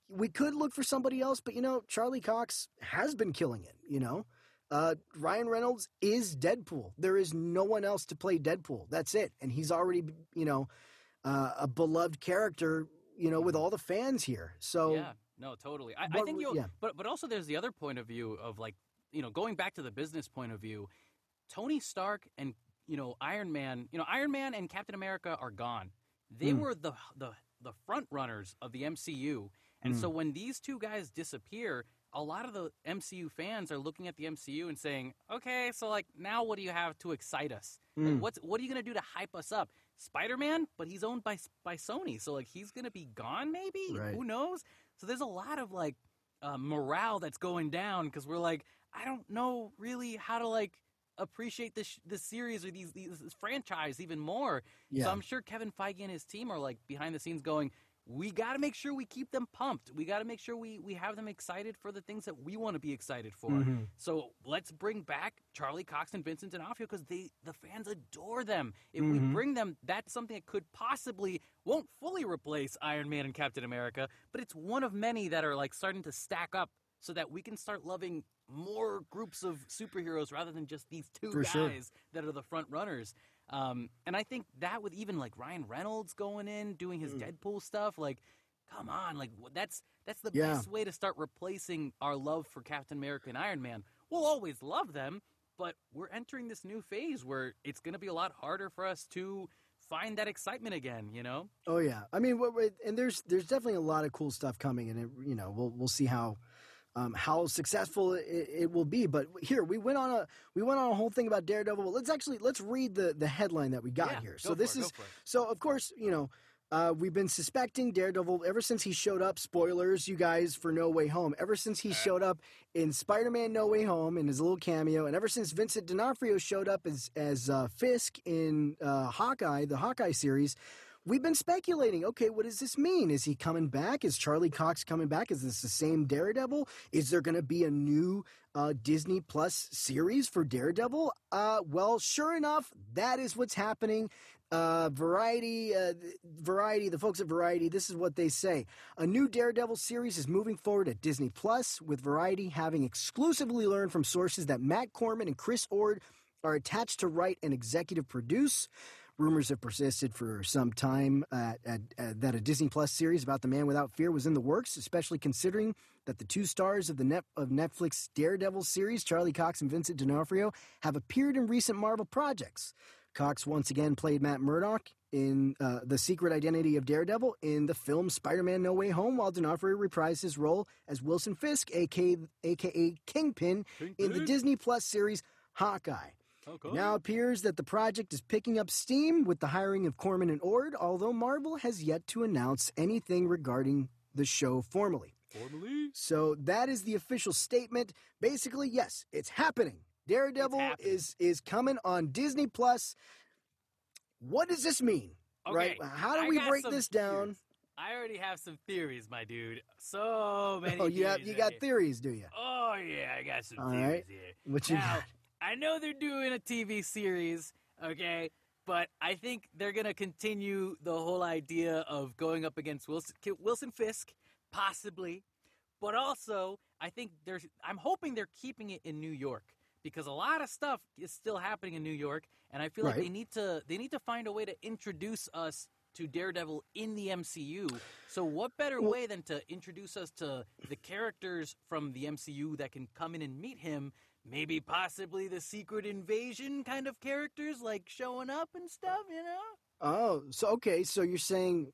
we could look for somebody else, but you know, Charlie Cox has been killing it, you know? Uh, Ryan Reynolds is Deadpool. There is no one else to play Deadpool. That's it. And he's already, you know, uh, a beloved character, you know, with all the fans here. So yeah, no, totally. I, but, I think you. Yeah. But but also, there's the other point of view of like, you know, going back to the business point of view, Tony Stark and you know Iron Man, you know Iron Man and Captain America are gone. They mm. were the the the front runners of the M C U, and mm. so when these two guys disappear, a lot of the M C U fans are looking at the M C U and saying, okay, so, like, now what do you have to excite us? Mm. Like, what's, what are you going to do to hype us up? Spider-Man? But he's owned by by Sony, so, like, he's going to be gone maybe? Right. Who knows? So there's a lot of, like, uh, morale that's going down because we're like, I don't know really how to, like, appreciate this this series or these, these this franchise even more. Yeah. So I'm sure Kevin Feige and his team are, like, behind the scenes going, we got to make sure we keep them pumped. We got to make sure we, we have them excited for the things that we want to be excited for. Mm-hmm. So let's bring back Charlie Cox and Vincent D'Onofrio because they the fans adore them. If mm-hmm. we bring them, that's something that could possibly won't fully replace Iron Man and Captain America, but it's one of many that are like starting to stack up so that we can start loving more groups of superheroes rather than just these two for guys sure. that are the front runners. Um, and I think that with even, like, Ryan Reynolds going in, doing his mm. Deadpool stuff, like, come on, like, that's that's the yeah. best way to start replacing our love for Captain America and Iron Man. We'll always love them, but we're entering this new phase where it's going to be a lot harder for us to find that excitement again, you know? Oh, yeah. I mean, and there's there's definitely a lot of cool stuff coming, and, it, you know, we'll we'll see how um, how successful it, it will be. But here, we went on a we went on a whole thing about Daredevil. Well, let's actually let's read the, the headline that we got yeah, here. So this it, is so, of course, you know, Uh, we've been suspecting Daredevil ever since he showed up, spoilers, you guys, for No Way Home, ever since he showed up in Spider-Man No Way Home in his little cameo, and ever since Vincent D'Onofrio showed up as, as uh, Fisk in uh, Hawkeye, the Hawkeye series, we've been speculating, okay, what does this mean? Is he coming back? Is Charlie Cox coming back? Is this the same Daredevil? Is there going to be a new uh, Disney Plus series for Daredevil? Uh, well, sure enough, that is what's happening. Uh, Variety, uh, Variety, the folks at Variety, this is what they say. A new Daredevil series is moving forward at Disney Plus, with Variety having exclusively learned from sources that Matt Corman and Chris Ord are attached to write and executive produce. Rumors have persisted for some time uh, at, at, that a Disney Plus series about the Man Without Fear was in the works, especially considering that the two stars of the Net, of Netflix Daredevil series, Charlie Cox and Vincent D'Onofrio, have appeared in recent Marvel projects. Cox once again played Matt Murdock in uh, The Secret Identity of Daredevil in the film Spider-Man No Way Home, while D'Onofrio reprised his role as Wilson Fisk, a k a. Kingpin, in the Disney Plus series Hawkeye. Oh, cool. It now appears that the project is picking up steam with the hiring of Corman and Ord, although Marvel has yet to announce anything regarding the show formally. Formally? So that is the official statement. Basically, yes, it's happening. Daredevil it's happening. is is coming on Disney Plus. What does this mean? Okay. Right? How do we break this down? Theories. I already have some theories, my dude. So many. Oh, you have, you got here. theories, do you? Oh yeah, I got some All theories right. here. What you now, got? I know they're doing a T V series, okay, but I think they're going to continue the whole idea of going up against Wilson, Wilson Fisk, possibly. But also, I think there's, I'm hoping they're keeping it in New York, because a lot of stuff is still happening in New York, and I feel right. like they need to they need to find a way to introduce us to Daredevil in the M C U. So what better well, way than to introduce us to the characters from the M C U that can come in and meet him? Maybe possibly the secret invasion kind of characters, like showing up and stuff, you know? Oh, so okay, so you're saying,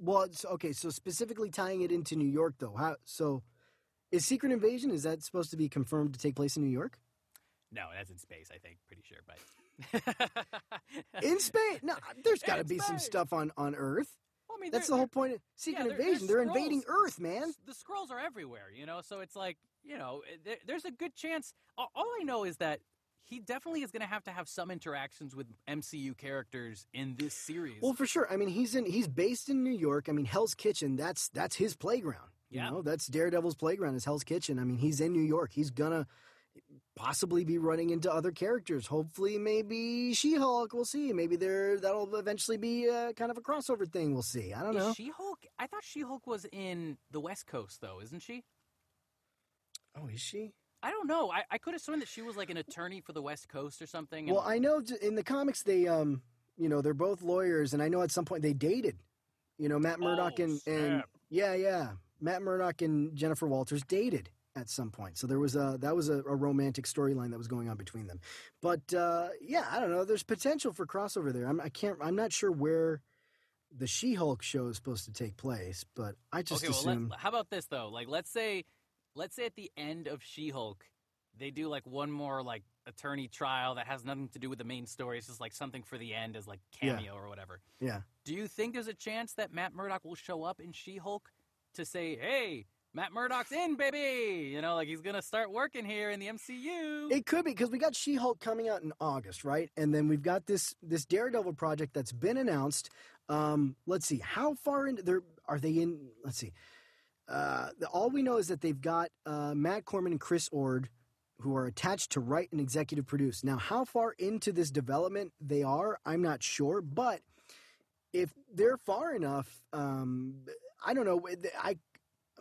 well, it's, okay, so specifically tying it into New York, though. How, so is secret invasion, is that supposed to be confirmed to take place in New York? No, that's in space, I think, pretty sure, but... in space? No, there's got to be space. some stuff on, on Earth. Well, I mean, that's the whole point of secret yeah, they're, invasion. They're, they're invading Earth, man. The Skrulls are everywhere, you know, so it's like... You know, there, there's a good chance. All I know is that he definitely is going to have to have some interactions with M C U characters in this series. Well, for sure. I mean, he's in. He's based in New York. I mean, Hell's Kitchen. That's that's his playground. Yeah. You know, that's Daredevil's playground is Hell's Kitchen. I mean, he's in New York. He's gonna possibly be running into other characters. Hopefully, maybe She-Hulk. We'll see. Maybe there that'll eventually be a, kind of a crossover thing. We'll see. I don't know. Is She-Hulk. I thought She-Hulk was in the West Coast, though, isn't she? Oh, is she? I don't know. I, I could have sworn that she was like an attorney for the West Coast or something. Well, I know in the comics they, um, you know, they're both lawyers, and I know at some point they dated. You know, Matt Murdock oh, and, and yeah, yeah, Matt Murdock and Jennifer Walters dated at some point. So there was a that was a, a romantic storyline that was going on between them. But uh, yeah, I don't know. There's potential for crossover there. I'm, I can't. I'm not sure where the She-Hulk show is supposed to take place, but I just okay, assume. Well, how about this though? Like, let's say. Let's say at the end of She-Hulk, they do, like, one more, like, attorney trial that has nothing to do with the main story. It's just, like, something for the end as, like, cameo yeah. or whatever. Yeah. Do you think there's a chance that Matt Murdock will show up in She-Hulk to say, hey, Matt Murdock's in, baby! You know, like, he's going to start working here in the M C U. It could be, because we got She-Hulk coming out in August, right? And then we've got this this Daredevil project that's been announced. Um, let's see. How far into there are they in? Let's see. Uh, all we know is that they've got uh, Matt Corman and Chris Ord, who are attached to write and executive produce. Now, how far into this development they are, I'm not sure. But if they're far enough, um, I don't know. I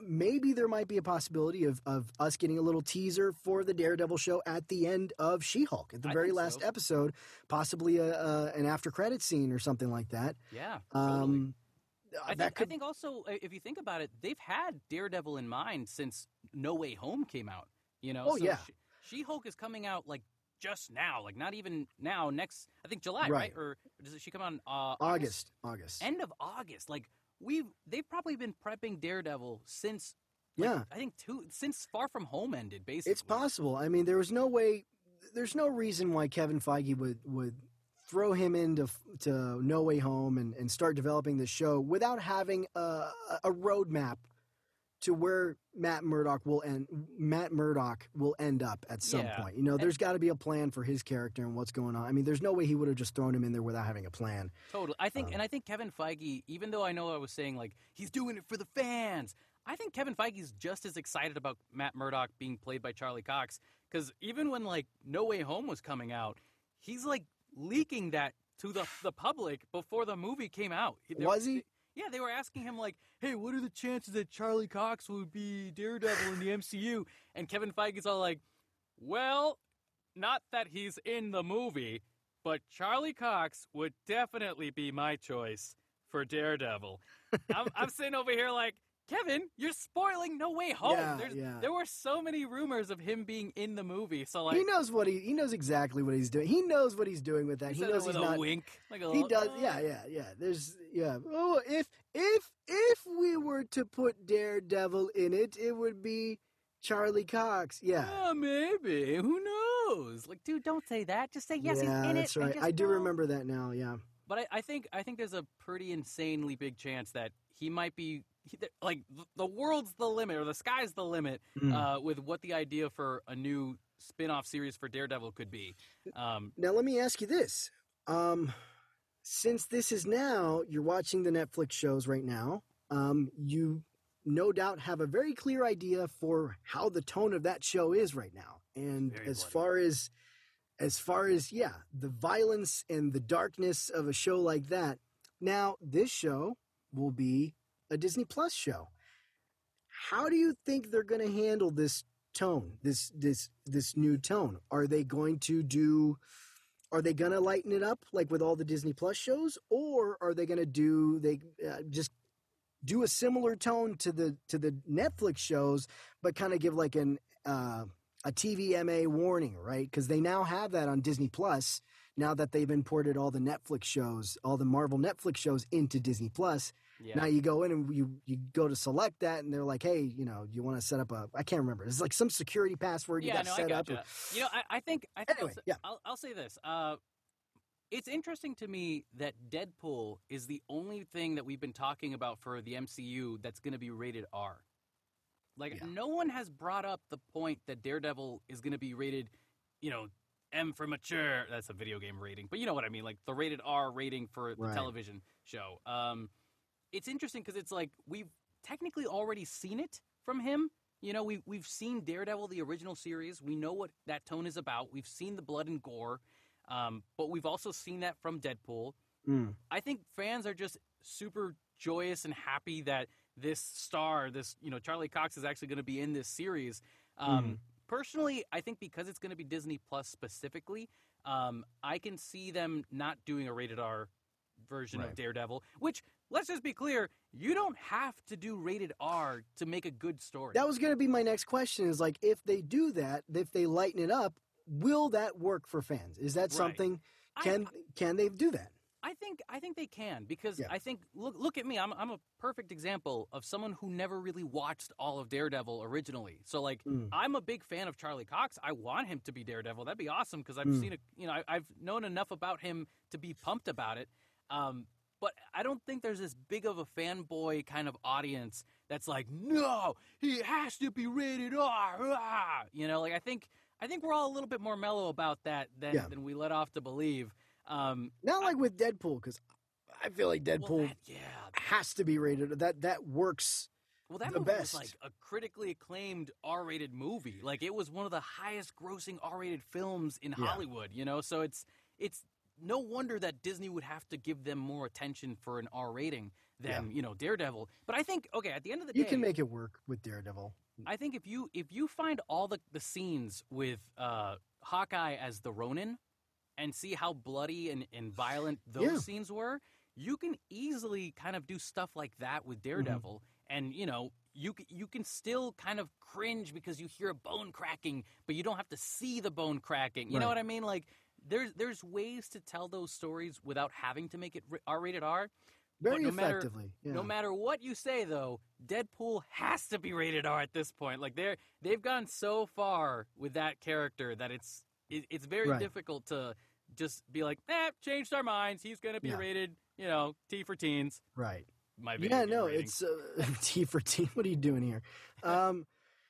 maybe there might be a possibility of, of us getting a little teaser for the Daredevil show at the end of She-Hulk, at the I very last so. episode, possibly a, a, an after credit scene or something like that. Yeah, totally. Um, I think, could... I think also, if you think about it, they've had Daredevil in mind since No Way Home came out. You know, oh, so yeah. She-Hulk is coming out like just now, like not even now, next, I think July, right? right? Or does she come on uh, August? August. End of August. Like we've, they've probably been prepping Daredevil since, like, yeah, I think two, since Far From Home ended, basically. It's possible. I mean, there was no way, there's no reason why Kevin Feige would, would throw him into to No Way Home and, and start developing this show without having a, a roadmap to where Matt Murdock will end. Matt Murdock will end up at some yeah. point. You know, there's got to be a plan for his character and what's going on. I mean, there's no way he would have just thrown him in there without having a plan. Totally, I think, um, and I think Kevin Feige, even though I know I was saying like he's doing it for the fans, I think Kevin Feige's just as excited about Matt Murdock being played by Charlie Cox, because even when like No Way Home was coming out, he's like leaking that to the the public before the movie came out. There, was he? Yeah, they were asking him, like, hey, what are the chances that Charlie Cox would be Daredevil in the M C U? And Kevin Feige's all like, well, not that he's in the movie, but Charlie Cox would definitely be my choice for Daredevil. I'm, I'm sitting over here like, Kevin, you're spoiling No Way Home. Yeah, yeah. There were so many rumors of him being in the movie. So like, he knows what he he knows exactly what he's doing. He knows what he's doing with that. He, he knows it with he's a not wink. Like a he little, does. Yeah, yeah, yeah. There's yeah. Oh, if if if we were to put Daredevil in it, it would be Charlie Cox. Yeah, yeah maybe. Who knows? Like, dude, don't say that. Just say yes. Yeah, he's in that's it. Right. I do don't. remember that now. Yeah, but I, I think I think there's a pretty insanely big chance that he might be. Like, the world's the limit, or the sky's the limit, mm. uh, with what the idea for a new spin-off series for Daredevil could be. Um, now, let me ask you this. Um, since this is now, you're watching the Netflix shows right now, um, you no doubt have a very clear idea for how the tone of that show is right now. And as bloody. far as, as far as, yeah, the violence and the darkness of a show like that, now this show will be a Disney Plus show. How do you think they're going to handle this tone, this this this new tone? Are they going to do, are they going to lighten it up like with all the Disney Plus shows, or are they going to do they uh, just do a similar tone to the to the Netflix shows, but kind of give like an uh, a T V M A warning, right? Because they now have that on Disney Plus. Now that they've imported all the Netflix shows, all the Marvel Netflix shows into Disney Plus, yeah. Now you go in and you, you go to select that, and they're like, hey, you know, you want to set up a – I can't remember. It's like some security password you yeah, got no, set I gotcha. up. Or, you know, I, I think – I think anyway, I'll, yeah. I'll, I'll say this. Uh, it's interesting to me that Deadpool is the only thing that we've been talking about for the M C U that's going to be rated R. Like, yeah. no one has brought up the point that Daredevil is going to be rated, you know – M for mature. That's a video game rating, but you know what I mean, like the rated R rating for the right. television show. Um, it's interesting because it's like we've technically already seen it from him. You know, we we've seen Daredevil, the original series. We know what that tone is about. We've seen the blood and gore, um, but we've also seen that from Deadpool. Mm. I think fans are just super joyous and happy that this star, this you know, Charlie Cox is actually going to be in this series. Um, mm. Personally, I think because it's going to be Disney Plus specifically, um, I can see them not doing a rated R version right. of Daredevil, which, let's just be clear, you don't have to do rated R to make a good story. That was going to be my next question is, like, if they do that, if they lighten it up, will that work for fans? Is that right. something? Can I, can they do that? I think I think they can because yeah. I think look look at me. I'm I'm a perfect example of someone who never really watched all of Daredevil originally. So like mm. I'm a big fan of Charlie Cox. I want him to be Daredevil. That'd be awesome because I've mm. seen a you know I, I've known enough about him to be pumped about it. Um, but I don't think there's this big of a fanboy kind of audience that's like no, he has to be rated R. You know, like I think I think we're all a little bit more mellow about that than yeah. than we let off to believe. Um, Not like I, with Deadpool, because I feel like Deadpool well, that, yeah. has to be rated. That that works the best. Well, that movie best. was like a critically acclaimed R-rated movie. Like it was one of the highest-grossing R-rated films in yeah. Hollywood. You know, so it's it's no wonder that Disney would have to give them more attention for an R rating than yeah. you know Daredevil. But I think okay, at the end of the day, you can make it work with Daredevil. I think if you if you find all the the scenes with uh, Hawkeye as the Ronin. And see how bloody and, and violent those yeah. scenes were, you can easily kind of do stuff like that with Daredevil. Mm-hmm. And, you know, you you can still kind of cringe because you hear a bone cracking, but you don't have to see the bone cracking. You right. know what I mean? Like there's there's ways to tell those stories without having to make it R-rated R. Very no effectively. Matter, yeah. No matter what you say, though, Deadpool has to be rated R at this point. Like they're they've gone so far with that character that it's it, it's very right. difficult to just be like, eh, changed our minds. He's going to be yeah. rated, you know, T for teens. Right. My yeah, no, rating. It's uh, T for teen. What are you doing here? Um,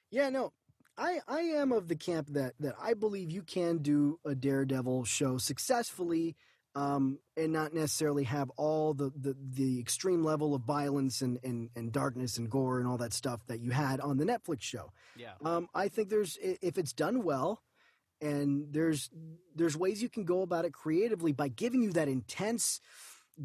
yeah, no, I I am of the camp that that I believe you can do a Daredevil show successfully, um, and not necessarily have all the, the, the extreme level of violence and, and, and darkness and gore and all that stuff that you had on the Netflix show. Yeah, um, I think there's if it's done well, and there's there's ways you can go about it creatively by giving you that intense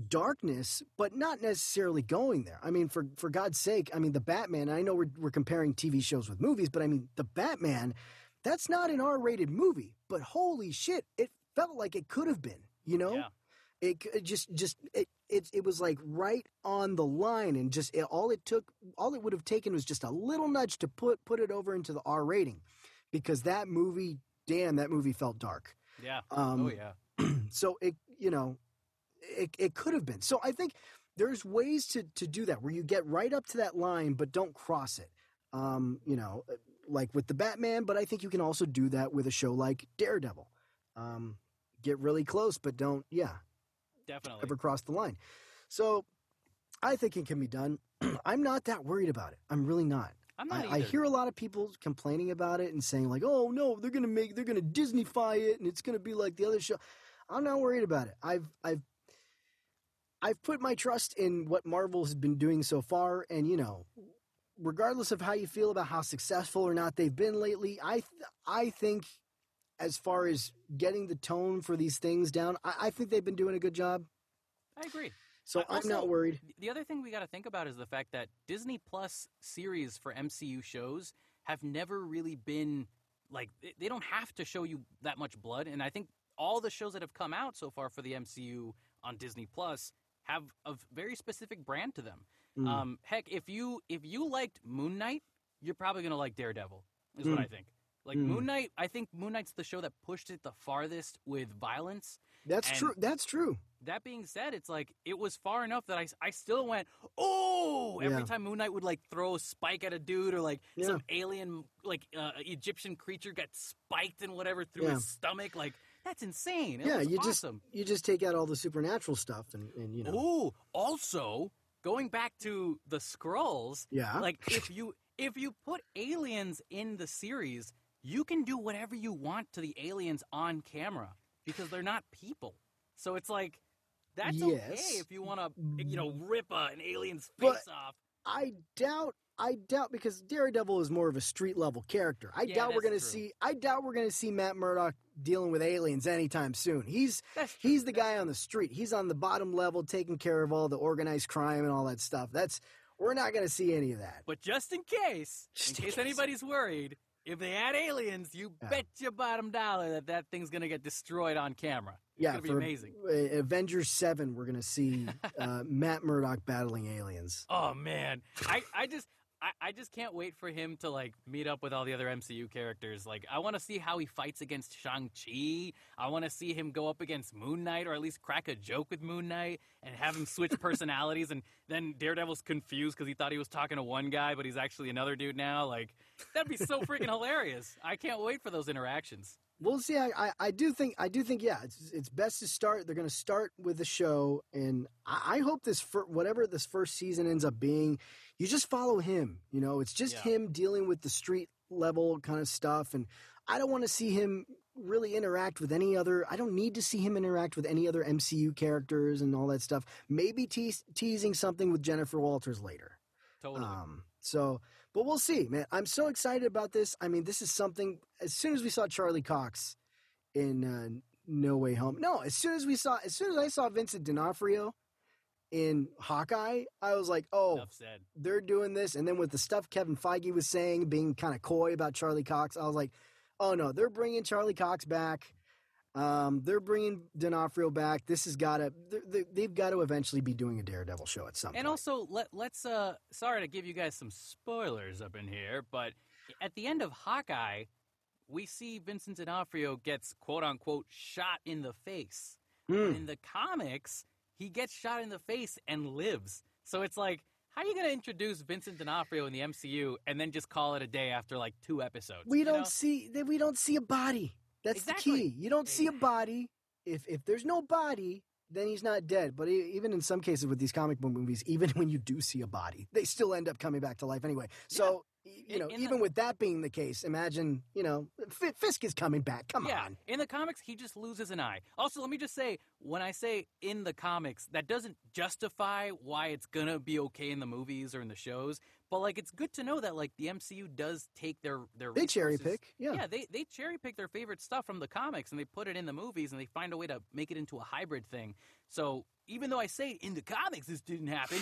darkness, but not necessarily going there. I mean, for for God's sake, I mean, the Batman, I know we're we're comparing T V shows with movies, but I mean, the Batman, that's not an R-rated movie, but holy shit, it felt like it could have been, you know? Yeah. It, it just, just it, it it was like right on the line, and just it, all it took, all it would have taken was just a little nudge to put, put it over into the R rating, because that movie, damn, that movie felt dark. Yeah. Um, oh, yeah. So it, you know, It, it could have been. So I think there's ways to, to do that where you get right up to that line, but don't cross it, um, you know, like with the Batman. But I think you can also do that with a show like Daredevil. Um, get really close, but don't, yeah, definitely ever cross the line. So I think it can be done. I'm not that worried about it. I'm really not. I'm not I, I hear a lot of people complaining about it and saying like, oh, no, they're going to make they're going to Disney-fy it and it's going to be like the other show. I'm not worried about it. I've I've. I've put my trust in what Marvel has been doing so far, and, you know, regardless of how you feel about how successful or not they've been lately, I th- I think as far as getting the tone for these things down, I, I think they've been doing a good job. I agree. So also, I'm not worried. The other thing we got to think about is the fact that Disney Plus series for M C U shows have never really been, like, they don't have to show you that much blood, and I think all the shows that have come out so far for the M C U on Disney Plus have a very specific brand to them. Mm. Um, heck, if you if you liked Moon Knight, you're probably going to like Daredevil, is mm. what I think. Like, mm. Moon Knight, I think Moon Knight's the show that pushed it the farthest with violence. That's and true. That's true. That being said, it's like, it was far enough that I, I still went, oh! Every yeah. time Moon Knight would, like, throw a spike at a dude, or, like, yeah. some alien, like, uh, Egyptian creature got spiked and whatever through yeah. his stomach, like... That's insane. It yeah, you awesome. just you just take out all the supernatural stuff and, and you know. Ooh, also going back to the Skrulls. Yeah. Like if you if you put aliens in the series, you can do whatever you want to the aliens on camera because they're not people. So it's like that's yes. okay if you want to you know rip a, an alien's face but off. I doubt. I doubt because Daredevil is more of a street level character. I yeah, doubt we're going to see. I doubt we're going to see Matt Murdock dealing with aliens anytime soon. He's he's the that's guy true. on the street. He's on the bottom level, taking care of all the organized crime and all that stuff. That's we're not going to see any of that. But just in case, just in, in case, case anybody's worried, if they add aliens, you yeah. bet your bottom dollar that that thing's going to get destroyed on camera. It's yeah, going to be amazing. Avengers seven, we're going to see uh, Matt Murdock battling aliens. Oh man, I I just. I just can't wait for him to, like, meet up with all the other M C U characters. Like, I want to see how he fights against Shang-Chi. I want to see him go up against Moon Knight, or at least crack a joke with Moon Knight and have him switch personalities. And then Daredevil's confused because he thought he was talking to one guy, but he's actually another dude now. Like, that'd be so freaking hilarious. I can't wait for those interactions. We'll see. I, I, I do think, I do think, yeah, it's it's best to start. They're going to start with the show, and I, I hope this for whatever this first season ends up being, you just follow him. You know, it's just yeah. him dealing with the street level kind of stuff, and I don't want to see him really interact with any other. I don't need to see him interact with any other M C U characters and all that stuff. Maybe te- teasing something with Jennifer Walters later. Totally. Um, So, but we'll see, man. I'm so excited about this. I mean, this is something, as soon as we saw Charlie Cox in uh, No Way Home, no, as soon as we saw, as soon as I saw Vincent D'Onofrio in Hawkeye, I was like, oh, they're doing this. And then with the stuff Kevin Feige was saying, being kind of coy about Charlie Cox, I was like, oh no, they're bringing Charlie Cox back. Um, they're bringing D'Onofrio back. This has got to – they've got to eventually be doing a Daredevil show at some point. And also, let, let's uh, – sorry to give you guys some spoilers up in here, but at the end of Hawkeye, we see Vincent D'Onofrio gets quote-unquote shot in the face. Mm. In the comics, he gets shot in the face and lives. So it's like, how are you going to introduce Vincent D'Onofrio in the M C U and then just call it a day after like two episodes? We don't know? see – we don't see a body. That's exactly. The key. You don't see a body. If if there's no body, then he's not dead. But even in some cases with these comic book movies, even when you do see a body, they still end up coming back to life anyway. So, yeah. you know, in even the, with that being the case, imagine, you know, F- Fisk is coming back. Come yeah. on. In the comics, he just loses an eye. Also, let me just say, when I say in the comics, that doesn't justify why it's going to be okay in the movies or in the shows. But, like, it's good to know that, like, the M C U does take their, their resources. They cherry pick, yeah. Yeah, they, they cherry pick their favorite stuff from the comics, and they put it in the movies, and they find a way to make it into a hybrid thing. So even though I say in the comics this didn't happen,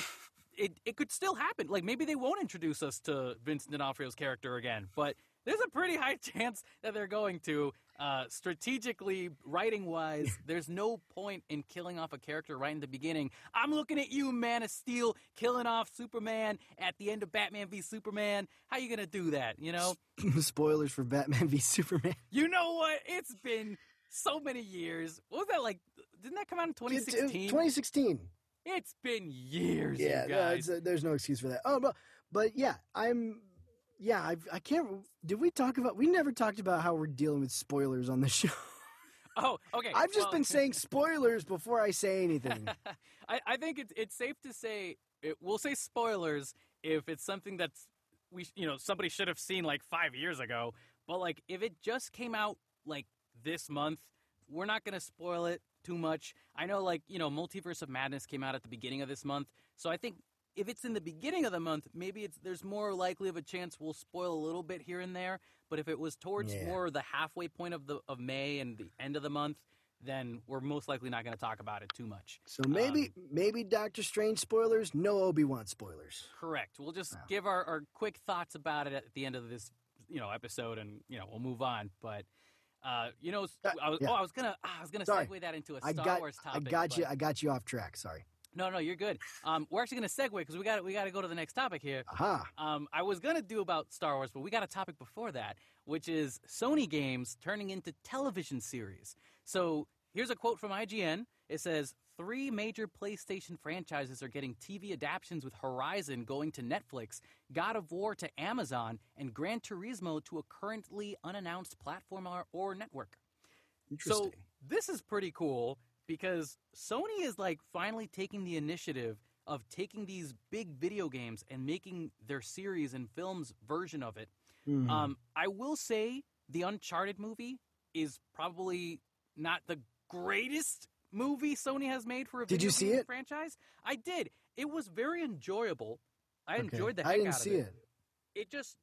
it, it could still happen. Like, maybe they won't introduce us to Vincent D'Onofrio's character again, but there's a pretty high chance that they're going to. Uh, strategically, writing-wise, there's no point in killing off a character right in the beginning. I'm looking at you, Man of Steel, killing off Superman at the end of Batman v Superman. How you going to do that, you know? Spoilers for Batman v Superman. You know what? It's been so many years. What was that like? Didn't that come out in twenty sixteen? twenty sixteen. It's been years, yeah, you guys. No, it's, uh, there's no excuse for that. Oh, but, but yeah, I'm... Yeah, I, I can't – did we talk about – we never talked about how we're dealing with spoilers on the show. Oh, okay. I've just well, been saying spoilers before I say anything. I, I think it's it's safe to say it, – we'll say spoilers if it's something that's – we you know, somebody should have seen like five years ago. But like if it just came out like this month, we're not going to spoil it too much. I know like, you know, Multiverse of Madness came out at the beginning of this month, so I think – if it's in the beginning of the month, maybe it's there's more likely of a chance we'll spoil a little bit here and there. But if it was towards yeah. more the halfway point of the of May and the end of the month, then we're most likely not going to talk about it too much. So maybe um, maybe Doctor Strange spoilers, no Obi-Wan spoilers. Correct. We'll just wow. give our, our quick thoughts about it at the end of this you know episode, and you know we'll move on. But uh, you know, I was, uh, yeah. oh, I was gonna I was gonna sorry. segue that into a Star got, Wars topic. I got but... you. I got you off track. Sorry. No, no, you're good. Um, we're actually going to segue because we got we got to go to the next topic here. Aha. Um, I was going to do about Star Wars, but we got a topic before that, which is Sony games turning into television series. So here's a quote from I G N. It says, three major PlayStation franchises are getting T V adaptions with Horizon going to Netflix, God of War to Amazon, and Gran Turismo to a currently unannounced platform or, or network. Interesting. So this is pretty cool. Because Sony is, like, finally taking the initiative of taking these big video games and making their series and films version of it. Mm-hmm. Um, I will say the Uncharted movie is probably not the greatest movie Sony has made for a video did you see game it? franchise. I did. It was very enjoyable. I okay. enjoyed the heck I didn't out of see it. it. It just...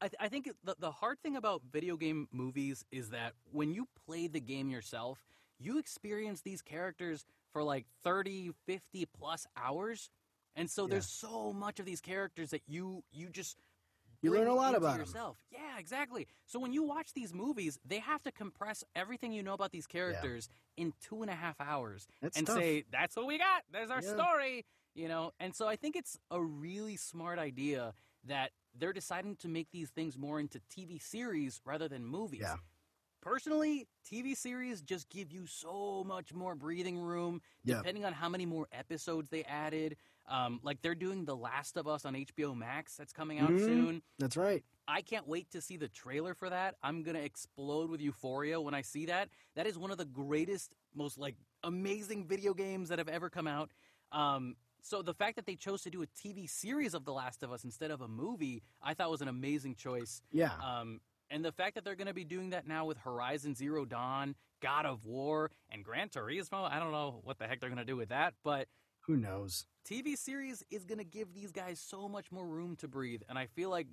I, th- I think it, the, the hard thing about video game movies is that when you play the game yourself... you experience these characters for like thirty, fifty plus hours. And so yeah. there's so much of these characters that you you just you learn a lot about yourself. Them. Yeah, exactly. So when you watch these movies, they have to compress everything you know about these characters yeah. in two and a half hours that's and tough. say, that's what we got. There's our yeah. story, you know. And so I think it's a really smart idea that they're deciding to make these things more into T V series rather than movies. Yeah. Personally, T V series just give you so much more breathing room, depending yeah. on how many more episodes they added. Um, like, they're doing The Last of Us on H B O Max. That's coming out mm-hmm. soon. That's right. I can't wait to see the trailer for that. I'm going to explode with euphoria when I see that. That is one of the greatest, most, like, amazing video games that have ever come out. Um, so the fact that they chose to do a T V series of The Last of Us instead of a movie, I thought was an amazing choice. Yeah. Um And the fact that they're going to be doing that now with Horizon Zero Dawn, God of War, and Gran Turismo, I don't know what the heck they're going to do with that, but... who knows? T V series is going to give these guys so much more room to breathe, and I feel like...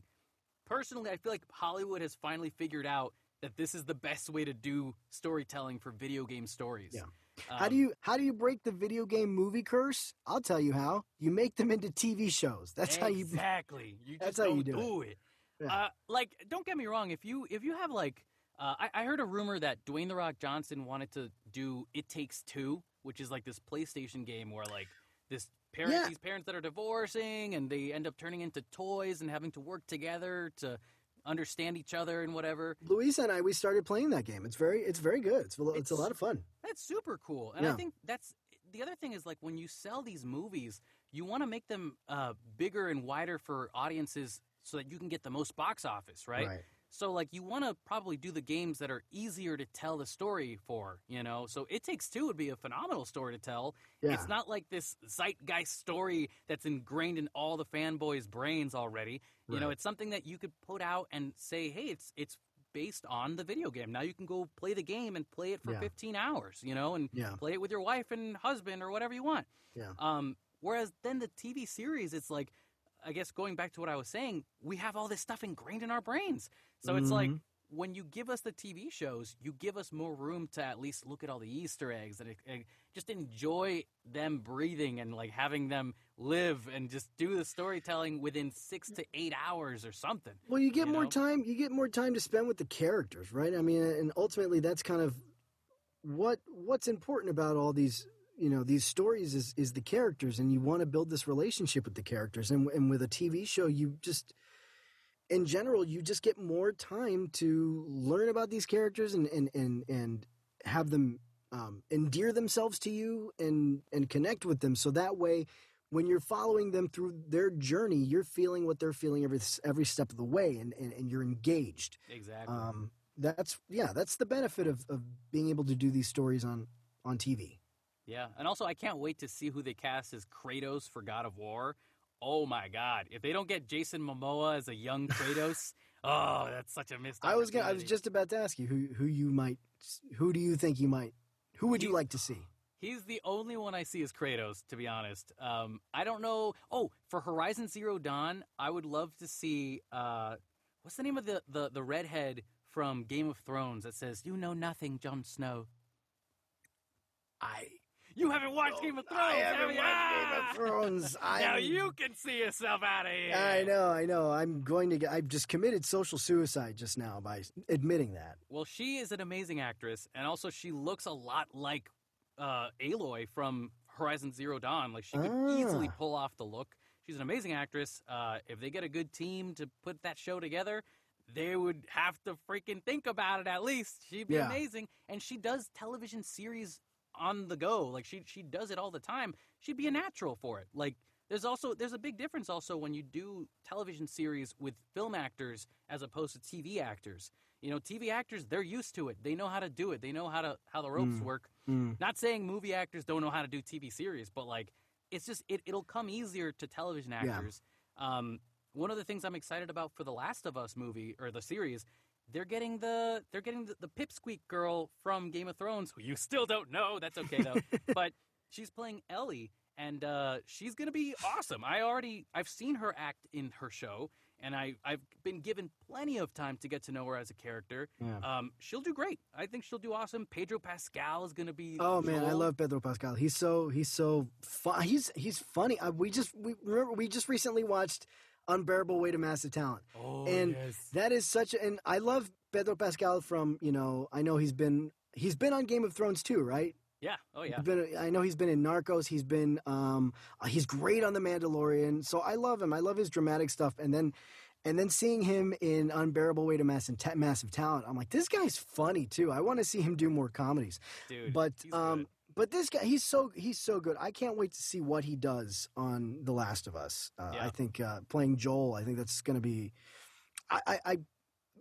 personally, I feel like Hollywood has finally figured out that this is the best way to do storytelling for video game stories. Yeah. Um, how do you how do you break the video game movie curse? I'll tell you how. You make them into T V shows. That's exactly. how you... Exactly. You just that's how don't you do, do it. it. Yeah. Uh, like, don't get me wrong, if you if you have, like, Uh, I, I heard a rumor that Dwayne The Rock Johnson wanted to do It Takes Two, which is like this PlayStation game where like this parents, yeah. these parents that are divorcing and they end up turning into toys and having to work together to understand each other and whatever. Luisa and I, we started playing that game. It's very, it's very good. It's, it's, it's a lot of fun. That's super cool. And yeah. I think that's the other thing is like when you sell these movies, you want to make them uh, bigger and wider for audiences so that you can get the most box office, right? Right. So, like, you want to probably do the games that are easier to tell the story for, you know? So It Takes Two would be a phenomenal story to tell. Yeah. It's not like this zeitgeist story that's ingrained in all the fanboys' brains already. Right. You know, it's something that you could put out and say, hey, it's it's based on the video game. Now you can go play the game and play it for yeah. fifteen hours, you know? And yeah. play it with your wife and husband or whatever you want. Yeah. Um, whereas then the T V series, it's like, I guess going back to what I was saying, we have all this stuff ingrained in our brains. So it's mm-hmm. like when you give us the T V shows, you give us more room to at least look at all the Easter eggs and, and just enjoy them breathing and like having them live and just do the storytelling within six to eight hours or something. Well, you get you more know? time. You get more time to spend with the characters, right? I mean, and ultimately that's kind of what what's important about all these you know, these stories is, is the characters, and you want to build this relationship with the characters. And, and with a T V show, you just, in general, you just get more time to learn about these characters and, and, and, and have them um, endear themselves to you and, and connect with them. So that way, when you're following them through their journey, you're feeling what they're feeling every, every step of the way, and, and, and you're engaged. Exactly. Um, that's, yeah, that's the benefit of, of being able to do these stories on, on T V. Yeah, and also I can't wait to see who they cast as Kratos for God of War. Oh, my God. If they don't get Jason Momoa as a young Kratos, oh, that's such a missed opportunity. I was gonna, I was just about to ask you who, who you might – who do you think you might – who would he, you like to see? He's the only one I see as Kratos, to be honest. Um, I don't know – oh, for Horizon Zero Dawn, I would love to see uh, – what's the name of the, the, the redhead from Game of Thrones that says, "You know nothing, Jon Snow"? I – You haven't watched oh, Game of Thrones, I haven't have you? watched ah! Game of Thrones. I'm... Now you can see yourself out of here. I know, I know. I'm going to get, I've just committed social suicide just now by admitting that. Well, she is an amazing actress, and also she looks a lot like uh, Aloy from Horizon Zero Dawn. Like, she could ah. easily pull off the look. She's an amazing actress. Uh, if they get a good team to put that show together, they would have to freaking think about it at least. She'd be yeah. amazing. And she does television series on the go. Like, she she does it all the time. She'd be a natural for it. Like, there's also there's a big difference also when you do television series with film actors as opposed to T V actors. You know, T V actors, they're used to it. They know how to do it. They know how to how the ropes mm. work. Mm. Not saying movie actors don't know how to do T V series, but like it's just it, it'll come easier to television actors. Yeah. Um, one of the things I'm excited about for the Last of Us movie or the series, They're getting the they're getting the, the Pipsqueak girl from Game of Thrones, who you still don't know. That's okay though. But she's playing Ellie, and uh, she's gonna be awesome. I already I've seen her act in her show, and I I've been given plenty of time to get to know her as a character. Yeah. Um, she'll do great. I think she'll do awesome. Pedro Pascal is gonna be oh man, I love Pedro Pascal. He's so he's so fun. He's he's funny. I, we just we remember we just recently watched Unbearable Weight of Massive Talent. Oh, and yes. that is such a, and I love Pedro Pascal from, you know, I know he's been, he's been on Game of Thrones too, right? Yeah. Oh yeah. Been, I know he's been in Narcos. He's been, um, he's great on The Mandalorian. So I love him. I love his dramatic stuff. And then, and then seeing him in Unbearable Weight of Massive Talent, I'm like, this guy's funny too. I want to see him do more comedies. Dude, but, um, good. But this guy, he's so he's so good. I can't wait to see what he does on The Last of Us. Uh, yeah. I think uh, playing Joel, I think that's going to be I, – I, I,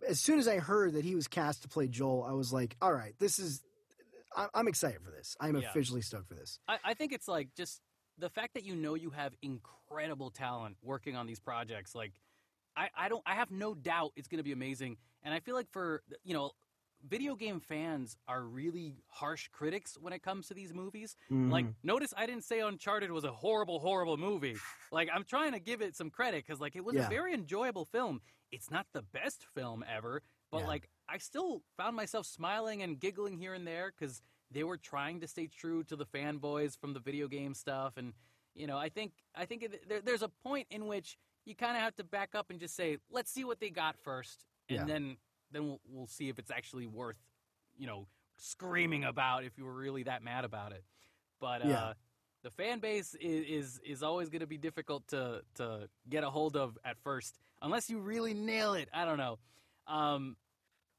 as soon as I heard that he was cast to play Joel, I was like, all right, this is – I'm excited for this. I'm yeah. officially stoked for this. I, I think it's like just the fact that you know you have incredible talent working on these projects. Like I, I don't – I have no doubt it's going to be amazing. And I feel like for – you know. Video game fans are really harsh critics when it comes to these movies. Mm. Like, notice I didn't say Uncharted was a horrible, horrible movie. Like, I'm trying to give it some credit because, like, it was yeah. a very enjoyable film. It's not the best film ever, but, yeah. like, I still found myself smiling and giggling here and there because they were trying to stay true to the fanboys from the video game stuff. And, you know, I think, I think it, there, there's a point in which you kind of have to back up and just say, let's see what they got first. And yeah. then then we'll, we'll see if it's actually worth, you know, screaming about if you were really that mad about it. But yeah. uh, the fan base is is, is always going to be difficult to, to get a hold of at first, unless you really nail it. I don't know. Um,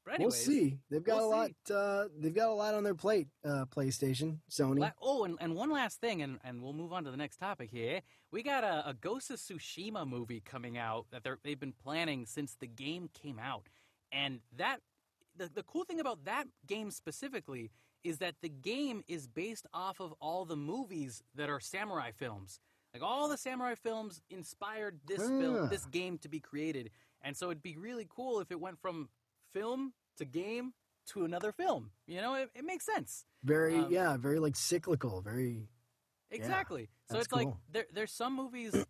but anyways, we'll see. They've got we'll a lot. Uh, they've got a lot on their plate. Uh, PlayStation, Sony. La- oh, and, and one last thing, and, and we'll move on to the next topic here. We got a, a Ghost of Tsushima movie coming out that they're, they've been planning since the game came out, and that. The, the cool thing about that game specifically is that the game is based off of all the movies that are samurai films. Like, all the samurai films inspired this yeah. film, this game to be created. And so it'd be really cool if it went from film to game to another film. You know, it, it makes sense. Very, um, yeah, very, like, cyclical, very... Exactly. Yeah, so it's cool. like, there, there's some movies that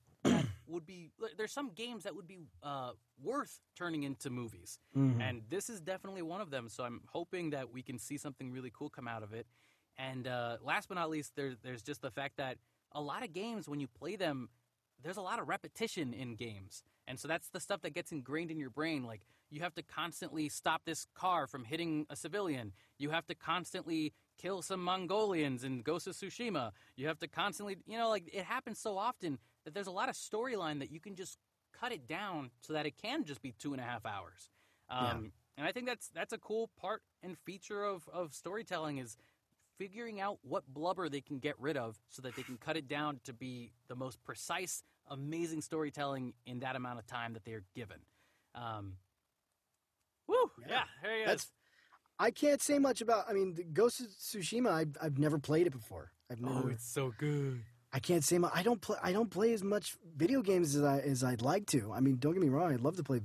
would be... There's some games that would be... Uh, worth turning into movies. Mm-hmm. And this is definitely one of them, so I'm hoping that we can see something really cool come out of it. And uh, last but not least, there, there's just the fact that a lot of games, when you play them, there's a lot of repetition in games. And so that's the stuff that gets ingrained in your brain. Like, you have to constantly stop this car from hitting a civilian. You have to constantly kill some Mongolians in Ghost of Tsushima. You have to constantly, you know, like, it happens so often that there's a lot of storyline that you can just cut it down so that it can just be two and a half hours. Um, yeah. And I think that's that's a cool part and feature of, of storytelling is figuring out what blubber they can get rid of so that they can cut it down to be the most precise, amazing storytelling in that amount of time that they're given. Um, woo! Yeah, yeah there he that's, is. I can't say much about, I mean, the Ghost of Tsushima, I've, I've never played it before. I've never, oh, it's so good. I can't say much. I don't play. I don't play as much video games as I as I'd like to. I mean, don't get me wrong. I'd love to play,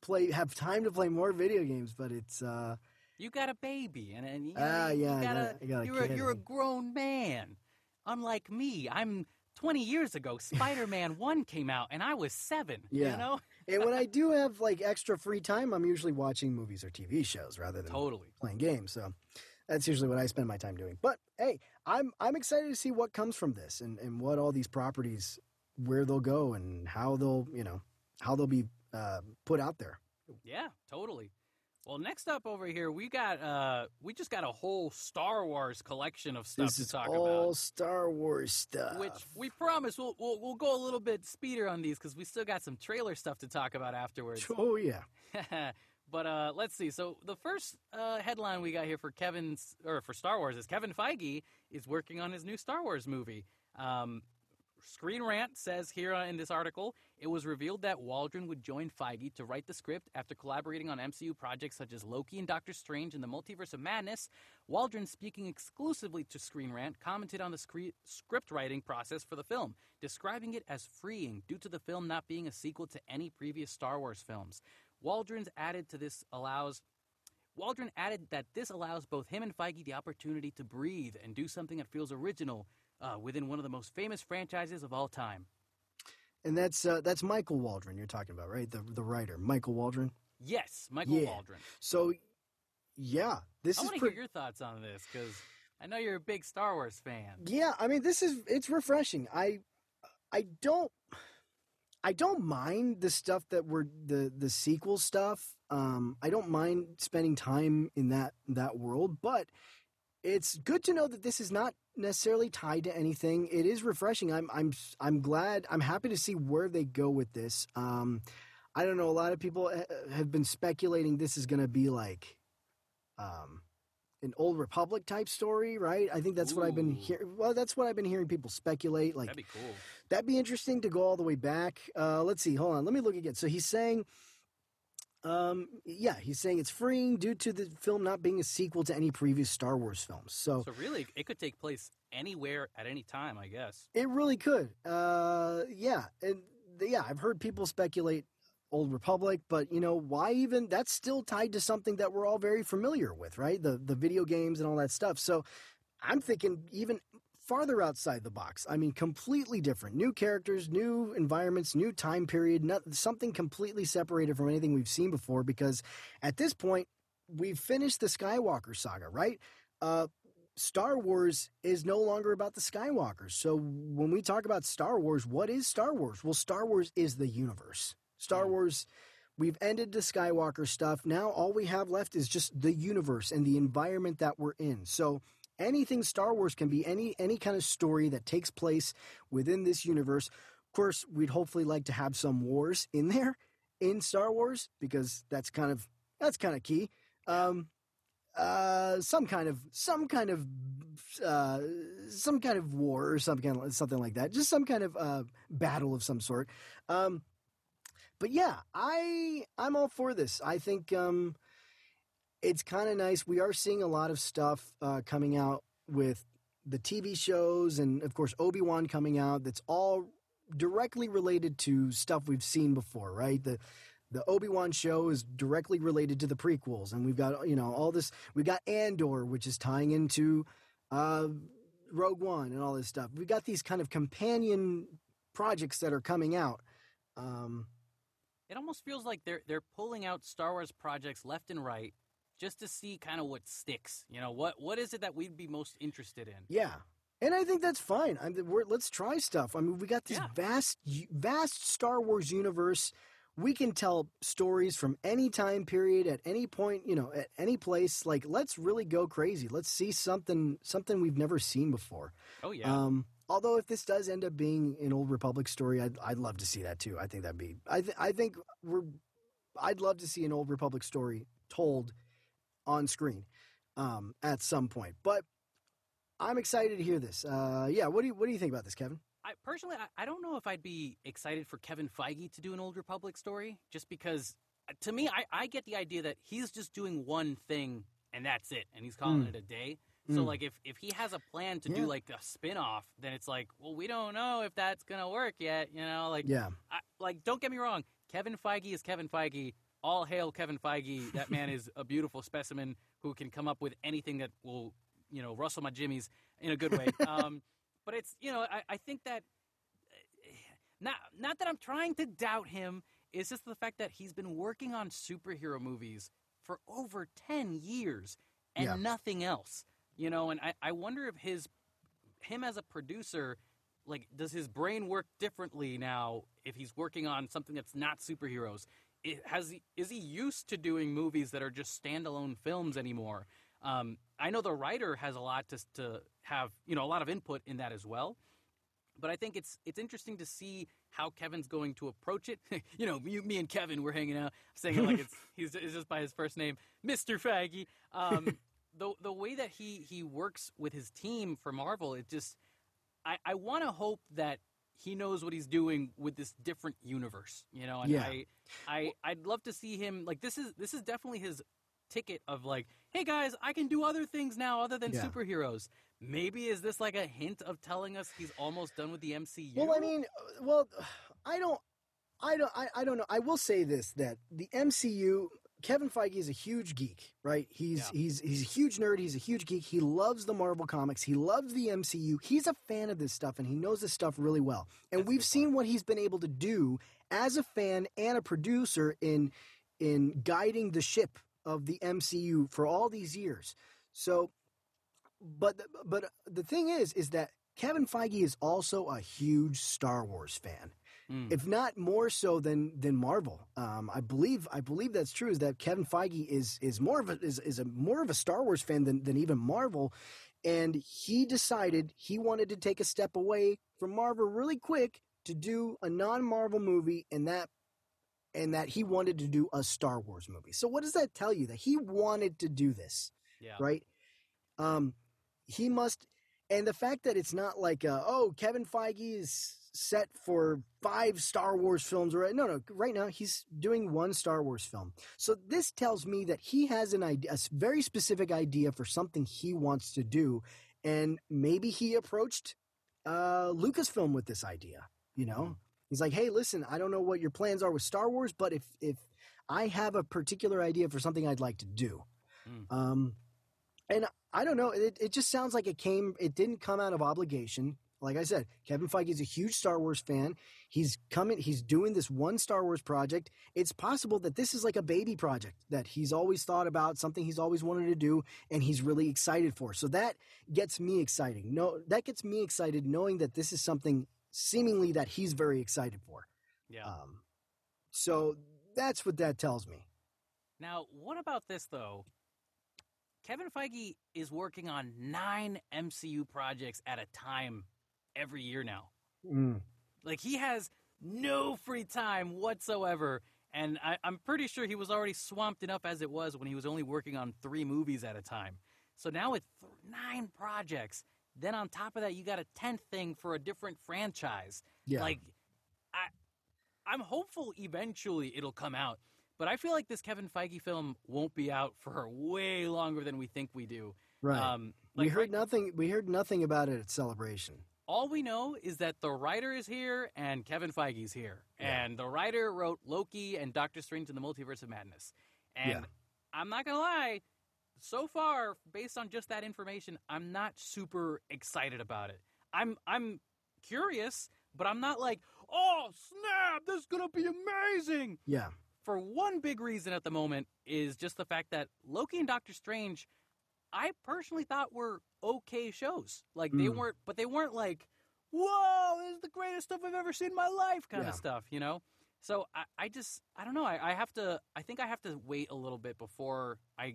play have time to play more video games, but it's. Uh, you got a baby, and and you, uh, you yeah, got a, I got a you're kid. A, you're a grown man. Unlike me, I'm twenty years ago. Spider-Man One came out, and I was seven. Yeah. You know. And when I do have like extra free time, I'm usually watching movies or T V shows rather than totally playing games. So. That's usually what I spend my time doing. But, hey, I'm I'm excited to see what comes from this and, and what all these properties, where they'll go and how they'll, you know, how they'll be uh, put out there. Yeah, totally. Well, next up over here, we got, uh, we just got a whole Star Wars collection of stuff this to talk about. This is all Star Wars stuff. Which we promise we'll, we'll, we'll go a little bit speeder on these because we still got some trailer stuff to talk about afterwards. Oh, yeah. But uh, let's see. So the first uh, headline we got here for Kevin's or for Star Wars is Kevin Feige is working on his new Star Wars movie. Um, Screen Rant says here in this article, it was revealed that Waldron would join Feige to write the script after collaborating on M C U projects such as Loki and Doctor Strange and the Multiverse of Madness. Waldron, speaking exclusively to Screen Rant, commented on the scre- script writing process for the film, describing it as freeing due to the film not being a sequel to any previous Star Wars films. Waldron's added to this allows Waldron added that this allows both him and Feige the opportunity to breathe and do something that feels original uh, within one of the most famous franchises of all time. And that's uh, that's Michael Waldron you're talking about, right? The the writer, Michael Waldron. Yes, Michael yeah. Waldron. So, yeah, this I is. I want to pre- hear your thoughts on this because I know you're a big Star Wars fan. Yeah, I mean, this is it's refreshing. I I don't. I don't mind the stuff that were the, the sequel stuff. Um, I don't mind spending time in that that world, but it's good to know that this is not necessarily tied to anything. It is refreshing. I'm I'm I'm glad. I'm happy to see where they go with this. Um, I don't know. A lot of people ha- have been speculating this is going to be like um, an Old Republic type story, right? I think that's Ooh. what I've been hearing. Well, that's what I've been hearing people speculate. Like that'd be cool. That'd be interesting to go all the way back. Uh, let's see. Hold on. Let me look again. So he's saying, um, yeah, he's saying it's freeing due to the film not being a sequel to any previous Star Wars films. So, so really, it could take place anywhere at any time, I guess. It really could. Uh, yeah. And yeah, I've heard people speculate Old Republic, but, you know, why even? That's still tied to something that we're all very familiar with, right? The, the video games and all that stuff. So I'm thinking even farther outside the box. I mean, completely different. New characters, new environments, new time period, not, something completely separated from anything we've seen before because at this point, we've finished the Skywalker saga, right? Uh, Star Wars is no longer about the Skywalkers. So when we talk about Star Wars, what is Star Wars? Well, Star Wars is the universe. Star Wars We've ended the Skywalker stuff. Now all we have left is just the universe and the environment that we're in. So anything Star Wars can be, any any kind of story that takes place within this universe. Of course, we'd hopefully like to have some wars in there in Star Wars, because that's kind of that's kind of key. Um, uh, some kind of some kind of uh, some kind of war or something something like that. Just some kind of uh, battle of some sort. Um, But yeah, I I'm all for this. I think um, it's kind of nice. We are seeing a lot of stuff uh, coming out with the T V shows, and of course Obi-Wan coming out. That's all directly related to stuff we've seen before, right? The the Obi-Wan show is directly related to the prequels, and we've got you know all this. We've got Andor, which is tying into uh, Rogue One and all this stuff. We've got these kind of companion projects that are coming out. Um, It almost feels like they're they're pulling out Star Wars projects left and right just to see kind of what sticks. You know, what what is it that we'd be most interested in? Yeah, and I think that's fine. I mean, we're, let's try stuff. I mean, we got this yeah. vast vast Star Wars universe. We can tell stories from any time period, at any point, you know, at any place. Like, let's really go crazy. Let's see something something we've never seen before. Oh yeah. Um, Although if this does end up being an Old Republic story, I'd I'd love to see that too. I think that'd be I th- I think we're I'd love to see an Old Republic story told on screen um, at some point. But I'm excited to hear this. Uh, yeah, what do you what do you think about this, Kevin? I personally I, I don't know if I'd be excited for Kevin Feige to do an Old Republic story, just because to me I, I get the idea that he's just doing one thing and that's it, and he's calling mm. it a day. So, like, if, if he has a plan to yeah. do, like, a spin-off, then it's like, well, we don't know if that's going to work yet, you know? Like, yeah. I, like, don't get me wrong. Kevin Feige is Kevin Feige. All hail Kevin Feige. That man is a beautiful specimen who can come up with anything that will, you know, rustle my jimmies in a good way. Um, but it's, you know, I, I think that – not not that I'm trying to doubt him. It's just the fact that he's been working on superhero movies for over ten years and yeah. nothing else. You know, and I, I wonder if his, him as a producer, like, does his brain work differently now if he's working on something that's not superheroes? It, has he, is he used to doing movies that are just standalone films anymore? Um, I know the writer has a lot to to have, you know, a lot of input in that as well. But I think it's it's interesting to see how Kevin's going to approach it. you know, me, me and Kevin were hanging out, saying it like it's he's it's just by his first name, Mister Feige. Um The the way that he, he works with his team for Marvel, it just I, I want to hope that he knows what he's doing with this different universe, you know. And yeah. I I I'd love to see him, like, this is this is definitely his ticket of, like, hey guys, I can do other things now other than yeah. superheroes. Maybe is this like a hint of telling us he's almost done with the M C U? Well, I mean, well, I don't I don't I, I don't know. I will say this, that the M C U. Kevin Feige is a huge geek, right? He's yeah. he's he's a huge nerd. He's a huge geek. He loves the Marvel comics. He loves the M C U. He's a fan of this stuff, and he knows this stuff really well. And That's we've seen what he's been able to do as a fan and a producer in in guiding the ship of the M C U for all these years. So, but but the thing is, is that Kevin Feige is also a huge Star Wars fan. Mm. If not more so than than Marvel, um, I believe I believe that's true. Is that Kevin Feige is is more of a, is is a more of a Star Wars fan than than even Marvel, and he decided he wanted to take a step away from Marvel really quick to do a non-Marvel movie, and that and that he wanted to do a Star Wars movie. So what does that tell you? That he wanted to do this, yeah. right? Um, he must, and the fact that it's not like a, oh, Kevin Feige is set for five Star Wars films. Right? No, no. Right now, he's doing one Star Wars film. So this tells me that he has an idea, a very specific idea for something he wants to do, and maybe he approached uh, Lucasfilm with this idea. You know, mm. he's like, "Hey, listen, I don't know what your plans are with Star Wars, but if if I have a particular idea for something I'd like to do, mm. um, and I don't know, it, it just sounds like it came. It didn't come out of obligation." Like I said, Kevin Feige is a huge Star Wars fan. He's coming. He's doing this one Star Wars project. It's possible that this is like a baby project that he's always thought about, something he's always wanted to do, and he's really excited for. So that gets me excited. No, that gets me excited knowing that this is something seemingly that he's very excited for. Yeah. Um, so That's what that tells me. Now, what about this, though? Kevin Feige is working on nine M C U projects at a time every year now. Mm. Like, he has no free time whatsoever. And I, I'm pretty sure he was already swamped enough as it was when he was only working on three movies at a time. So now it's th- nine projects. Then on top of that, you got a tenth thing for a different franchise. Yeah. Like, I, I'm hopeful eventually it'll come out. But I feel like this Kevin Feige film won't be out for way longer than we think we do. Right. Um, like, we heard like, nothing. We heard nothing about it at Celebration. All we know is that the writer is here and Kevin Feige's here. Yeah. And the writer wrote Loki and Doctor Strange in the Multiverse of Madness. And yeah. I'm not going to lie, so far, based on just that information, I'm not super excited about it. I'm I'm curious, but I'm not like, oh, snap, this is going to be amazing. Yeah. For one big reason at the moment is just the fact that Loki and Doctor Strange, I personally thought were okay shows. Like, they mm. weren't, but they weren't like, whoa, this is the greatest stuff I've ever seen in my life kind yeah. of stuff, you know? So I, I just, I don't know. I, I have to, I think I have to wait a little bit before I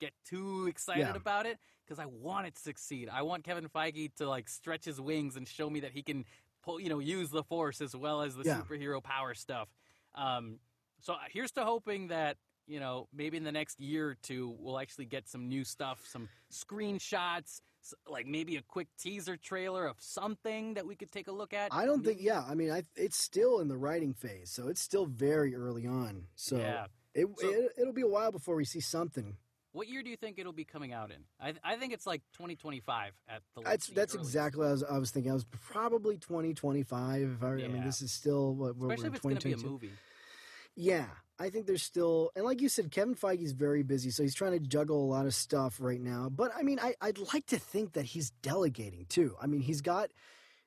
get too excited yeah. about it, because I want it to succeed. I want Kevin Feige to, like, stretch his wings and show me that he can pull, you know, use the Force as well as the yeah. superhero power stuff. Um, so here's to hoping that, you know, maybe in the next year or two, we'll actually get some new stuff, some screenshots, like maybe a quick teaser trailer of something that we could take a look at. I don't think, yeah. I mean, I, it's still in the writing phase, so it's still very early on. So, yeah. it, so it, it'll be a while before we see something. What year do you think it'll be coming out in? I, I think it's like twenty twenty-five at the latest. That's, that's exactly what I was, I was thinking. I was probably twenty twenty-five. I, yeah. I mean, this is still what we're especially if it's going to be a movie. Yeah, I think there's still, and like you said, Kevin Feige's very busy, so he's trying to juggle a lot of stuff right now. But, I mean, I, I'd like to think that he's delegating, too. I mean, he's got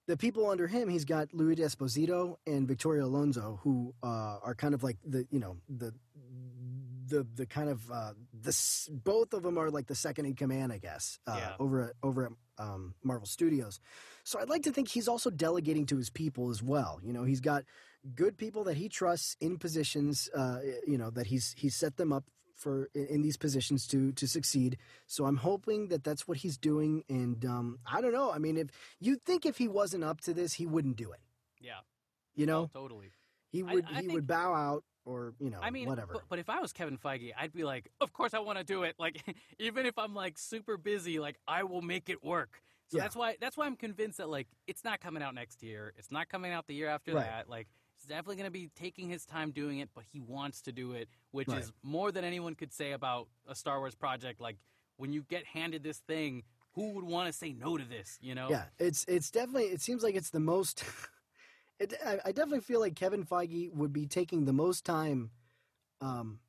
the people under him. He's got Luis Esposito and Victoria Alonso, who uh, are kind of like the, you know, the the the kind of, uh, the both of them are like the second in command, I guess, uh, yeah. over at, over at um, Marvel Studios. So I'd like to think he's also delegating to his people as well. You know, he's got good people that he trusts in positions, uh, you know, that he's he's set them up for in these positions to to succeed. So I'm hoping that that's what he's doing. And um, I don't know. I mean, if you think if he wasn't up to this, he wouldn't do it. Yeah, you know, oh, totally. He would I, I he think... would bow out. Or, you know, I mean, whatever. But, but if I was Kevin Feige, I'd be like, of course I want to do it. Like, even if I'm, like, super busy, like, I will make it work. So yeah. that's why that's why I'm convinced that, like, it's not coming out next year. It's not coming out the year after right. that. Like, he's definitely going to be taking his time doing it, but he wants to do it, which right. is more than anyone could say about a Star Wars project. Like, when you get handed this thing, who would want to say no to this, you know? Yeah, it's it's definitely, it seems like it's the most... It, I definitely feel like Kevin Feige would be taking the most time, um,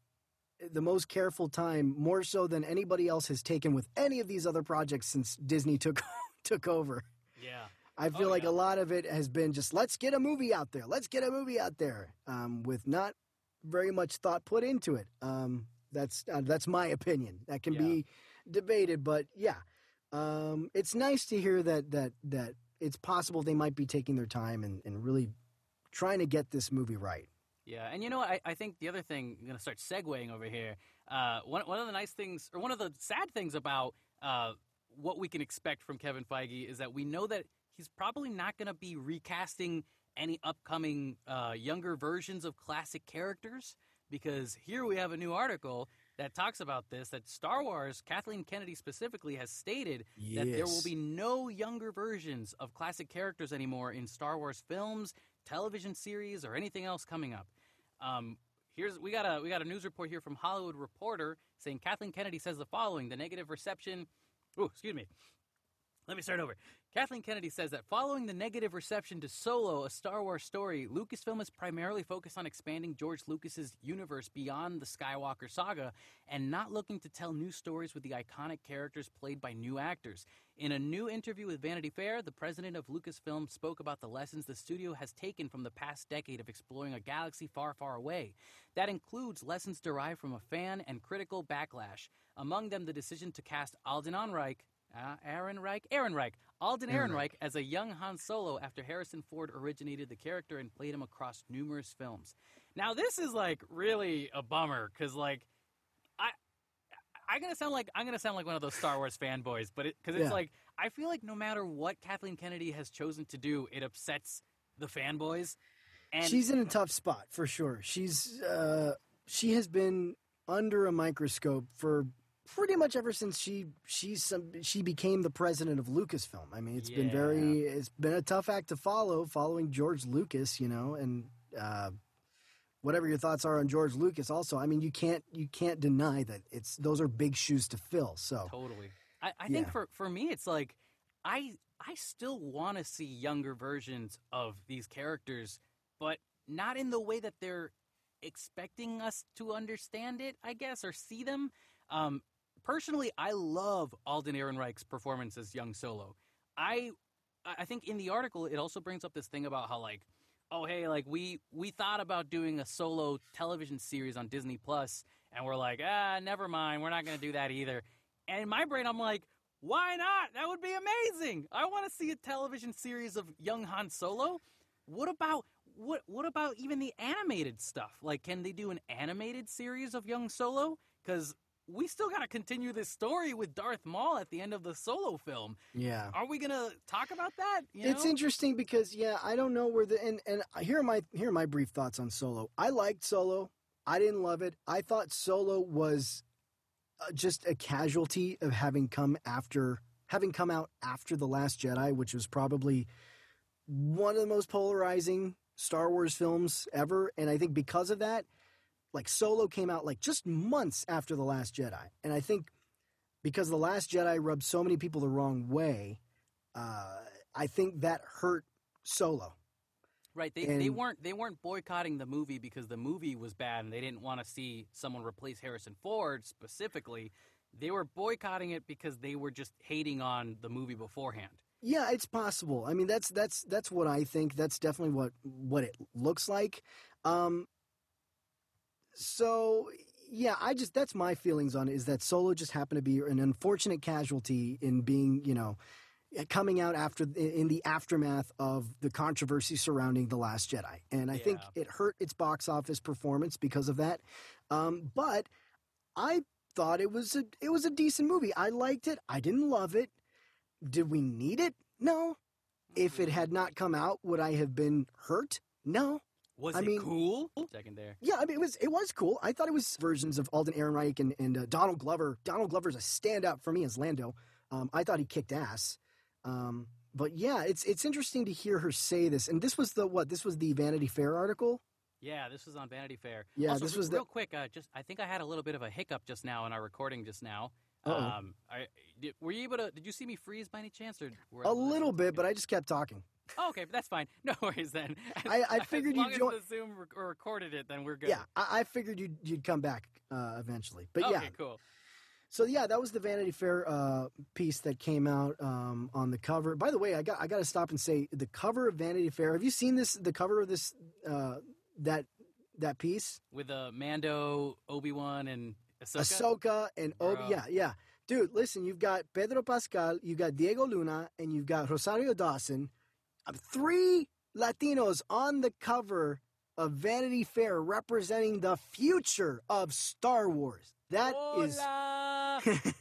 the most careful time, more so than anybody else has taken with any of these other projects since Disney took took over. Yeah. I feel oh, like yeah. a lot of it has been just, let's get a movie out there. Let's get a movie out there um, with not very much thought put into it. Um, that's uh, that's my opinion. That can yeah. be debated. But, yeah, um, it's nice to hear that that that. It's possible they might be taking their time and, and really trying to get this movie right. Yeah, and you know what? I, I think the other thing, I'm going to start segueing over here. Uh, one, one of the nice things, or one of the sad things about uh, what we can expect from Kevin Feige is that we know that he's probably not going to be recasting any upcoming uh, younger versions of classic characters, because here we have a new article that talks about this, that Star Wars, Kathleen Kennedy specifically, has stated yes. that there will be no younger versions of classic characters anymore in Star Wars films, television series, or anything else coming up. Um, here's we got a we got a news report here from Hollywood Reporter saying Kathleen Kennedy says the following: the negative reception. Oh, excuse me. Let me start over. Kathleen Kennedy says that following the negative reception to Solo, a Star Wars story, Lucasfilm is primarily focused on expanding George Lucas's universe beyond the Skywalker saga and not looking to tell new stories with the iconic characters played by new actors. In a new interview with Vanity Fair, the president of Lucasfilm spoke about the lessons the studio has taken from the past decade of exploring a galaxy far, far away. That includes lessons derived from a fan and critical backlash. Among them, the decision to cast Alden Ehrenreich, Uh, Ehrenreich? Ehrenreich. Alden Ehrenreich as a young Han Solo after Harrison Ford originated the character and played him across numerous films. Now, this is, like, really a bummer, because, like, I, I'm going to sound like I'm going to sound like one of those Star Wars fanboys, but because it, it's yeah. like, I feel like no matter what Kathleen Kennedy has chosen to do, it upsets the fanboys. And she's in a tough spot, for sure. She's uh, she has been under a microscope for pretty much ever since she she's some, she became the president of Lucasfilm. I mean, it's yeah. been very it's been a tough act to follow, following George Lucas, you know, and uh, whatever your thoughts are on George Lucas. Also, I mean, you can't you can't deny that it's those are big shoes to fill. So totally, I, I yeah. think for for me, it's like I I still want to see younger versions of these characters, but not in the way that they're expecting us to understand it, I guess, or see them. Um, Personally, I love Alden Ehrenreich's performance as young Solo. I I think in the article, it also brings up this thing about how, like, oh, hey, like, we, we thought about doing a Solo television series on Disney Plus, and we're like, ah, never mind, we're not going to do that either. And in my brain, I'm like, why not? That would be amazing! I want to see a television series of young Han Solo. What about what what about even the animated stuff? Like, can they do an animated series of young Solo? Because we still got to continue this story with Darth Maul at the end of the Solo film. Yeah. Are we going to talk about that? You know? It's interesting because, yeah, I don't know where the... And, and here are my here are my brief thoughts on Solo. I liked Solo. I didn't love it. I thought Solo was just a casualty of having come after... Having come out after The Last Jedi, which was probably one of the most polarizing Star Wars films ever. And I think because of that... Like, Solo came out, like, just months after The Last Jedi. And I think because The Last Jedi rubbed so many people the wrong way, uh, I think that hurt Solo. Right. They and, they weren't they weren't boycotting the movie because the movie was bad and they didn't want to see someone replace Harrison Ford specifically. They were boycotting it because they were just hating on the movie beforehand. Yeah, it's possible. I mean, that's that's that's what I think. That's definitely what, what it looks like. Um So, yeah, I just, that's my feelings on it, is that Solo just happened to be an unfortunate casualty in being, you know, coming out after, in the aftermath of the controversy surrounding The Last Jedi. And I yeah. think it hurt its box office performance because of that. Um, but I thought it was a, it was a decent movie. I liked it. I didn't love it. Did we need it? No. If it had not come out, would I have been hurt? No. Was I it mean, cool? Second there. Yeah, I mean, it was it was cool. I thought it was versions of Alden Ehrenreich and, and uh, Donald Glover. Donald Glover's a standout for me as Lando. Um, I thought he kicked ass. Um, but yeah, it's it's interesting to hear her say this. And this was the what? This was the Vanity Fair article? Yeah, this was on Vanity Fair. Yeah, also, this was real the... quick. Uh, just I think I had a little bit of a hiccup just now in our recording just now. Um, I, did, were you able to? Did you see me freeze by any chance? Or were a little bit, good? But I just kept talking. Oh, okay, but that's fine. No worries then. As, I, I figured you joined. As the Zoom rec- recorded it, then we're good. Yeah, I, I figured you'd you'd come back uh, eventually. But okay, yeah, cool. So yeah, that was the Vanity Fair uh, piece that came out um, on the cover. By the way, I got I got to stop and say the cover of Vanity Fair. Have you seen this? The cover of this uh, that that piece with uh, Mando, Obi-Wan, and Ahsoka. Ahsoka and Obi. Bro. Yeah, yeah, dude. Listen, you've got Pedro Pascal, you've got Diego Luna, and you've got Rosario Dawson. Three Latinos on the cover of Vanity Fair representing the future of Star Wars. That Hola. is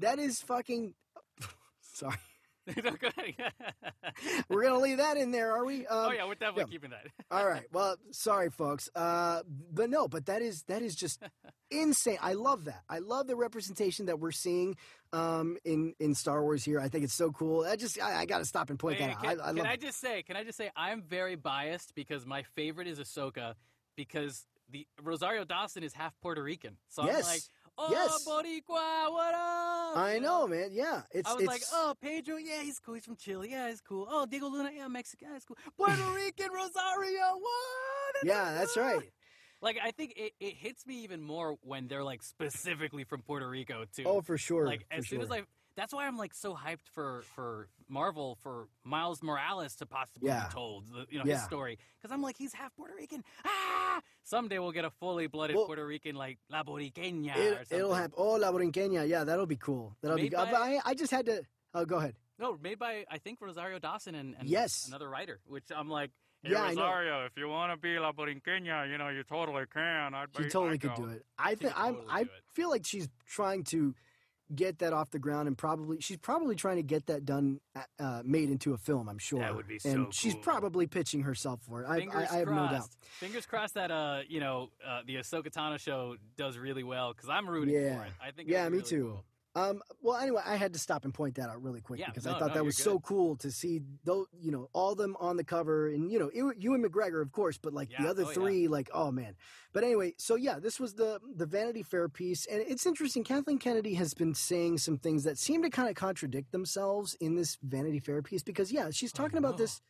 that is fucking sorry. No, go ahead. We're gonna leave that in there, are we? Um, oh yeah, we're definitely yeah. keeping that. All right. Well, sorry, folks. Uh, but no, but that is that is just insane. I love that. I love the representation that we're seeing um, in in Star Wars here. I think it's so cool. I just I, I got to stop and point Wait, that can, out. I, I love can I just it. say? Can I just say? I'm very biased because my favorite is Ahsoka because the Rosario Dawson is half Puerto Rican. So yes. I'm like. Oh, yes. Boricua, what up? I know, man. Yeah. It's, I was it's... like, oh, Pedro, yeah, he's cool. He's from Chile. Yeah, he's cool. Oh, Diego Luna, yeah, Mexican. Yeah, he's cool. Puerto Rican, Rosario, what? That's yeah, that's cool. right. Like, I think it, it hits me even more when they're, like, specifically from Puerto Rico, too. Oh, for sure. Like, as for soon sure. as I... That's why I'm, like, so hyped for, for Marvel, for Miles Morales to possibly yeah. be told, you know, yeah. his story. Because I'm like, he's half Puerto Rican. Ah! Someday we'll get a fully-blooded well, Puerto Rican, like, La Boriqueña it, or something. It'll happen. Oh, La Boriqueña. Yeah, that'll be cool. That'll made be cool. I, I just had to... Oh, go ahead. No, made by, I think, Rosario Dawson and, and yes. another writer, which I'm like, Hey, yeah, Rosario, if you want to be La Borinqueña, you know, you totally can. I'd be, she totally I'd could go. do it. I think I totally I feel like she's trying to get that off the ground, and probably she's probably trying to get that done, uh, made into a film. I'm sure that would be so and cool. She's probably pitching herself for it. I, I, I have no doubt. Fingers crossed that uh, you know, uh, the Ahsoka Tano show does really well, because I'm rooting yeah. for it. I think yeah, me really too. Cool. Um, well, anyway, I had to stop and point that out really quick yeah, because no, I thought no, that was good. so cool to see, those, you know, all them on the cover, and, you know, Ewan McGregor, of course, but like yeah, the other oh, three, yeah. like, oh man. But anyway, so yeah, this was the, the Vanity Fair piece. And it's interesting. Kathleen Kennedy has been saying some things that seem to kind of contradict themselves in this Vanity Fair piece, because yeah, she's talking oh, no. about this.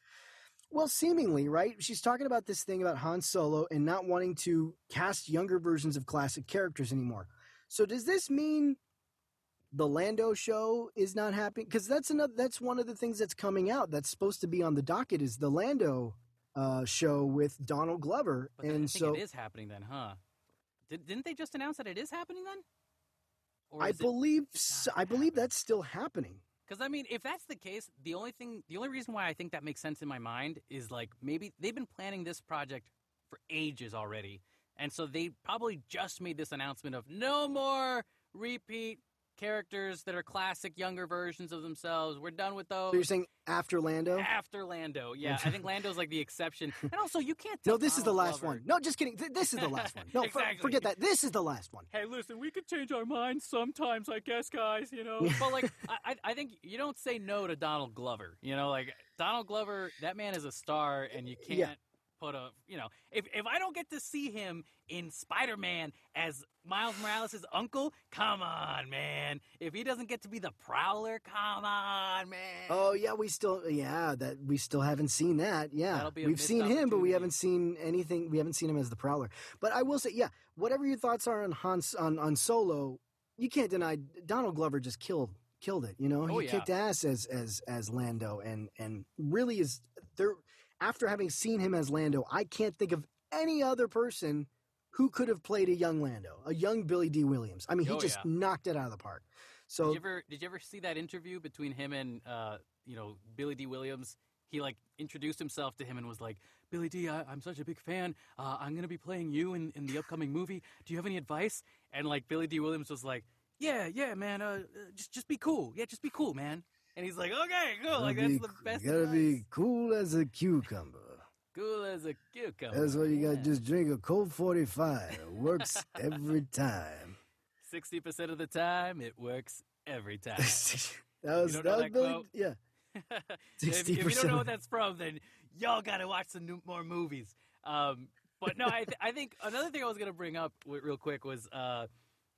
Well, seemingly, right? She's talking about this thing about Han Solo and not wanting to cast younger versions of classic characters anymore. So does this mean the Lando show is not happening? Because that's another, that's one of the things that's coming out that's supposed to be on the docket, is the Lando uh, show with Donald Glover. But and I think so, it is happening then, huh? Did, didn't they just announce that it is happening then? Or I believe so, I happening? believe that's still happening. Because I mean, if that's the case, the only thing, the only reason why I think that makes sense in my mind is like, maybe they've been planning this project for ages already, and so they probably just made this announcement of no more repeat characters that are classic younger versions of themselves. We're done with those. So you're saying after Lando? After Lando, yeah. I think Lando's like the exception. And also, you can't tell No, this Donald is the last Glover. one. No, just kidding. Th- this is the last one. No, exactly. for- forget that. This is the last one. Hey, listen, we could change our minds sometimes, I guess, guys, you know. But, like, I, I think you don't say no to Donald Glover. You know, like, Donald Glover, that man is a star, and you can't yeah. put a, you know, if, if I don't get to see him in Spider-Man as Miles Morales' uncle, come on, man. If he doesn't get to be the Prowler, come on, man. Oh, yeah, we still, yeah, that we still haven't seen that, yeah. That'll be a We've seen him, but we haven't seen anything, we haven't seen him as the Prowler. But I will say, yeah, whatever your thoughts are on Han, on, on Solo, you can't deny Donald Glover just killed killed it, you know? Oh, he yeah. kicked ass as, as, as Lando, and, and really is, there. After having seen him as Lando, I can't think of any other person who could have played a young Lando, a young Billy D. Williams. I mean, he oh, just yeah. knocked it out of the park. So, did you ever, did you ever see that interview between him and uh, you know, Billy D. Williams? He like introduced himself to him and was like, "Billy D, I, I'm such a big fan. Uh, I'm going to be playing you in, in the upcoming movie. Do you have any advice?" And like Billy D. Williams was like, "Yeah, yeah, man. Uh, just just be cool. Yeah, just be cool, man." And he's like, okay, cool. Like, that's the best. You gotta be cool as a cucumber. Cool as a cucumber. That's why you gotta just drink a Colt forty-five. It works every time. sixty percent of the time, it works every time. that was, that was that Billy, quote? Yeah. if, if you don't know what that's from, then y'all gotta watch some new, more movies. Um, but no, I, th- I think another thing I was gonna bring up real quick was uh,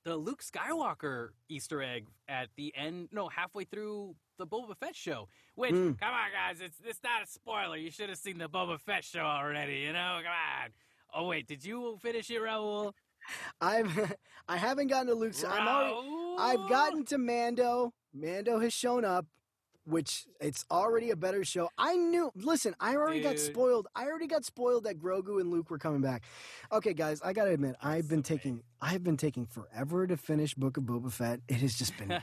the Luke Skywalker Easter egg at the end, no, halfway through the Boba Fett show, which, mm. come on, guys, it's it's not a spoiler. You should have seen the Boba Fett show already, you know? Come on. Oh, wait, did you finish it, Raul? I've, I haven't gotten to Luke's. I'm already, I've gotten to Mando. Mando has shown up, which it's already a better show. I knew. Listen, I already Dude. got spoiled. I already got spoiled that Grogu and Luke were coming back. Okay, guys, I got to admit, I've been, so taking, I've been taking forever to finish Book of Boba Fett. It has just been...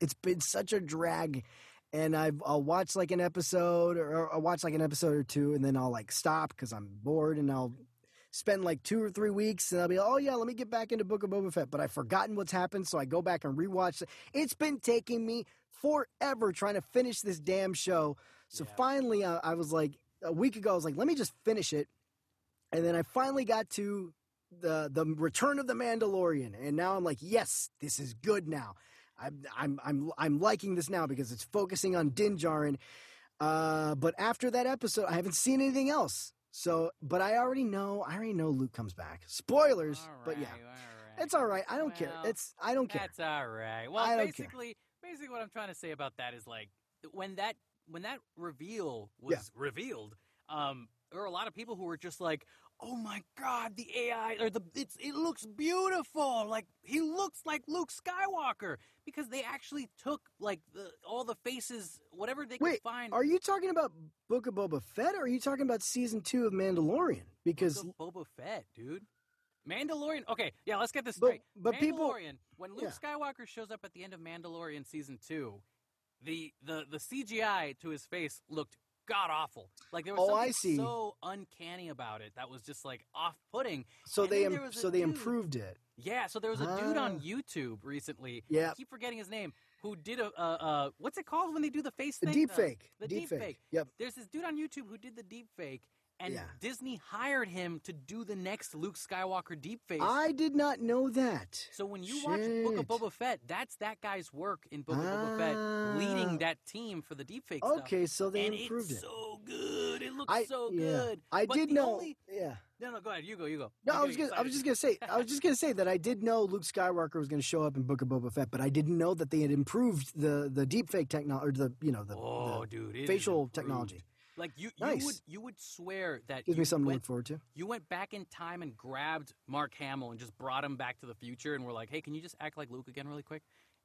It's been such a drag, and I've, I'll watch like an episode or I'll watch like an episode or two, and then I'll like stop because I'm bored, and I'll spend like two or three weeks, and I'll be, oh yeah, let me get back into Book of Boba Fett, but I've forgotten what's happened, so I go back and rewatch. It's been taking me forever trying to finish this damn show. So yeah. finally, uh, I was like, a week ago, I was like, let me just finish it, and then I finally got to the the Return of the Mandalorian, and now I'm like, yes, this is good now. I'm I'm I'm I'm liking this now because it's focusing on Din Djarin. Uh, but after that episode, I haven't seen anything else. So, but I already know. I already know Luke comes back. Spoilers, right, but yeah, all right. It's all right. I don't well, care. It's I don't care. That's all right. Well, I basically, basically, what I'm trying to say about that is like when that when that reveal was yeah. revealed, um, there were a lot of people who were just like, oh my God, the A I, or the it's, it looks beautiful. Like, he looks like Luke Skywalker, because they actually took like the, all the faces, whatever they Wait, could find. Are you talking about Book of Boba Fett, or are you talking about season two of Mandalorian? Because Book of Boba Fett, dude. Mandalorian. Okay, yeah, let's get this straight. But, but Mandalorian, people, when Luke yeah. Skywalker shows up at the end of Mandalorian season two, the the the C G I to his face looked god awful. Like there was oh, something so uncanny about it that was just like off-putting. So and they Im- so they dude. improved it. Yeah, so there was a ah. dude on YouTube recently. Yeah, I keep forgetting his name. Who did a uh, uh, what's it called when they do the face the thing? Deep fake. The deep, deep fake. The deep fake. Yep. There's this dude on YouTube who did the deep fake. And yeah. Disney hired him to do the next Luke Skywalker deepfake. I did not know that. So when you Shit. watch Book of Boba Fett, that's that guy's work in Book ah. of Boba Fett, leading that team for the deepfake stuff. Okay, so they and improved it's it. It's so good. It looks I, so yeah. good. I but did know. Only... Yeah. No, no, go ahead. You go. You go. No, I was, gonna, I was just going to say. I was just going to say that I did know Luke Skywalker was going to show up in Book of Boba Fett, but I didn't know that they had improved the the deepfake technology or the you know the, oh, the dude, facial technology. Like you, nice. you would you would swear that Gives you me something went, to look forward to. You went back in time and grabbed Mark Hamill and just brought him back to the future, and we're like, hey, can you just act like Luke again, really quick?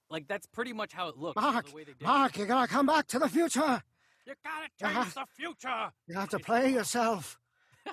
Like that's pretty much how it looked. Mark, the way they did Mark, it. you gotta come back to the future. You gotta change you have, the future. You have to play yourself. you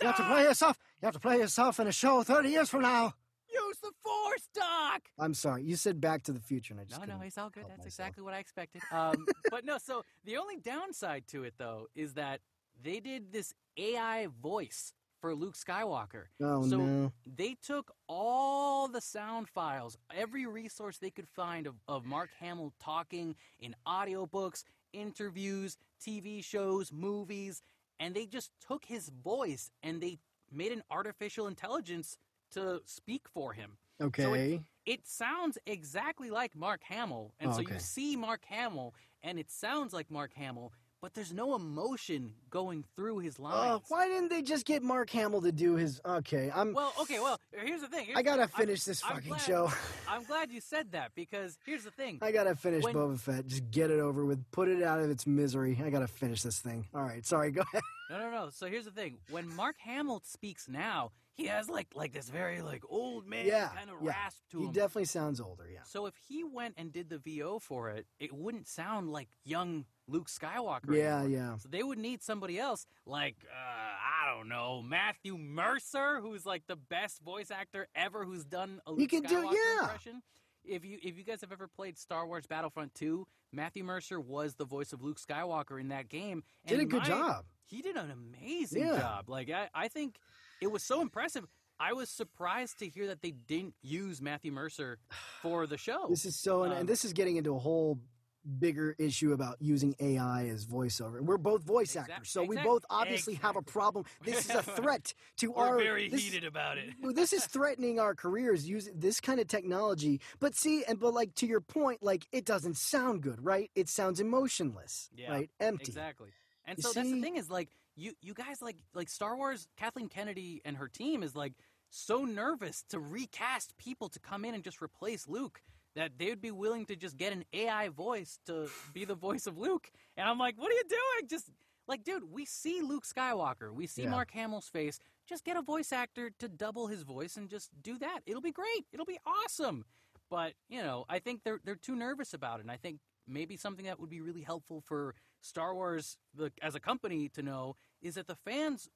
have to play yourself. You have to play yourself in a show thirty years from now. Use the Force, Doc! I'm sorry. You said Back to the Future, and I just No, no, it's all good. That's myself. exactly what I expected. Um, but no, so the only downside to it, though, is that they did this A I voice for Luke Skywalker. Oh, so no. They took all the sound files, every resource they could find of, of Mark Hamill talking in audiobooks, interviews, T V shows, movies, and they just took his voice and they made an artificial intelligence to speak for him. Okay. So it, it sounds exactly like Mark Hamill. And oh, so okay. you see Mark Hamill, and it sounds like Mark Hamill, but there's no emotion going through his lines. Uh, why didn't they just get Mark Hamill to do his... Okay, I'm... Well, okay, well, here's the thing. Here's I gotta the, finish I'm, this fucking I'm glad, show. I'm glad you said that, because here's the thing. I gotta finish when, Boba Fett. Just get it over with. Put it out of its misery. I gotta finish this thing. All right, sorry, go ahead. No, no, no. So here's the thing. When Mark Hamill speaks now... He has like like this very like old man yeah, kind of yeah. rasp to him. He definitely sounds older, yeah. So if he went and did the V O for it, it wouldn't sound like young Luke Skywalker. Yeah, anymore. yeah. So they would need somebody else like, uh, I don't know, Matthew Mercer, who's like the best voice actor ever who's done a Luke Skywalker do, yeah. impression. If you if you guys have ever played Star Wars Battlefront two, Matthew Mercer was the voice of Luke Skywalker in that game. And did a good my, job. He did an amazing yeah. job. Like I, I think it was so impressive. I was surprised to hear that they didn't use Matthew Mercer for the show. This is so, um, and this is getting into a whole bigger issue about using A I as voiceover. We're both voice exactly, actors, so exactly, we both obviously exactly. have a problem. This is a threat to We're our. We're very this, heated about it. This is threatening our careers using this kind of technology. But see, and but like to your point, like it doesn't sound good, right? It sounds emotionless, yeah, right? Empty, exactly. And you so see? that's the thing is like. You you guys, like, like Star Wars, Kathleen Kennedy and her team is, like, so nervous to recast people to come in and just replace Luke that they would be willing to just get an A I voice to be the voice of Luke. And I'm like, what are you doing? Just, like, dude, we see Luke Skywalker. We see yeah. Mark Hamill's face. Just get a voice actor to double his voice and just do that. It'll be great. It'll be awesome. But, you know, I think they're they're too nervous about it, and I think maybe something that would be really helpful for Star Wars the, as a company to know is that the fans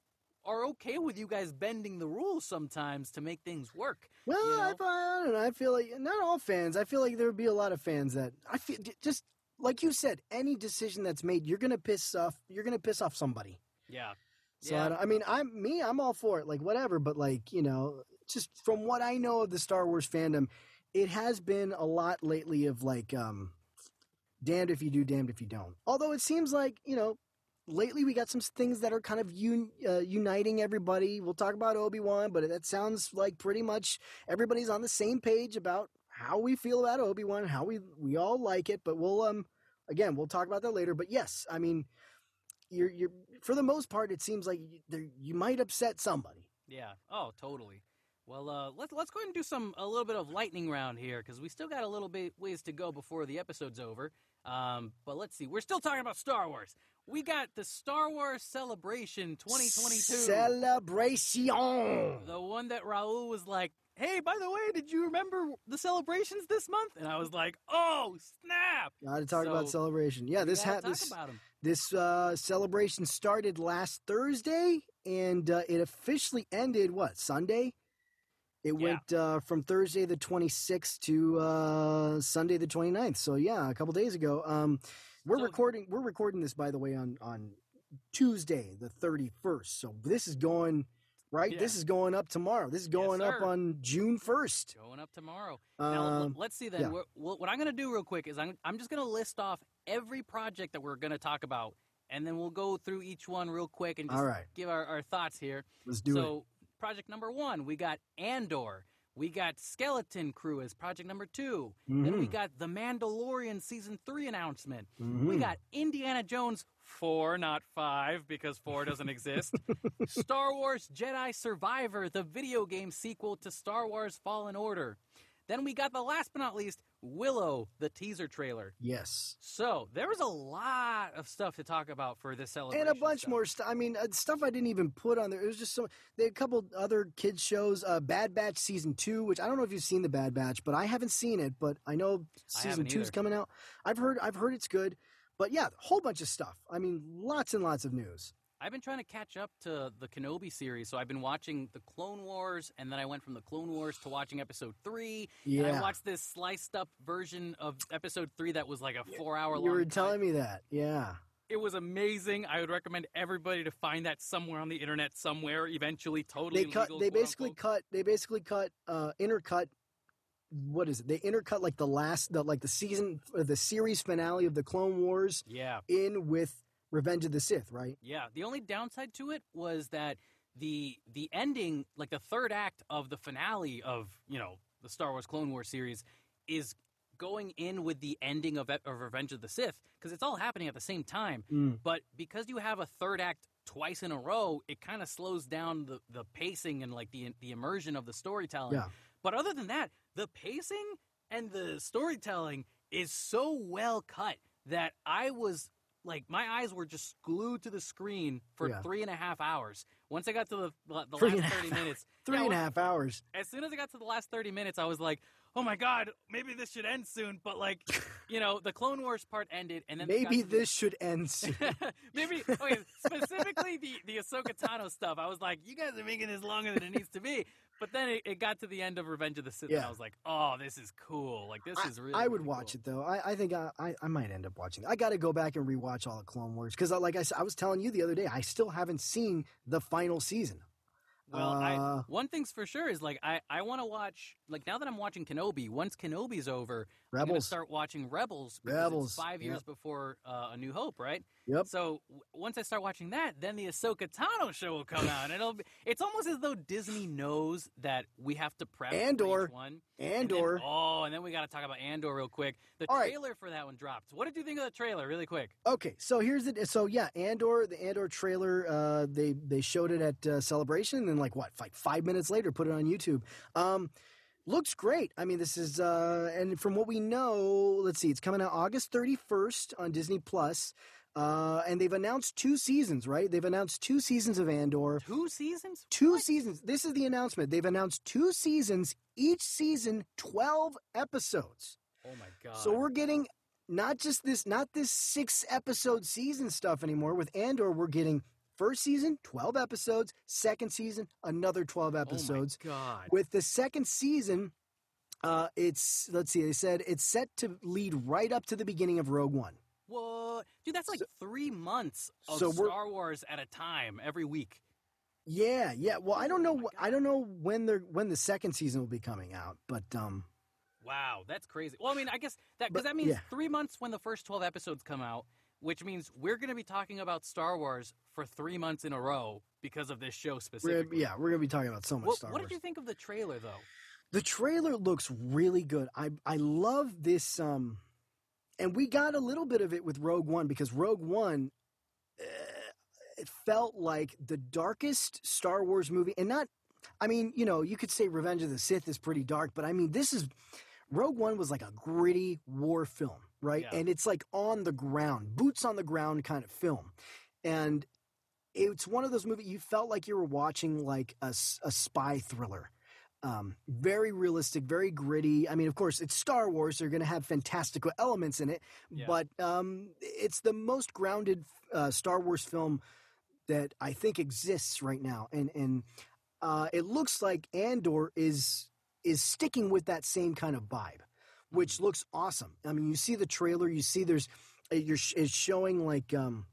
are okay with you guys bending the rules sometimes to make things work. Well, you know? I, I don't know. I feel like not all fans. I feel like there would be a lot of fans that I feel just like you said, any decision that's made, you're going to piss off. You're going to piss off somebody. Yeah. So yeah. I, don't, I mean, I'm me. I'm all for it. Like whatever. But like, you know, just from what I know of the Star Wars fandom, it has been a lot lately of like, um, damned if you do, damned if you don't. Although it seems like, you know, lately we got some things that are kind of un, uh, uniting everybody. We'll talk about Obi-Wan, but that sounds like pretty much everybody's on the same page about how we feel about Obi-Wan, how we we all like it. But we'll, um, again, we'll talk about that later. But yes, I mean, you're you're for the most part, it seems like you, you might upset somebody. Yeah. Oh, totally. Well, uh, let's let's go ahead and do some a little bit of lightning round here because we still got a little bit ways to go before the episode's over. Um, but let's see. We're still talking about Star Wars. We got the Star Wars Celebration twenty twenty-two. Celebration. The one that Raul was like, hey, by the way, did you remember the celebrations this month? And I was like, oh, snap. Got to talk so, about Celebration. Yeah, this ha- this, this uh, Celebration started last Thursday, and uh, it officially ended, what, Sunday? It yeah. went uh, from Thursday the twenty-sixth to uh, Sunday the twenty-ninth. So yeah, a couple days ago. Um, we're so, recording. We're recording this, by the way, on on Tuesday the thirty-first. So this is going right. Yeah. This is going up tomorrow. This is going yes, up on June first. Going up tomorrow. Now, um, let's see. Then yeah. we're, what I'm going to do real quick is I'm I'm just going to list off every project that we're going to talk about, and then we'll go through each one real quick and just All right. give our, our thoughts here. Let's do so, it. Project number one, we got Andor. We got Skeleton Crew as project number two. Mm-hmm. Then we got The Mandalorian season three announcement. Mm-hmm. We got Indiana Jones four, not five, because four doesn't exist. Star Wars Jedi Survivor, the video game sequel to Star Wars Fallen Order. Then we got the last but not least, Willow, the teaser trailer. Yes. So there was a lot of stuff to talk about for this celebration. And a bunch stuff. more stuff. I mean, uh, stuff I didn't even put on there. It was just so they had a couple other kids shows. Uh, Bad Batch season two, which I don't know if you've seen the Bad Batch, but I haven't seen it. But I know season two is coming out. I've heard. I've heard it's good. But yeah, a whole bunch of stuff. I mean, lots and lots of news. I've been trying to catch up to the Kenobi series, so I've been watching the Clone Wars, and then I went from the Clone Wars to watching Episode three, yeah. and I watched this sliced-up version of Episode three that was like a four-hour-long You were telling time. me that, yeah. It was amazing. I would recommend everybody to find that somewhere on the internet, somewhere, eventually, totally they cut, legal. They basically unquote. cut, they basically cut, uh, intercut, what is it? They intercut like the last, the, like the season, the series finale of the Clone Wars yeah. in with Revenge of the Sith, right? Yeah. The only downside to it was that the the ending, like the third act of the finale of, you know, the Star Wars Clone Wars series is going in with the ending of, of Revenge of the Sith because it's all happening at the same time. Mm. But because you have a third act twice in a row, it kind of slows down the, the pacing and like the, the immersion of the storytelling. Yeah. But other than that, the pacing and the storytelling is so well cut that I was... Like, my eyes were just glued to the screen for yeah. three and a half hours. Once I got to the, the last thirty minutes. Three yeah, and a half hours. As soon as I got to the last thirty minutes, I was like, oh, my God, maybe this should end soon. But, like, you know, the Clone Wars part ended. and then Maybe this the, should end soon. maybe, okay, specifically the, the Ahsoka Tano stuff. I was like, you guys are making this longer than it needs to be. But then it, it got to the end of Revenge of the Sith, yeah. and I was like, "Oh, this is cool! Like this I, is really." I would really watch cool. it though. I, I think I, I, I might end up watching it. I got to go back and rewatch all the Clone Wars because, like I, I was telling you the other day, I still haven't seen the final season. Well, uh, I, one thing's for sure is like I, I want to watch like now that I'm watching Kenobi. Once Kenobi's over, Rebels. I'm going to start watching Rebels. Because Rebels it's five years yep. before uh, A New Hope, right? Yep. So w- once I start watching that, then the Ahsoka Tano show will come out. And it'll be, it's almost as though Disney knows that we have to prep Andor. For one. Andor. And then, oh, and then we got to talk about Andor real quick. The All trailer right. for that one dropped. What did you think of the trailer, really quick? Okay, so here's the so yeah, Andor. The Andor trailer. Uh, they they showed it at uh, Celebration, and then like what, like five minutes later, put it on YouTube. Um, Looks great. I mean, this is, uh, and from what we know, let's see, it's coming out August thirty-first on Disney Plus. Uh, and they've announced two seasons, right? They've announced two seasons of Andor. Two seasons? Two what? seasons. This is the announcement. They've announced two seasons, each season, twelve episodes. Oh my God. So we're getting not just this, not this six episode season stuff anymore. With Andor, we're getting first season, twelve episodes. Second season, another twelve episodes. Oh my God. With the second season, uh, it's, let's see, they said it's set to lead right up to the beginning of Rogue One. Whoa. Dude, that's like so, three months of so Star Wars at a time every week. Yeah, yeah. Well, I don't know oh I don't know when they're when the second season will be coming out, but um wow, that's crazy. Well, I mean, I guess that because that means yeah. three months when the first twelve episodes come out, which means we're going to be talking about Star Wars for three months in a row because of this show specifically. We're, yeah, we're going to be talking about so much what, Star Wars. What did you think of the trailer, though? The trailer looks really good. I I love this, um, and we got a little bit of it with Rogue One because Rogue One, uh, it felt like the darkest Star Wars movie. And not, I mean, you know, you could say Revenge of the Sith is pretty dark, but I mean, this is, Rogue One was like a gritty war film. Right. Yeah. And it's like on the ground, boots on the ground kind of film. And it's one of those movies you felt like you were watching like a, a spy thriller. Um, very realistic, very gritty. I mean, of course, it's Star Wars. So you're going to have fantastical elements in it. Yeah. But um, it's the most grounded uh, Star Wars film that I think exists right now. And, and uh, it looks like Andor is is sticking with that same kind of vibe, which looks awesome. I mean, you see the trailer, you see there's you're it's showing like um,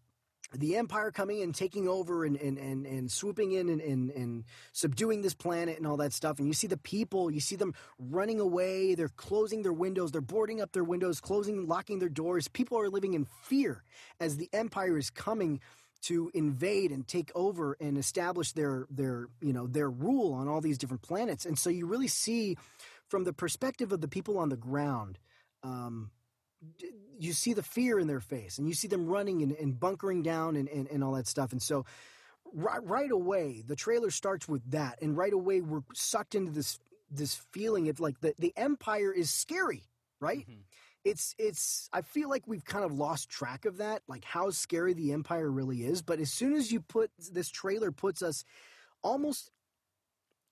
the Empire coming and taking over and and and, and swooping in and, and and subduing this planet and all that stuff. And you see the people, you see them running away. They're closing their windows, they're boarding up their windows, closing, locking their doors. People are living in fear as the Empire is coming to invade and take over and establish their their you know their rule on all these different planets. And so you really see from the perspective of the people on the ground, um, you see the fear in their face, and you see them running and, and bunkering down and, and, and all that stuff. And so right, right away, the trailer starts with that, and right away we're sucked into this this feeling. It's like the, the Empire is scary, right? Mm-hmm. It's it's. I feel like we've kind of lost track of that, like how scary the Empire really is. But as soon as you put this trailer, puts us almost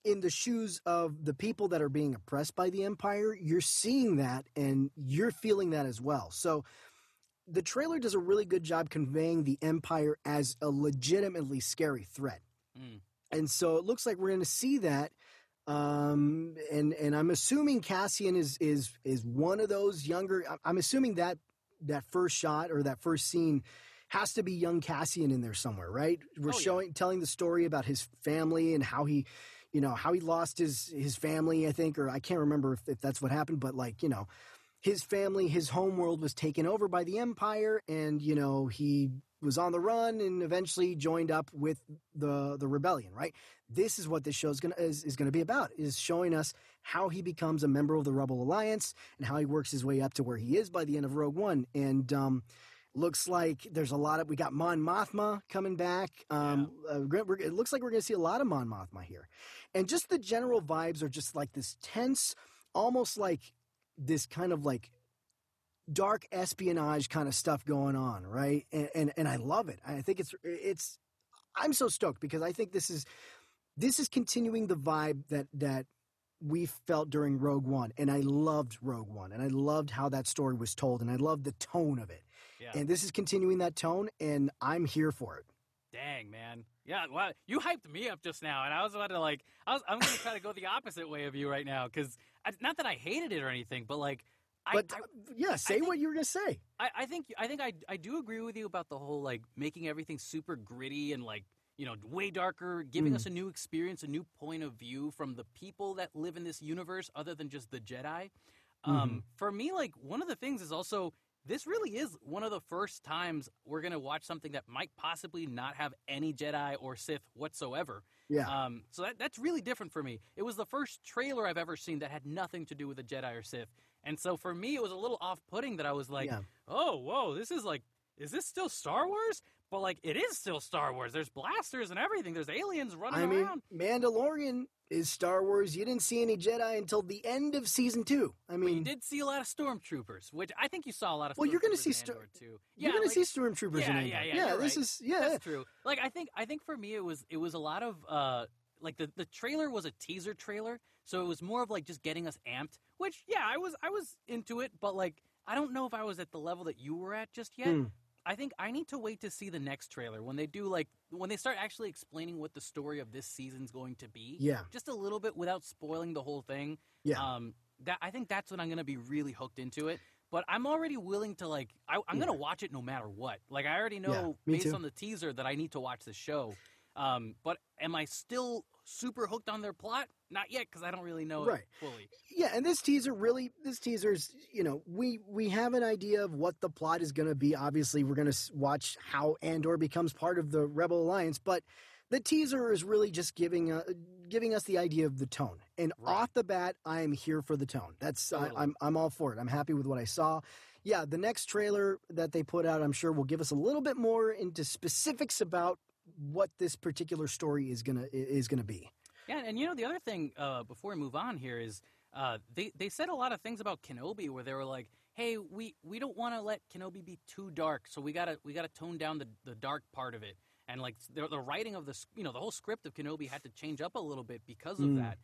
in the shoes of the people that are being oppressed by the Empire. You're seeing that, and you're feeling that as well. So the trailer does a really good job conveying the Empire as a legitimately scary threat. Mm. And so it looks like we're going to see that. Um, and, and I'm assuming Cassian is, is, is one of those younger, I'm assuming that that first shot or that first scene has to be young Cassian in there somewhere, right? We're oh, yeah. showing, telling the story about his family and how he, you know, how he lost his, his family, I think, or I can't remember if, if that's what happened, but like, you know, his family, his homeworld was taken over by the Empire, and, you know, he was on the run and eventually joined up with the the rebellion, right? This is what this show is going is, is to be about, is showing us how he becomes a member of the Rebel Alliance and how he works his way up to where he is by the end of Rogue One. And um, looks like there's a lot of... We got Mon Mothma coming back. Um, yeah. uh, we're, we're, it looks like we're going to see a lot of Mon Mothma here. And just the general vibes are just like this tense, almost like this kind of like... dark espionage kind of stuff going on, right? And, and and I love it. I think it's it's. I'm so stoked because I think this is this is continuing the vibe that that we felt during Rogue One, and I loved Rogue One, and I loved how that story was told, and I loved the tone of it. Yeah. And this is continuing that tone, and I'm here for it. Dang, man. Yeah, wow. You hyped me up just now, and I was about to like. I was. I'm going to try to go the opposite way of you right now because not that I hated it or anything, but like. But, I, I, yeah, say think, what you were going to say. I, I think I think I, I do agree with you about the whole, like, making everything super gritty and, like, you know, way darker, giving mm. us a new experience, a new point of view from the people that live in this universe other than just the Jedi. Mm-hmm. Um, for me, like, one of the things is also this really is one of the first times we're going to watch something that might possibly not have any Jedi or Sith whatsoever. Yeah. Um, so that, that's really different for me. It was the first trailer I've ever seen that had nothing to do with a Jedi or Sith. And so for me, it was a little off-putting that I was like, yeah. oh, whoa, this is like, is this still Star Wars? But, like, it is still Star Wars. There's blasters and everything. There's aliens running I mean, around. Mandalorian is Star Wars. You didn't see any Jedi until the end of Season two. I mean, but you did see a lot of Stormtroopers, which I think you saw a lot of well, Stormtroopers you're gonna see in Andor, sto- too. Yeah, you're going like, to see Stormtroopers yeah, in Andor. Yeah, yeah, yeah. yeah this right. is, yeah. That's true. Like, I think I think for me, it was it was a lot of, uh, like, the, the trailer was a teaser trailer, so it was more of, like, just getting us amped. Which, yeah, I was I was into it, but, like, I don't know if I was at the level that you were at just yet. Mm. I think I need to wait to see the next trailer when they do, like, when they start actually explaining what the story of this season's going to be. Yeah. Just a little bit without spoiling the whole thing. Yeah. Um, that, I think that's when I'm going to be really hooked into it. But I'm already willing to, like, I, I'm yeah. going to watch it no matter what. Like, I already know yeah, based too. on the teaser that I need to watch this show. Um, but am I still super hooked on their plot? Not yet, because I don't really know right. it fully. Yeah, and this teaser really, this teaser's, you know, we we have an idea of what the plot is going to be. Obviously, we're going to watch how Andor becomes part of the Rebel Alliance, but the teaser is really just giving uh, giving us the idea of the tone. And right. off the bat, I am here for the tone. That's totally. I, I'm I'm all for it. I'm happy with what I saw. Yeah, the next trailer that they put out, I'm sure, will give us a little bit more into specifics about what this particular story is gonna is gonna be. Yeah, and you know, the other thing uh, before we move on here is uh, they, they said a lot of things about Kenobi where they were like, hey, we, we don't want to let Kenobi be too dark, so we gotta we gotta tone down the, the dark part of it. And like the, the writing of the, you know, the whole script of Kenobi had to change up a little bit because of mm. that.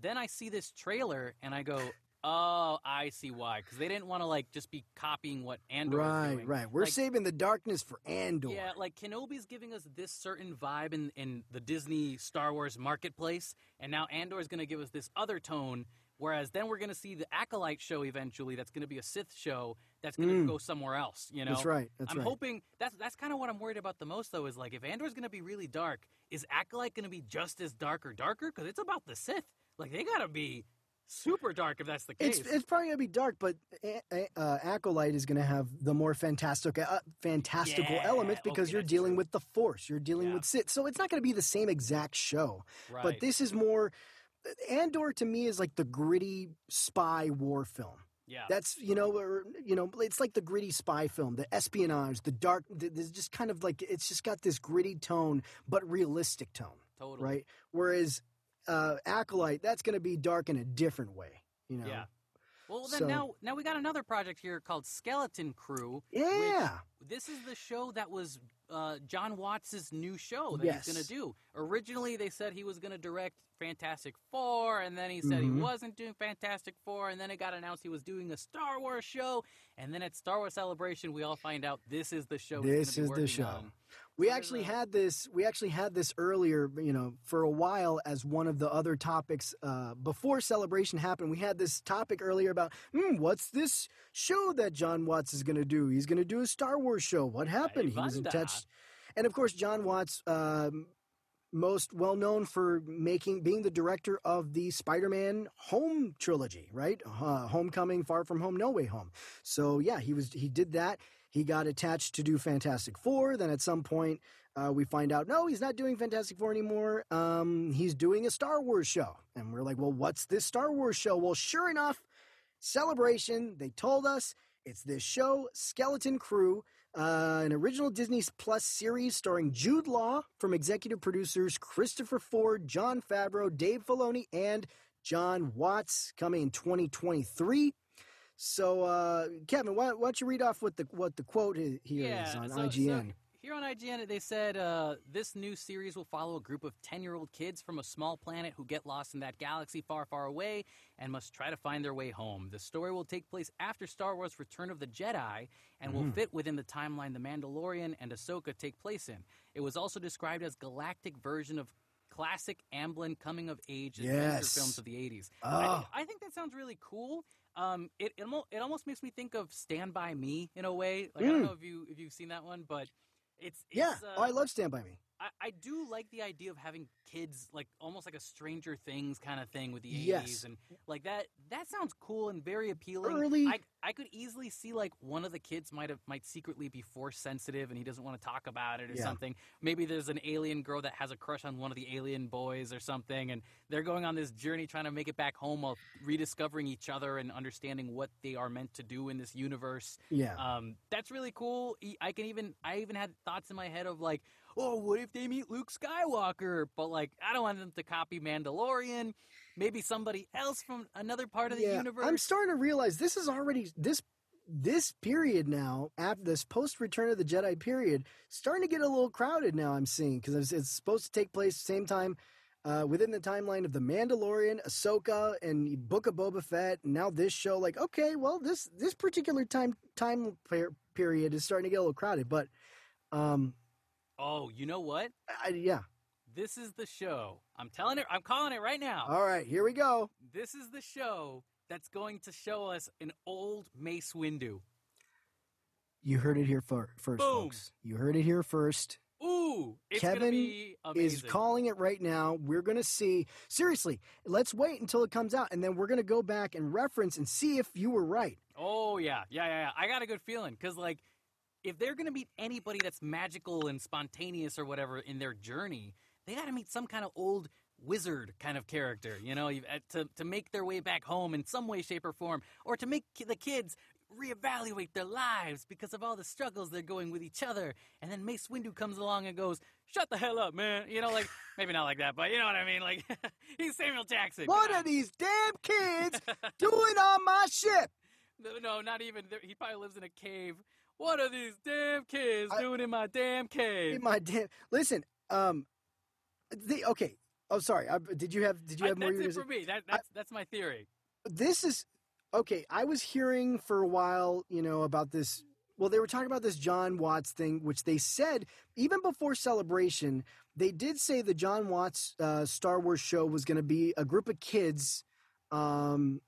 Then I see this trailer and I go, Oh, I see why. Because they didn't want to, like, just be copying what Andor right, was doing. Right, right. We're like, saving the darkness for Andor. Yeah, like, Kenobi's giving us this certain vibe in, in the Disney Star Wars marketplace, and now Andor's going to give us this other tone, whereas then we're going to see the Acolyte show eventually that's going to be a Sith show that's going to mm. go somewhere else, you know? That's right, that's I'm right. I'm hoping – that's that's kind of what I'm worried about the most, though, is, like, if Andor's going to be really dark, is Acolyte going to be just as dark or darker? Because it's about the Sith. Like, they got to be – super dark, if that's the case. It's, it's probably going to be dark, but uh, Acolyte is going to have the more fantastic, uh, fantastical yeah, elements because okay, you're dealing true. with the Force. You're dealing yeah. with Sith. So it's not going to be the same exact show. Right. But this is more – Andor to me is like the gritty spy war film. Yeah. That's, you know, or, you know, it's like the gritty spy film, the espionage, the dark – there's just kind of like – it's just got this gritty tone but realistic tone. Totally. Right? Whereas – Uh, Acolyte, that's going to be dark in a different way, you know. Yeah. Well, then so, now, now we got another project here called Skeleton Crew. Yeah. Which, this is the show that was uh, John Watts' new show that yes. he's going to do. Originally, they said he was going to direct Fantastic Four, and then he said mm-hmm. he wasn't doing Fantastic Four, and then it got announced he was doing a Star Wars show, and then at Star Wars Celebration, we all find out this is the show. This is the show. On. We so actually had this. We actually had this earlier, you know, for a while as one of the other topics uh, before Celebration happened. We had this topic earlier about mm, what's this show that John Watts is going to do? He's going to do a Star Wars show. What happened? He was in touch, and of course, John Watts, um, most well known for making being the director of the Spider-Man Home trilogy, right? Uh, Homecoming, Far From Home, No Way Home. So yeah, he was he did that. He got attached to do Fantastic Four. Then at some point, uh, we find out, no, he's not doing Fantastic Four anymore. Um, he's doing a Star Wars show. And we're like, well, what's this Star Wars show? Well, sure enough, Celebration, they told us, it's this show, Skeleton Crew, uh, an original Disney Plus series starring Jude Law from executive producers Christopher Ford, Jon Favreau, Dave Filoni, and John Watts, coming in twenty twenty-three. So, uh, Kevin, why, why don't you read off what the what the quote here yeah, is on so, I G N? So here on I G N, they said uh, this new series will follow a group of ten-year-old kids from a small planet who get lost in that galaxy far, far away and must try to find their way home. The story will take place after Star Wars: Return of the Jedi and will mm. fit within the timeline The Mandalorian and Ahsoka take place in. It was also described as galactic version of classic Amblin coming-of-age adventure yes. films of the eighties. Oh. I, I think that sounds really cool. Um, it, it it almost makes me think of Stand By Me in a way. Like mm. I don't know if you if you've seen that one, but it's, it's yeah. Uh, oh, I love Stand By Me. I, I do like the idea of having kids, like almost like a Stranger Things kind of thing with the eighties yes. and like that. That sounds cool and very appealing. Early. I I could easily see like one of the kids might have might secretly be force sensitive and he doesn't want to talk about it or yeah. something. Maybe there's an alien girl that has a crush on one of the alien boys or something, and they're going on this journey trying to make it back home while rediscovering each other and understanding what they are meant to do in this universe. Yeah, um, that's really cool. I can even I even had thoughts in my head of like, oh, what if they meet Luke Skywalker? But like, I don't want them to copy Mandalorian. Maybe somebody else from another part of the yeah, universe. I'm starting to realize this is already this this period now, after this post-Return of the Jedi period, starting to get a little crowded now, I'm seeing, because it's supposed to take place same time uh, within the timeline of The Mandalorian, Ahsoka, and Book of Boba Fett, and now this show. Like, okay, well, this this particular time time per- period is starting to get a little crowded, but... um, oh, you know what? I, yeah. This is the show. I'm telling it. I'm calling it right now. All right, here we go. This is the show that's going to show us an old Mace Windu. You heard it here for, first, Boom. folks. You heard it here first. Ooh, it's going to be amazing. Kevin is calling it right now. We're going to see. Seriously, let's wait until it comes out, and then we're going to go back and reference and see if you were right. Oh, yeah. Yeah, yeah, yeah. I got a good feeling because, like, if they're going to meet anybody that's magical and spontaneous or whatever in their journey, they got to meet some kind of old wizard kind of character, you know, to to make their way back home in some way, shape, or form, or to make the kids reevaluate their lives because of all the struggles they're going with each other. And then Mace Windu comes along and goes, shut the hell up, man. You know, like, maybe not like that, but you know what I mean? Like, he's Samuel Jackson. What are these damn kids doing on my ship? No, no, not even. He probably lives in a cave. What are these damn kids I, doing in my damn cave? In my damn... Listen, um... The, okay. Oh, sorry. I, did you have? Did you have I, more? That's it for me. That, that's I, that's my theory. This is Okay, I was hearing for a while, you know, about this. Well, they were talking about this John Watts thing, which they said, even before Celebration, they did say the John Watts uh, Star Wars show was going to be a group of kids, um,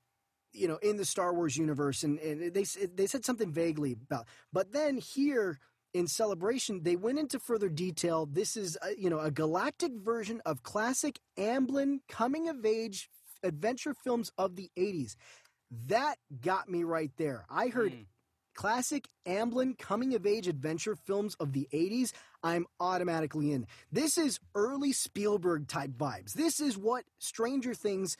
you know, in the Star Wars universe. And, and they they said something vaguely about it. But then here in Celebration, they went into further detail. This is, a, you know, a galactic version of classic Amblin coming-of-age adventure films of the eighties. That got me right there. I heard mm. classic Amblin coming-of-age adventure films of the eighties. I'm automatically in. This is early Spielberg-type vibes. This is what Stranger Things,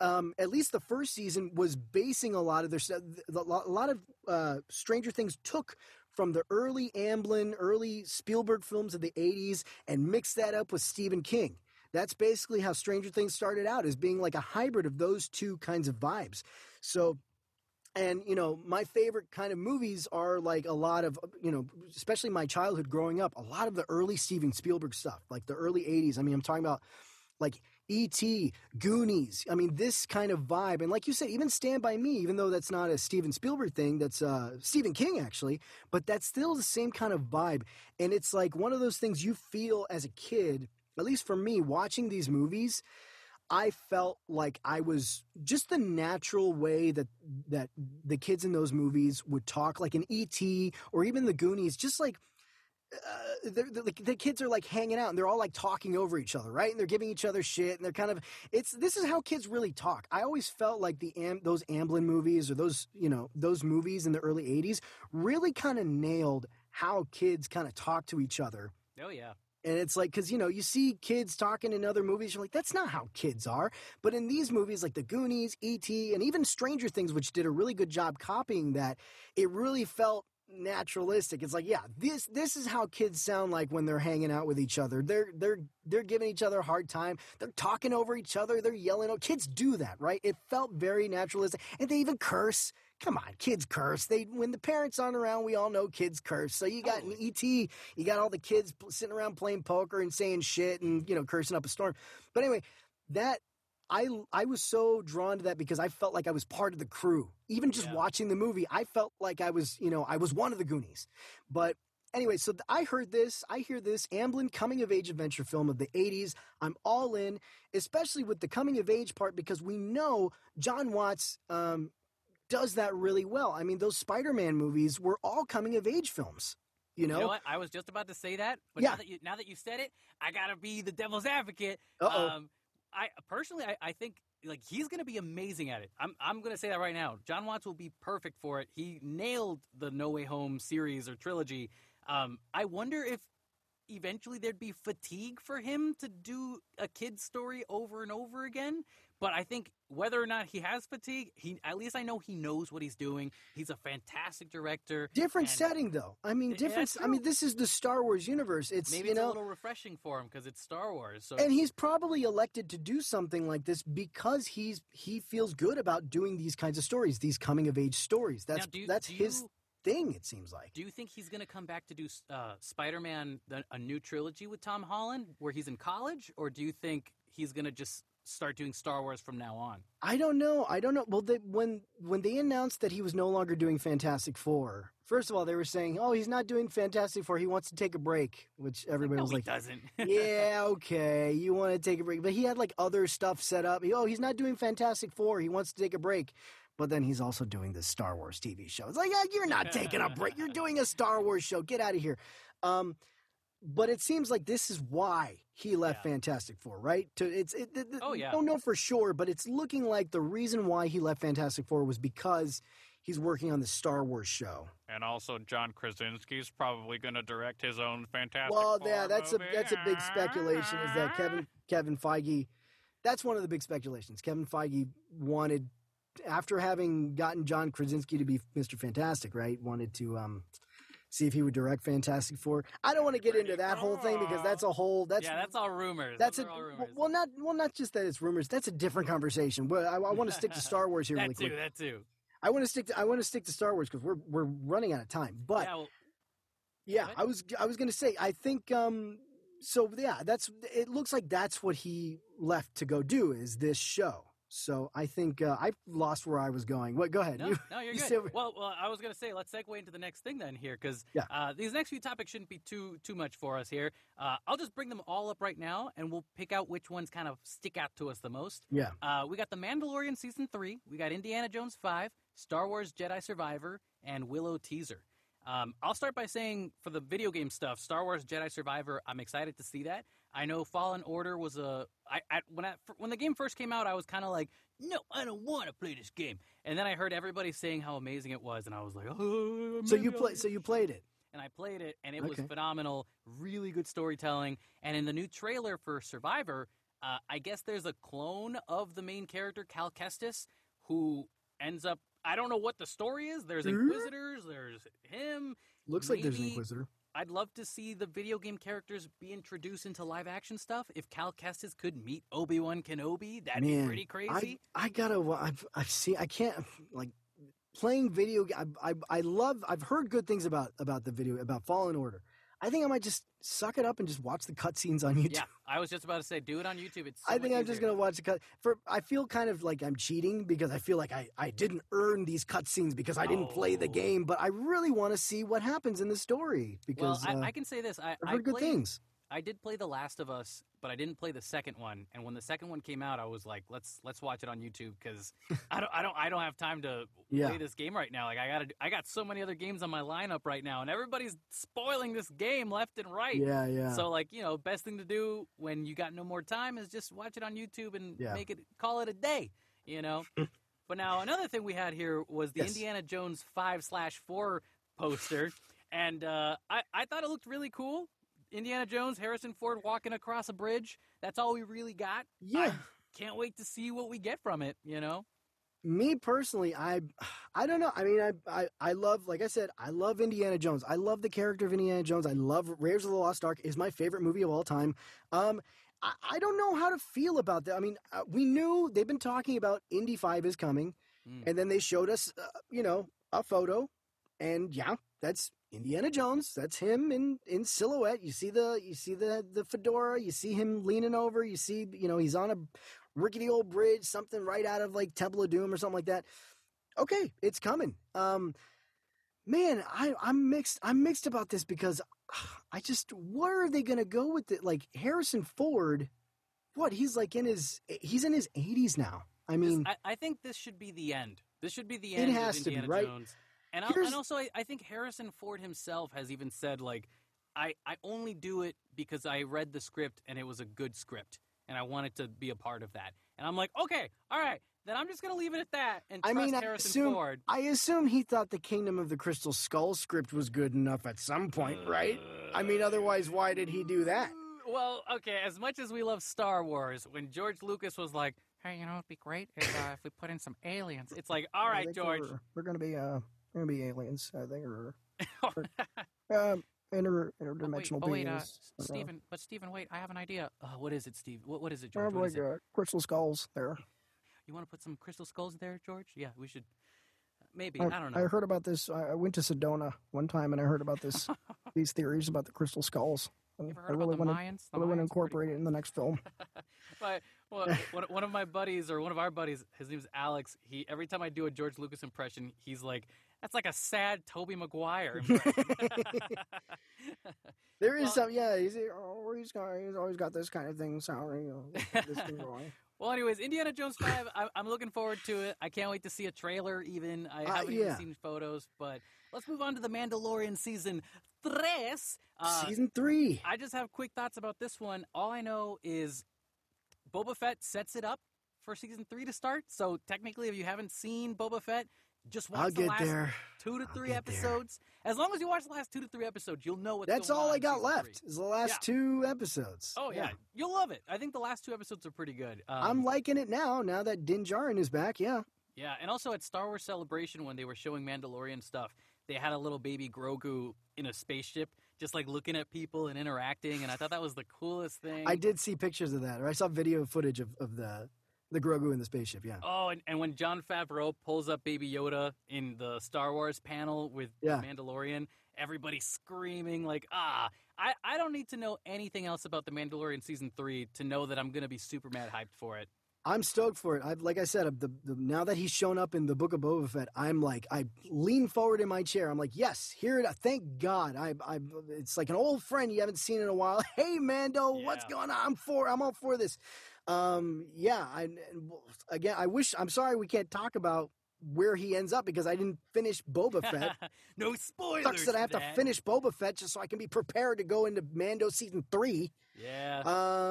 um, at least the first season, was basing a lot of their stuff. A lot of uh, Stranger Things took from the early Amblin, early Spielberg films of the eighties and mixed that up with Stephen King. That's basically how Stranger Things started out, as being like a hybrid of those two kinds of vibes. So, and, you know, my favorite kind of movies are like a lot of, you know, especially my childhood growing up, a lot of the early Steven Spielberg stuff, like the early eighties. I mean, I'm talking about like E T, Goonies. I mean, this kind of vibe. And like you said, even Stand By Me, even though that's not a Steven Spielberg thing, that's uh, Stephen King, actually, but that's still the same kind of vibe. And it's like one of those things you feel as a kid. At least for me, watching these movies, I felt like I was just the natural way that that the kids in those movies would talk, like an E T or even the Goonies, just like uh, they're, they're, the kids are like hanging out and they're all like talking over each other, right? And they're giving each other shit and they're kind of – it's this is how kids really talk. I always felt like the Am, those Amblin movies or those, you know, those movies in the early eighties really kind of nailed how kids kind of talk to each other. Oh, yeah. And it's like, because, you know, you see kids talking in other movies, you're like, that's not how kids are. But in these movies, like The Goonies, E T, and even Stranger Things, which did a really good job copying that, it really felt naturalistic. It's like, yeah, this this is how kids sound like when they're hanging out with each other. They're they're they're giving each other a hard time. They're talking over each other. They're yelling. Kids do that, right? It felt very naturalistic. And they even curse. Come on, kids curse. They when the parents aren't around, we all know kids curse. So you got an E T, you got all the kids sitting around playing poker and saying shit and, you know, cursing up a storm. But anyway, that I I was so drawn to that because I felt like I was part of the crew. Even just yeah. watching the movie, I felt like I was, you know, I was one of the Goonies. But anyway, so I heard this. I hear this Amblin coming-of-age adventure film of the eighties. I'm all in, especially with the coming-of-age part because we know John Watts um, – does that really well. I mean, those Spider-Man movies were all coming-of-age films, you know? You know what? I was just about to say that, but yeah. now, that you, now that you said it, I gotta be the devil's advocate. Uh-oh. Um, I personally, I, I think like he's gonna be amazing at it. I'm I'm gonna say that right now. John Watts will be perfect for it. He nailed the No Way Home series or trilogy. Um, I wonder if eventually there'd be fatigue for him to do a kid's story over and over again. But I think whether or not he has fatigue, he at least I know he knows what he's doing. He's a fantastic director. Different and, setting, though. I mean, different. Yeah, I mean, this is the Star Wars universe. It's maybe it's you know, a little refreshing for him because it's Star Wars. So. And he's probably elected to do something like this because he's he feels good about doing these kinds of stories, these coming of age stories. That's now, do you, that's do his you, thing. It seems like. Do you think he's going to come back to do uh, Spider-Man, the, a new trilogy with Tom Holland, where he's in college, or do you think he's going to just start doing Star Wars from now on? I don't know. I don't know. Well, they, when when they announced that he was no longer doing Fantastic Four, first of all, they were saying, "Oh, he's not doing Fantastic Four. He wants to take a break," which everybody no, was he like, "Doesn't." Yeah, okay, you want to take a break, but he had like other stuff set up. He, oh, he's not doing Fantastic Four. He wants to take a break, but then he's also doing this Star Wars T V show. It's like, oh, you're not taking a break. You're doing a Star Wars show. Get out of here. Um, But it seems like this is why he left yeah. Fantastic Four, right? To it's it, it, oh, yeah. I don't know for sure, but it's looking like the reason why he left Fantastic Four was because he's working on the Star Wars show. And also John Krasinski's probably going to direct his own Fantastic well, Four Well, yeah, that's movie. a that's a big speculation is that Kevin Kevin Feige – that's one of the big speculations. Kevin Feige wanted – after having gotten John Krasinski to be Mister Fantastic, right, wanted to um, – see if he would direct Fantastic Four. I don't want to get into that whole thing because that's a whole. That's, yeah, that's all rumors. That's Those a, all rumors. Well, not well, not just that it's rumors. That's a different conversation. But I, I want to stick to Star Wars here. that really too. Quick. That too. I want to stick to. I want to stick to Star Wars because we're we're running out of time. But yeah, well, yeah I was I was going to say I think um, so. Yeah, that's. It looks like that's what he left to go do is this show. So I think uh, I lost where I was going. What? Go ahead. No, you, no you're you good. Well, well, I was going to say, let's segue into the next thing then here, because yeah. uh, these next few topics shouldn't be too too much for us here. Uh, I'll just bring them all up right now, and we'll pick out which ones kind of stick out to us the most. Yeah. Uh, we got The Mandalorian Season three. We got Indiana Jones five, Star Wars Jedi Survivor, and Willow teaser. Um, I'll start by saying for the video game stuff, Star Wars Jedi Survivor, I'm excited to see that. I know Fallen Order was a I, I, when I, when the game first came out, I was kind of like, no, I don't want to play this game. And then I heard everybody saying how amazing it was, and I was like, oh. So you play, so you played it. And I played it, and it okay. was phenomenal, really good storytelling. And in the new trailer for Survivor, uh, I guess there's a clone of the main character, Cal Kestis, who ends up, I don't know what the story is. There's Inquisitors, there's him. Looks Maybe, like there's an Inquisitor. I'd love to see the video game characters be introduced into live-action stuff. If Cal Kestis could meet Obi-Wan Kenobi, that'd Man, be pretty crazy. I, I gotta. I've, I've seen. I can't like playing video. I, I I love. I've heard good things about about the video about Fallen Order. I think I might just suck it up and just watch the cutscenes on YouTube. Yeah, I was just about to say, do it on YouTube. It's. So I think I'm easier. just going to watch the cut. For I feel kind of like I'm cheating because I feel like I, I didn't earn these cutscenes because I didn't oh. play the game, but I really want to see what happens in the story. Because well, I, uh, I can say this: I, I've heard I good played, things. I did play The Last of Us, but I didn't play the second one. And when the second one came out, I was like, let's let's watch it on YouTube because I don't I don't I don't have time to yeah. play this game right now. Like I got I got so many other games on my lineup right now, and everybody's spoiling this game left and right. Yeah, yeah. So like, you know, best thing to do when you got no more time is just watch it on YouTube and yeah. make it call it a day, you know. But now another thing we had here was the yes. Indiana Jones five slash four poster, and uh, I I thought it looked really cool. Indiana Jones, Harrison Ford walking across a bridge. That's all we really got. Yeah. I can't wait to see what we get from it, you know? Me personally, I I don't know. I mean, I, I, I love, like I said, I love Indiana Jones. I love the character of Indiana Jones. I love Raiders of the Lost Ark is my favorite movie of all time. Um, I, I don't know how to feel about that. I mean, uh, we knew they've been talking about Indy five is coming, mm. and then they showed us, uh, you know, a photo, and yeah, that's Indiana Jones, that's him in, in silhouette. You see the you see the the fedora, you see him leaning over, you see, you know, he's on a rickety old bridge, something right out of like Temple of Doom or something like that. Okay, it's coming. Um, man, I, I'm mixed I'm mixed about this because I just where are they gonna go with it? Like Harrison Ford, what, he's like in his he's in his eighties now. I mean I, I think this should be the end. This should be the end. It has of Indiana to be, right? Jones. And, I, and also, I, I think Harrison Ford himself has even said, like, I, I only do it because I read the script and it was a good script and I wanted to be a part of that. And I'm like, okay, all right, then I'm just going to leave it at that and trust I mean, Harrison I assume, Ford. I assume he thought the Kingdom of the Crystal Skull script was good enough at some point, right? Uh, I mean, otherwise, why did he do that? Well, okay, as much as we love Star Wars, when George Lucas was like, hey, you know, it'd be great if, uh, if we put in some aliens. It's like, all right, George. We're, we're going to be... Uh... They're going to be aliens, I think, or, or um, inter, interdimensional oh, wait, oh, wait, beings. Uh, Stephen, uh, but Stephen, wait, I have an idea. Uh, what is it, Steve? What, what is it, George? I have like uh, crystal skulls there. You want to put some crystal skulls there, George? Yeah, we should. Maybe, I, I don't know. I heard about this. I went to Sedona one time, and I heard about this. These theories about the crystal skulls. You ever heard I really about the Mayans? The I Mayans want to incorporate pretty... it in the next film. But, well, one of my buddies, or one of our buddies, his name's Alex. He every time I do a George Lucas impression, he's like, "That's like a sad Tobey Maguire impression." There is well, some, yeah. He's, oh, he's, got, he's always got this kind of thing. Sorry, you know, this thing going. Well, anyways, Indiana Jones five, I'm looking forward to it. I can't wait to see a trailer even. I uh, haven't yeah. even seen photos, but let's move on to The Mandalorian Season three. Uh, season three. I just have quick thoughts about this one. All I know is Boba Fett sets it up for Season three to start. So technically, if you haven't seen Boba Fett, just watch I'll the last there. two to I'll three episodes. There. As long as you watch the last two to three episodes, you'll know what's That's going on. That's all I got left three. is the last yeah. two episodes. Oh, yeah. yeah. You'll love it. I think the last two episodes are pretty good. Um, I'm liking it now, now that Din Djarin is back, yeah. Yeah, and also at Star Wars Celebration, when they were showing Mandalorian stuff, they had a little baby Grogu in a spaceship, just like looking at people and interacting, and I thought that was the coolest thing. I did see pictures of that, or I saw video footage of, of the... The Grogu in the spaceship, yeah. Oh, and, and when Jon Favreau pulls up Baby Yoda in the Star Wars panel with yeah. the Mandalorian, everybody's screaming like, ah. I, I don't need to know anything else about The Mandalorian Season three to know that I'm going to be super mad hyped for it. I'm stoked for it. I've, like I said, the, the, now that he's shown up in the Book of Boba Fett, I'm like, I lean forward in my chair. I'm like, yes, here it. Thank God. I, I, it's like an old friend you haven't seen in a while. Hey, Mando, yeah. What's going on? I'm for. I'm all for this. Um, yeah. I, again, I wish. I'm sorry we can't talk about where he ends up because I didn't finish Boba Fett. No spoilers. It sucks that I have that. to finish Boba Fett just so I can be prepared to go into Mando season three. Yeah.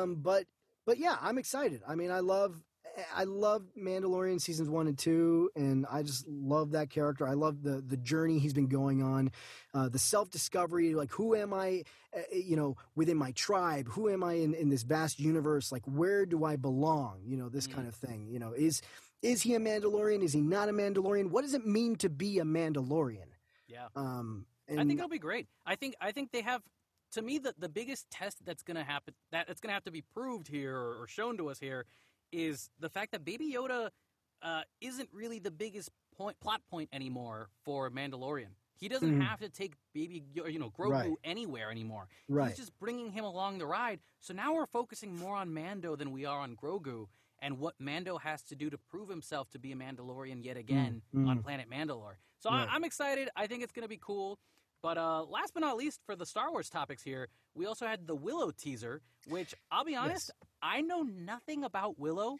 Um, but. But yeah, I'm excited. I mean, I love, I love Mandalorian seasons one and two, and I just love that character. I love the the journey he's been going on, uh, the self discovery. Like, who am I? Uh, you know, within my tribe, who am I in, in this vast universe? Like, where do I belong? You know, this mm. kind of thing. You know, is is he a Mandalorian? Is he not a Mandalorian? What does it mean to be a Mandalorian? Yeah, um, and I think it'll be great. I think I think they have. To me, the, the biggest test that's going to happen, that that's going to have to be proved here or, or shown to us here, is the fact that Baby Yoda uh, isn't really the biggest point, plot point anymore for Mandalorian. He doesn't mm. have to take Baby Yoda, you know, Grogu right. anywhere anymore. Right. He's just bringing him along the ride. So now we're focusing more on Mando than we are on Grogu and what Mando has to do to prove himself to be a Mandalorian yet again mm. on planet Mandalore. So right. I, I'm excited. I think it's going to be cool. But uh, last but not least, for the Star Wars topics here, we also had the Willow teaser, which, I'll be honest, yes. I know nothing about Willow,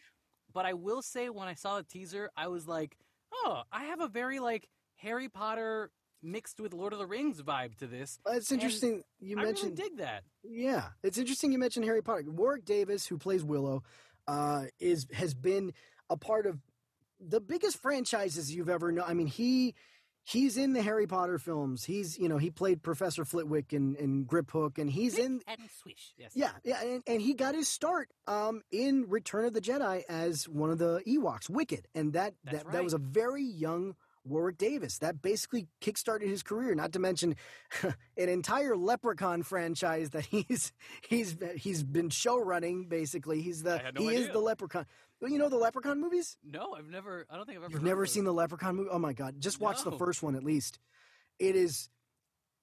but I will say when I saw the teaser, I was like, oh, I have a very, like, Harry Potter mixed with Lord of the Rings vibe to this. Well, it's interesting you mentioned... I really dig that. Yeah. It's interesting you mentioned Harry Potter. Warwick Davis, who plays Willow, uh, is has been a part of the biggest franchises you've ever known. I mean, he... He's in the Harry Potter films. He's, you know, he played Professor Flitwick and, and Grip Hook, and he's Flip in and Swish. Yes. Yeah, yeah, and, and he got his start um, in Return of the Jedi as one of the Ewoks, Wicked, and that That's that, right. that was a very young Warwick Davis. That basically kickstarted his career. Not to mention an entire Leprechaun franchise that he's he's he's been show running. Basically, he's the I had no he idea. is the Leprechaun. You know the Leprechaun movies? No, I've never. I don't think I've ever. You've never seen the Leprechaun movie? Oh my God! Just watch no. the first one at least. It is,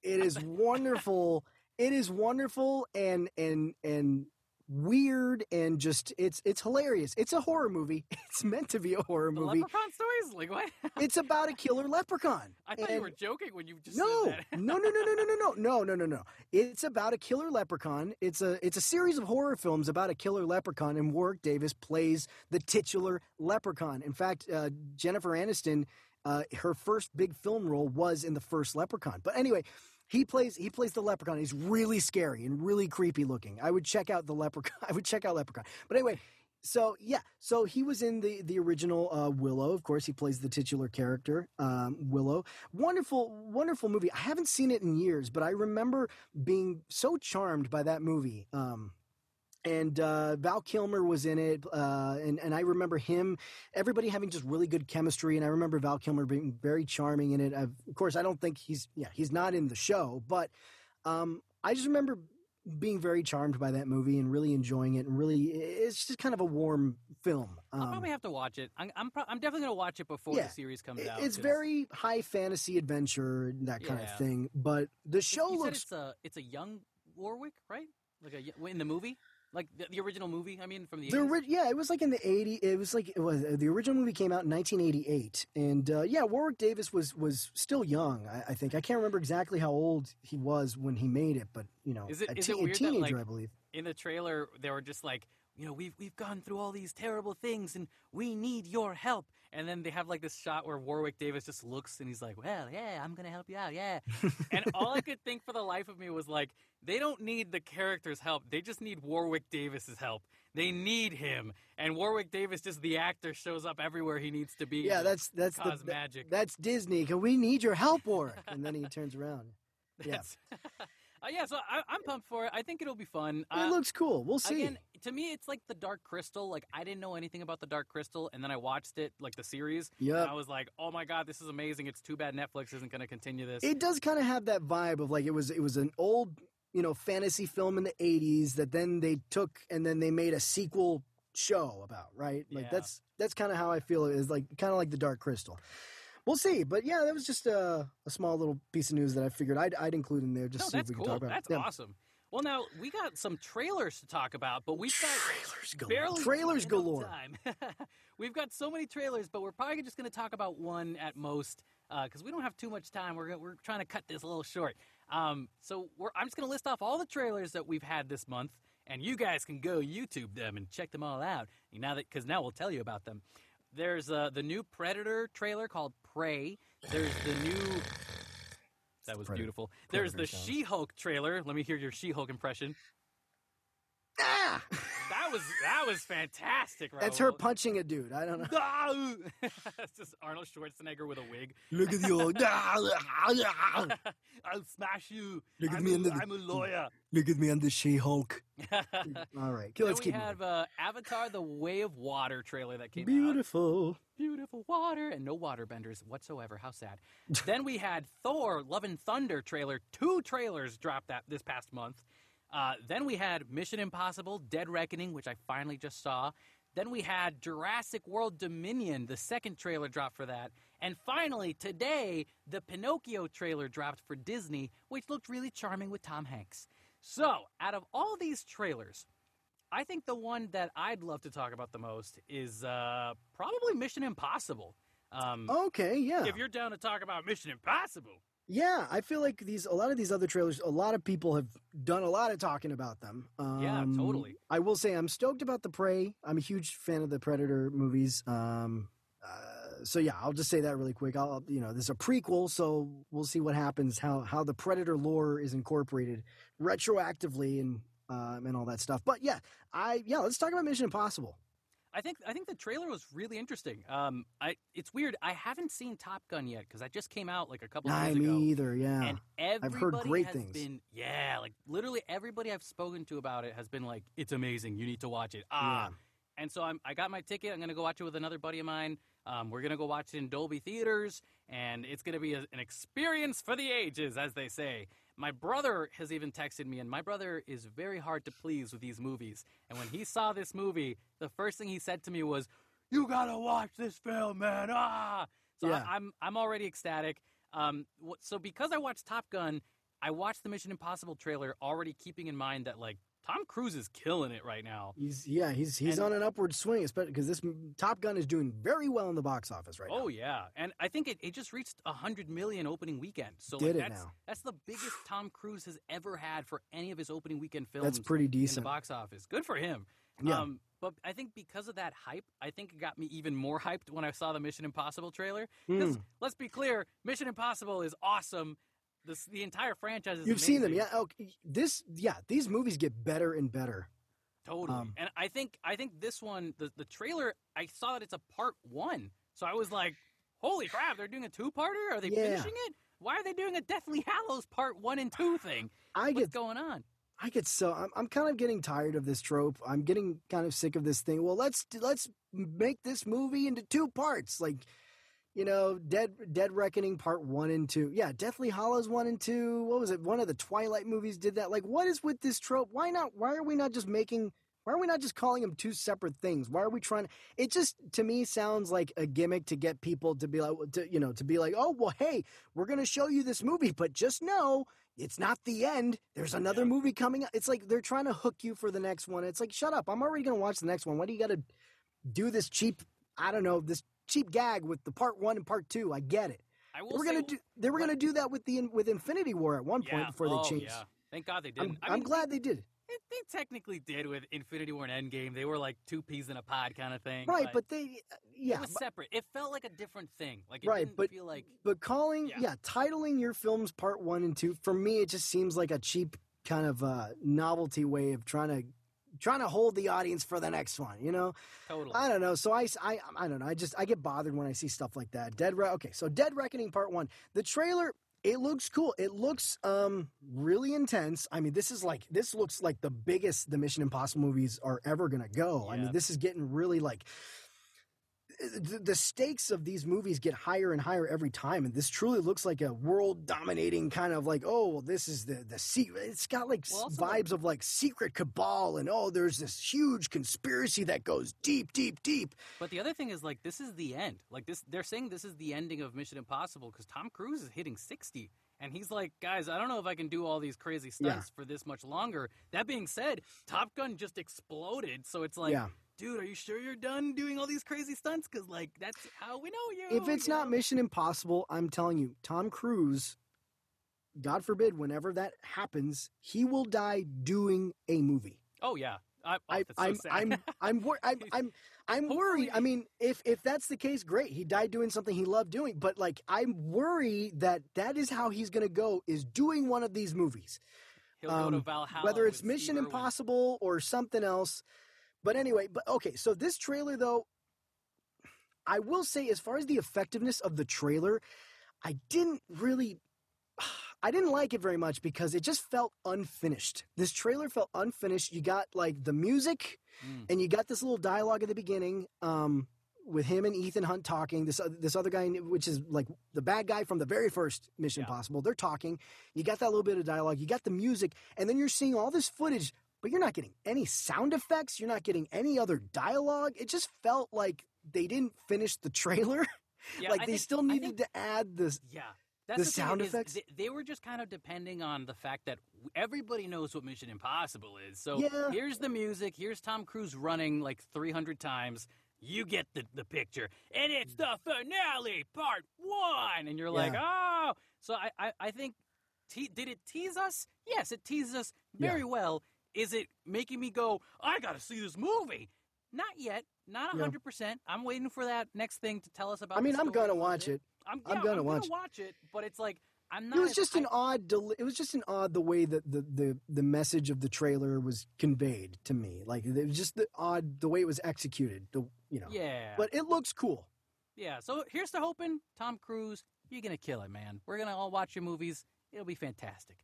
it is wonderful. It is wonderful and and and. weird and just it's it's hilarious. It's a horror movie. It's meant to be a horror the movie. Leprechaun stories, like what? It's about a killer leprechaun. I thought and you were joking when you just no, said that. no, no, no, no, no, no, no, no, no, no, no. It's about a killer leprechaun. It's a it's a series of horror films about a killer leprechaun, and Warwick Davis plays the titular leprechaun. In fact, uh, Jennifer Aniston, uh, her first big film role was in the first Leprechaun. But anyway. He plays he plays the leprechaun. He's really scary and really creepy looking. I would check out the leprechaun. I would check out Leprechaun. But anyway, so yeah, so he was in the the original uh, Willow. Of course, he plays the titular character um, Willow. Wonderful, wonderful movie. I haven't seen it in years, but I remember being so charmed by that movie. Um, and uh, Val Kilmer was in it, uh, and and I remember him. Everybody having just really good chemistry, and I remember Val Kilmer being very charming in it. I've, of course, I don't think he's yeah he's not in the show, but um, I just remember being very charmed by that movie and really enjoying it. And really, it's just kind of a warm film. Um, I'll probably have to watch it. I'm I'm, pro- I'm definitely going to watch it before yeah, the series comes it, out. It's cause... very high fantasy adventure, that kind yeah. of thing. But the show you looks said it's a it's a young Warwick, right? Like a in the movie. Like the, the original movie, I mean, from the, the eighties? Ri- yeah, it was like in the eighties. It was like it was, the original movie came out in nineteen eighty-eight. And uh, yeah, Warwick Davis was, was still young, I, I think. I can't remember exactly how old he was when he made it, but, you know, is it, a, is it weird a teenager, that, like, I believe. In the trailer, they were just like, you know, we've we've gone through all these terrible things and we need your help. And then they have like this shot where Warwick Davis just looks and he's like, well, yeah, I'm going to help you out. Yeah. And all I could think for the life of me was like, they don't need the character's help. They just need Warwick Davis's help. They need him. And Warwick Davis, just the actor, shows up everywhere he needs to be. Yeah, that's that's the magic. That's Disney. We need your help, Warwick. And then he turns around. Yes. Yeah. Uh, yeah, so I, I'm pumped for it. I think it'll be fun. Uh, it looks cool. We'll see. Again, to me, it's like the Dark Crystal. Like, I didn't know anything about the Dark Crystal, and then I watched it, like the series. Yeah, I was like, oh my God, this is amazing. It's too bad Netflix isn't going to continue this. It does kind of have that vibe of like it was. It was an old, you know, fantasy film in the eighties that then they took and then they made a sequel show about. Right? Like yeah. that's that's kind of how I feel. It is like kind of like the Dark Crystal. We'll see. But, yeah, that was just a, a small little piece of news that I figured I'd, I'd include in there just no, so we could cool. talk about it. That's yeah. awesome. Well, now, we got some trailers to talk about, but we've got trailers galore. Barely trailers galore. Time. We've got so many trailers, but we're probably just going to talk about one at most because uh, we don't have too much time. We're we're trying to cut this a little short. Um, so we're, I'm just going to list off all the trailers that we've had this month, and you guys can go YouTube them and check them all out. And now that because now we'll tell you about them. There's uh, the new Predator trailer called Prey. There's the new. That was Predator, beautiful. Predator There's the sounds. She-Hulk trailer. Let me hear your She-Hulk impression. Ah! That was that was fantastic, Raul. That's her punching a dude. I don't know. That's just Arnold Schwarzenegger with a wig. Look at you. I'll smash you. Look at I'm, me under I'm the, a lawyer. Look at me under She-Hulk. All right. Then Let's we keep have uh, Avatar The Way of Water trailer that came Beautiful. out. Beautiful. Beautiful water and no waterbenders whatsoever. How sad. Then we had Thor, Love and Thunder trailer. Two trailers dropped that this past month. Uh, then we had Mission Impossible, Dead Reckoning, which I finally just saw. Then we had Jurassic World Dominion, the second trailer dropped for that. And finally, today, the Pinocchio trailer dropped for Disney, which looked really charming with Tom Hanks. So, out of all these trailers, I think the one that I'd love to talk about the most is uh, probably Mission Impossible. Um, okay, yeah. If you're down to talk about Mission Impossible. Yeah, I feel like these a lot of these other trailers, a lot of people have done a lot of talking about them. Um, yeah, totally. I will say I'm stoked about the Prey. I'm a huge fan of the Predator movies. Um, uh, so, yeah, I'll just say that really quick. I'll, you know, there's a prequel, so we'll see what happens, how, how the Predator lore is incorporated retroactively and – Um, and all that stuff. But yeah, I yeah, let's talk about Mission Impossible. I think I think the trailer was really interesting. Um, I it's weird. I haven't seen Top Gun yet because that just came out like a couple of years ago. I either, yeah. And everybody I've heard great has things. Been yeah, like literally everybody I've spoken to about it has been like, it's amazing. You need to watch it. Ah, yeah. And so I'm I got my ticket. I'm gonna go watch it with another buddy of mine. Um, we're gonna go watch it in Dolby theaters, and it's gonna be a, an experience for the ages, as they say. My brother has even texted me, and my brother is very hard to please with these movies. And when he saw this movie, the first thing he said to me was, "You gotta watch this film, man!" Ah, so yeah. I, I'm I'm already ecstatic. Um, so because I watched Top Gun, I watched the Mission Impossible trailer, already keeping in mind that like Tom Cruise is killing it right now. He's yeah, he's he's and, on an upward swing, especially because this Top Gun is doing very well in the box office right now. Oh yeah, and I think it, it just reached a hundred million opening weekend. So Did like, it that's, now. That's the biggest Tom Cruise has ever had for any of his opening weekend films. That's pretty decent in the box office. Good for him. Yeah. Um, but I think because of that hype, I think it got me even more hyped when I saw the Mission Impossible trailer. Because mm. let's be clear, Mission Impossible is awesome. This, the entire franchise is You've amazing. Seen them, yeah. Okay. This, yeah, these movies get better and better. Totally. Um, and I think I think this one, the, the trailer, I saw that it's a part one. So I was like, holy crap, they're doing a two-parter? Are they yeah. finishing it? Why are they doing a Deathly Hallows part one and two thing? I What's get, going on? I get so – I'm I'm kind of getting tired of this trope. I'm getting kind of sick of this thing. Well, let's let's make this movie into two parts, like – You know, Dead Dead Reckoning Part One and Two. Yeah, Deathly Hallows One and Two. What was it? One of the Twilight movies did that. Like, what is with this trope? Why not? Why are we not just making? Why are we not just calling them two separate things? Why are we trying? It just to me sounds like a gimmick to get people to be like, to, you know, to be like, oh well, hey, we're gonna show you this movie, but just know it's not the end. There's another yeah. movie coming up. It's like they're trying to hook you for the next one. It's like, shut up! I'm already gonna watch the next one. Why do you gotta do this cheap? I don't know this. Cheap gag with the part one and part two. I get it. I will they were say, gonna do. They were what, gonna do that with the with Infinity War at one point yeah, before oh, they changed. Yeah. Thank God they didn't. I'm, I mean, I'm glad they did. They, they technically did with Infinity War and Endgame. They were like two peas in a pod kind of thing. Right, but, but they yeah, it was but, separate. It felt like a different thing. Like it right, didn't but, feel like but calling yeah. yeah, titling your films part one and two for me it just seems like a cheap kind of uh, novelty way of trying to. Trying to hold the audience for the next one, you know? Totally. I don't know. So I, I, I don't know. I just, I get bothered when I see stuff like that. Dead, Re- okay. So Dead Reckoning Part One, the trailer, it looks cool. It looks, um, really intense. I mean, this is like, this looks like the biggest the Mission Impossible movies are ever going to go. Yeah. I mean, this is getting really like, the, the stakes of these movies get higher and higher every time. And this truly looks like a world dominating kind of like, oh, well, this is the, the secret. It's got like well, vibes like- of like secret cabal and, oh, there's this huge conspiracy that goes deep, deep, deep. But the other thing is like, this is the end. Like this, they're saying this is the ending of Mission Impossible because Tom Cruise is hitting sixty. And he's like, guys, I don't know if I can do all these crazy stunts yeah. for this much longer. That being said, Top Gun just exploded. So it's like, yeah. dude, are you sure you're done doing all these crazy stunts? Because, like, that's how we know you. If it's you not know? Mission Impossible, I'm telling you, Tom Cruise, God forbid, whenever that happens, he will die doing a movie. Oh, yeah. I, oh, I, so I'm, I'm, I'm, wor- I'm, I'm, I'm worried. I mean, if, if that's the case, great. He died doing something he loved doing. But, like, I'm worried that that is how he's going to go, is doing one of these movies. He'll um, go to Valhalla. Whether it's Mission Steve Impossible Irwin. Or something else. But anyway, but okay, so this trailer, though, I will say, as far as the effectiveness of the trailer, I didn't really... I didn't like it very much because it just felt unfinished. This trailer felt unfinished. You got, like, the music, mm. and you got this little dialogue at the beginning um, with him and Ethan Hunt talking. This uh, this other guy, which is, like, the bad guy from the very first Mission yeah. Impossible, they're talking. You got that little bit of dialogue. You got the music, and then you're seeing all this footage, but you're not getting any sound effects. You're not getting any other dialogue. It just felt like they didn't finish the trailer. Yeah, like, I they think, still needed think, to add this. Yeah. That's the, the sound effects? They, they were just kind of depending on the fact that everybody knows what Mission Impossible is. So yeah. here's the music. Here's Tom Cruise running like three hundred times. You get the, the picture. And it's the finale, part one. And you're like, yeah. oh. So I, I, I think, te- did it tease us? Yes, it teases us very yeah. well. Is it making me go, I got to see this movie? Not yet. Not one hundred percent. Yeah. I'm waiting for that next thing to tell us about I mean, the I'm going to watch it. I'm, yeah, I'm gonna, I'm watch. gonna watch it, but it's like I'm not. It was just I, an odd. Del- it was just an odd the way that the, the, the message of the trailer was conveyed to me. Like it was just the odd the way it was executed. The, you know. Yeah. But it looks cool. Yeah. So here's to hoping, Tom Cruise, you're gonna kill it, man. We're gonna all watch your movies. It'll be fantastic.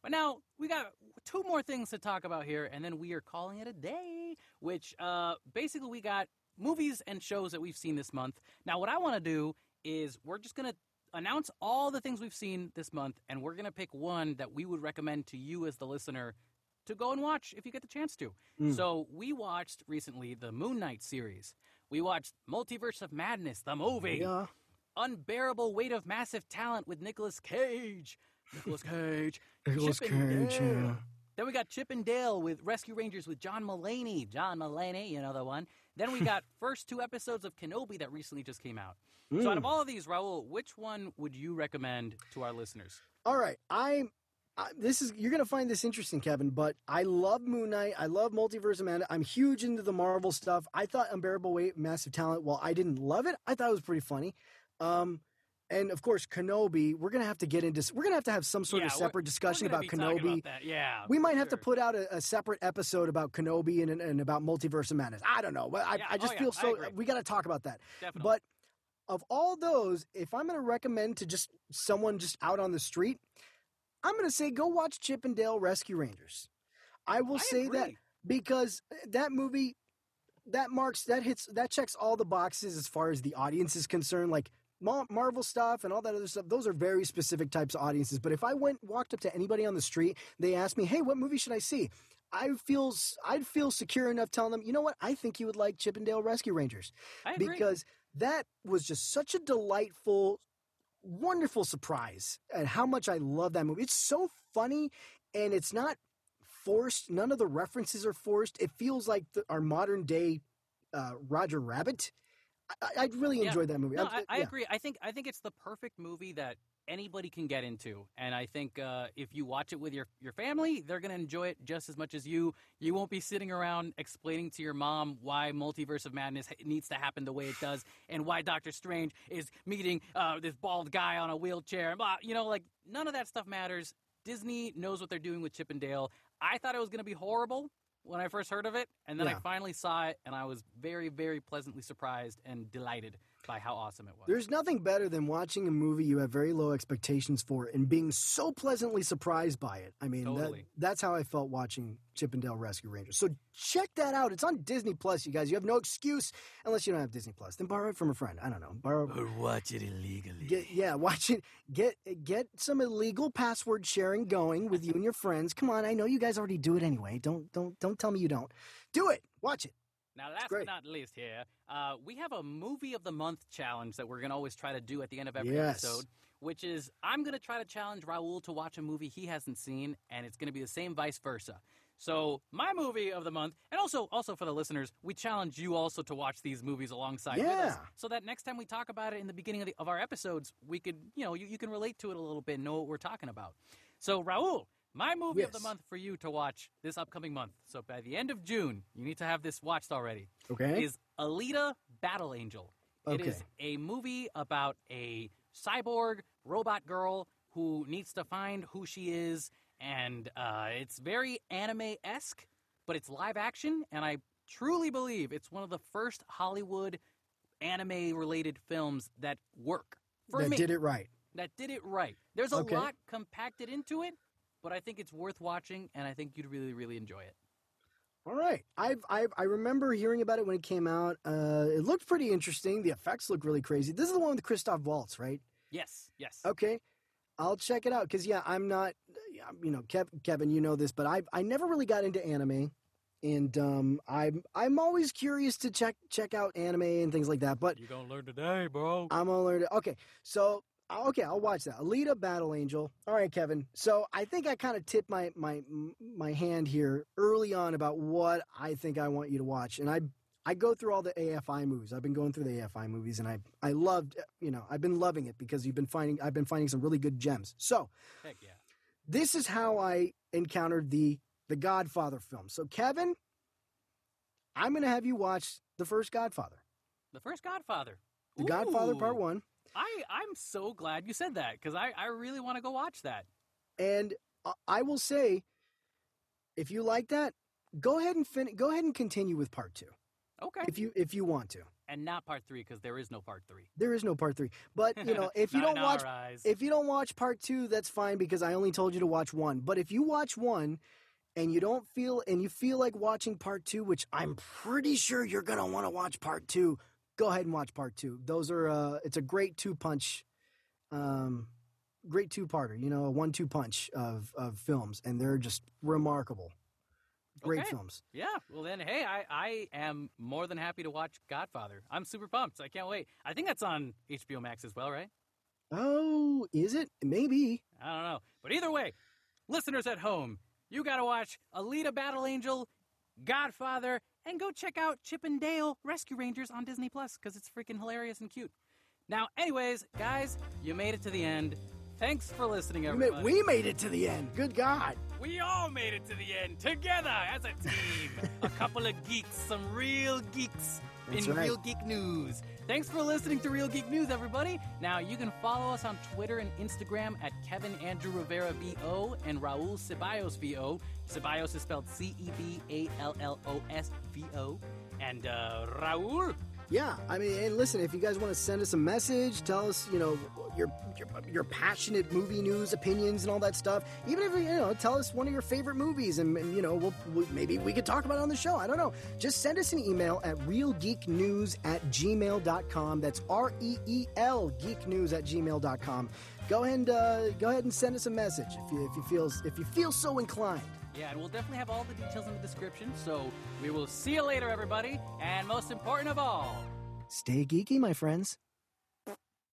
But now we got two more things to talk about here, and then we are calling it a day. Which uh, basically we got movies and shows that we've seen this month. Now what I want to do. Is we're just going to announce all the things we've seen this month, and we're going to pick one that we would recommend to you as the listener to go and watch if you get the chance to. Mm. So we watched recently the Moon Knight series. We watched Multiverse of Madness, the movie. Yeah. Unbearable Weight of Massive Talent with Nicolas Cage. Nicolas Cage. Nicolas Chip Cage, yeah. Then we got Chip and Dale with Rescue Rangers with John Mulaney. John Mulaney, you know the one. Then we got first two episodes of Kenobi that recently just came out. Mm. So out of all of these, Raul, which one would you recommend to our listeners? All right. I, I this is you're going to find this interesting, Kevin, but I love Moon Knight. I love Multiverse of Madness. I'm huge into the Marvel stuff. I thought Unbearable Weight, Massive Talent, while I didn't love it, I thought it was pretty funny. Um And, of course, Kenobi, we're going to have to get into – we're going to have to have some sort yeah, of separate discussion about Kenobi. About yeah, we might sure. have to put out a, a separate episode about Kenobi and, and, and about Multiverse of Madness. I don't know. I, yeah. I just oh, feel yeah. so – we got to talk about that. Definitely. But of all those, if I'm going to recommend to just someone just out on the street, I'm going to say go watch Chip and Dale Rescue Rangers. I will I say agree. that because that movie, that marks – that hits – that checks all the boxes as far as the audience is concerned, like – Marvel stuff and all that other stuff, those are very specific types of audiences. But if I went walked up to anybody on the street, they asked me, hey, what movie should I see? I feel, I'd feel secure enough telling them, you know what? I think you would like Chip and Dale Rescue Rangers. I agree. Because that was just such a delightful, wonderful surprise at how much I love that movie. It's so funny and it's not forced. None of the references are forced. It feels like the, our modern day uh, Roger Rabbit. I, I really enjoyed yeah. that movie. No, I, I yeah. agree. I think I think it's the perfect movie that anybody can get into. And I think uh, if you watch it with your, your family, they're going to enjoy it just as much as you. You won't be sitting around explaining to your mom why Multiverse of Madness needs to happen the way it does and why Doctor Strange is meeting uh, this bald guy on a wheelchair. Blah. You know, like, none of that stuff matters. Disney knows what they're doing with Chip and Dale. I thought it was going to be horrible when I first heard of it, and then yeah. I finally saw it, and I was very, very pleasantly surprised and delighted by how awesome it was. There's nothing better than watching a movie you have very low expectations for and being so pleasantly surprised by it. I mean, totally. that, that's how I felt watching Chip and Dale Rescue Rangers. So check that out. It's on Disney Plus, you guys. You have no excuse unless you don't have Disney Plus. Then borrow it from a friend. I don't know. Borrow or watch it illegally. Get, yeah, watch it. Get get some illegal password sharing going with you and your friends. Come on, I know you guys already do it anyway. Don't don't don't tell me you don't. Do it. Watch it. Now, last but not least here, uh, we have a movie of the month challenge that we're going to always try to do at the end of every yes. episode. which is I'm going to try to challenge Raul to watch a movie he hasn't seen, and it's going to be the same vice versa. So my movie of the month, and also also for the listeners, we challenge you also to watch these movies alongside yeah. with us, so that next time we talk about it in the beginning of, the, of our episodes, we could, you know, you, you can relate to it a little bit and know what we're talking about. So Raul, my movie yes. of the month for you to watch this upcoming month, so by the end of June, you need to have this watched already, okay. is Alita: Battle Angel. Okay. It is a movie about a cyborg robot girl who needs to find who she is. And uh, it's very anime-esque, but it's live action, and I truly believe it's one of the first Hollywood anime-related films that work. For that me, did it right. That did it right. There's a okay. lot compacted into it, but I think it's worth watching, and I think you'd really, really enjoy it. All right. I've, I've, I remember hearing about it when it came out. Uh, it looked pretty interesting. The effects look really crazy. This is the one with Christoph Waltz, right? Yes, yes. Okay. I'll check it out because, yeah, I'm not, you know, Kev, Kevin, you know this, but I I never really got into anime, and um, I'm I'm always curious to check check out anime and things like that. But you're gonna learn today, bro. I'm gonna learn it. Okay, so okay, I'll watch that. Alita: Battle Angel. All right, Kevin. So I think I kind of tipped my my my hand here early on about what I think I want you to watch, and I I go through all the A F I movies. I've been going through the A F I movies, and I I loved, you know, I've been loving it because you've been finding I've been finding some really good gems. So, heck yeah. This is how I encountered the the Godfather film. So, Kevin, I'm going to have you watch the first Godfather. The first Godfather. The Ooh. Godfather Part One. I I'm so glad you said that because I I really want to go watch that. And I will say, if you like that, go ahead and fin- go ahead and continue with Part Two. Okay. If you if you want to, and not part three because there is no part three. There is no part three. But you know, if you don't watch, if you don't watch part two, that's fine because I only told you to watch one. But if you watch one, and you don't feel and you feel like watching part two, which I'm pretty sure you're gonna want to watch part two, go ahead and watch part two. Those are uh, it's a great two punch, um, great two parter. You know, a one two punch of of films, and they're just remarkable. Great okay. films. Yeah. Well, then, hey, I, I am more than happy to watch Godfather. I'm super pumped. I can't wait. I think that's on H B O Max as well, right? Oh, is it? Maybe. I don't know. But either way, listeners at home, you got to watch Alita: Battle Angel, Godfather, and go check out Chip and Dale Rescue Rangers on Disney Plus because it's freaking hilarious and cute. Now, anyways, guys, you made it to the end. Thanks for listening, everybody. We made it to the end. Good God. We all made it to the end together as a team. A couple of geeks, some real geeks That's in right. Real Geek News. Thanks for listening to Real Geek News, everybody. Now, you can follow us on Twitter and Instagram at Kevin Andrew Rivera V O and Raul Ceballos V O. Ceballos is spelled C E B A L L O S V O. And uh, Raul... Yeah, I mean, and listen, if you guys want to send us a message, tell us, you know, your, your your passionate movie news, opinions, and all that stuff. Even if, you know, tell us one of your favorite movies, and, and you know, we'll, we'll, maybe we could talk about it on the show. I don't know. Just send us an email at real geek news at gmail dot com. That's R E E L, geek news at gmail dot com. Go ahead and uh, go ahead and send us a message if you if you feel if you feel so inclined. Yeah, and we'll definitely have all the details in the description, so we will see you later, everybody. And most important of all, stay geeky, my friends.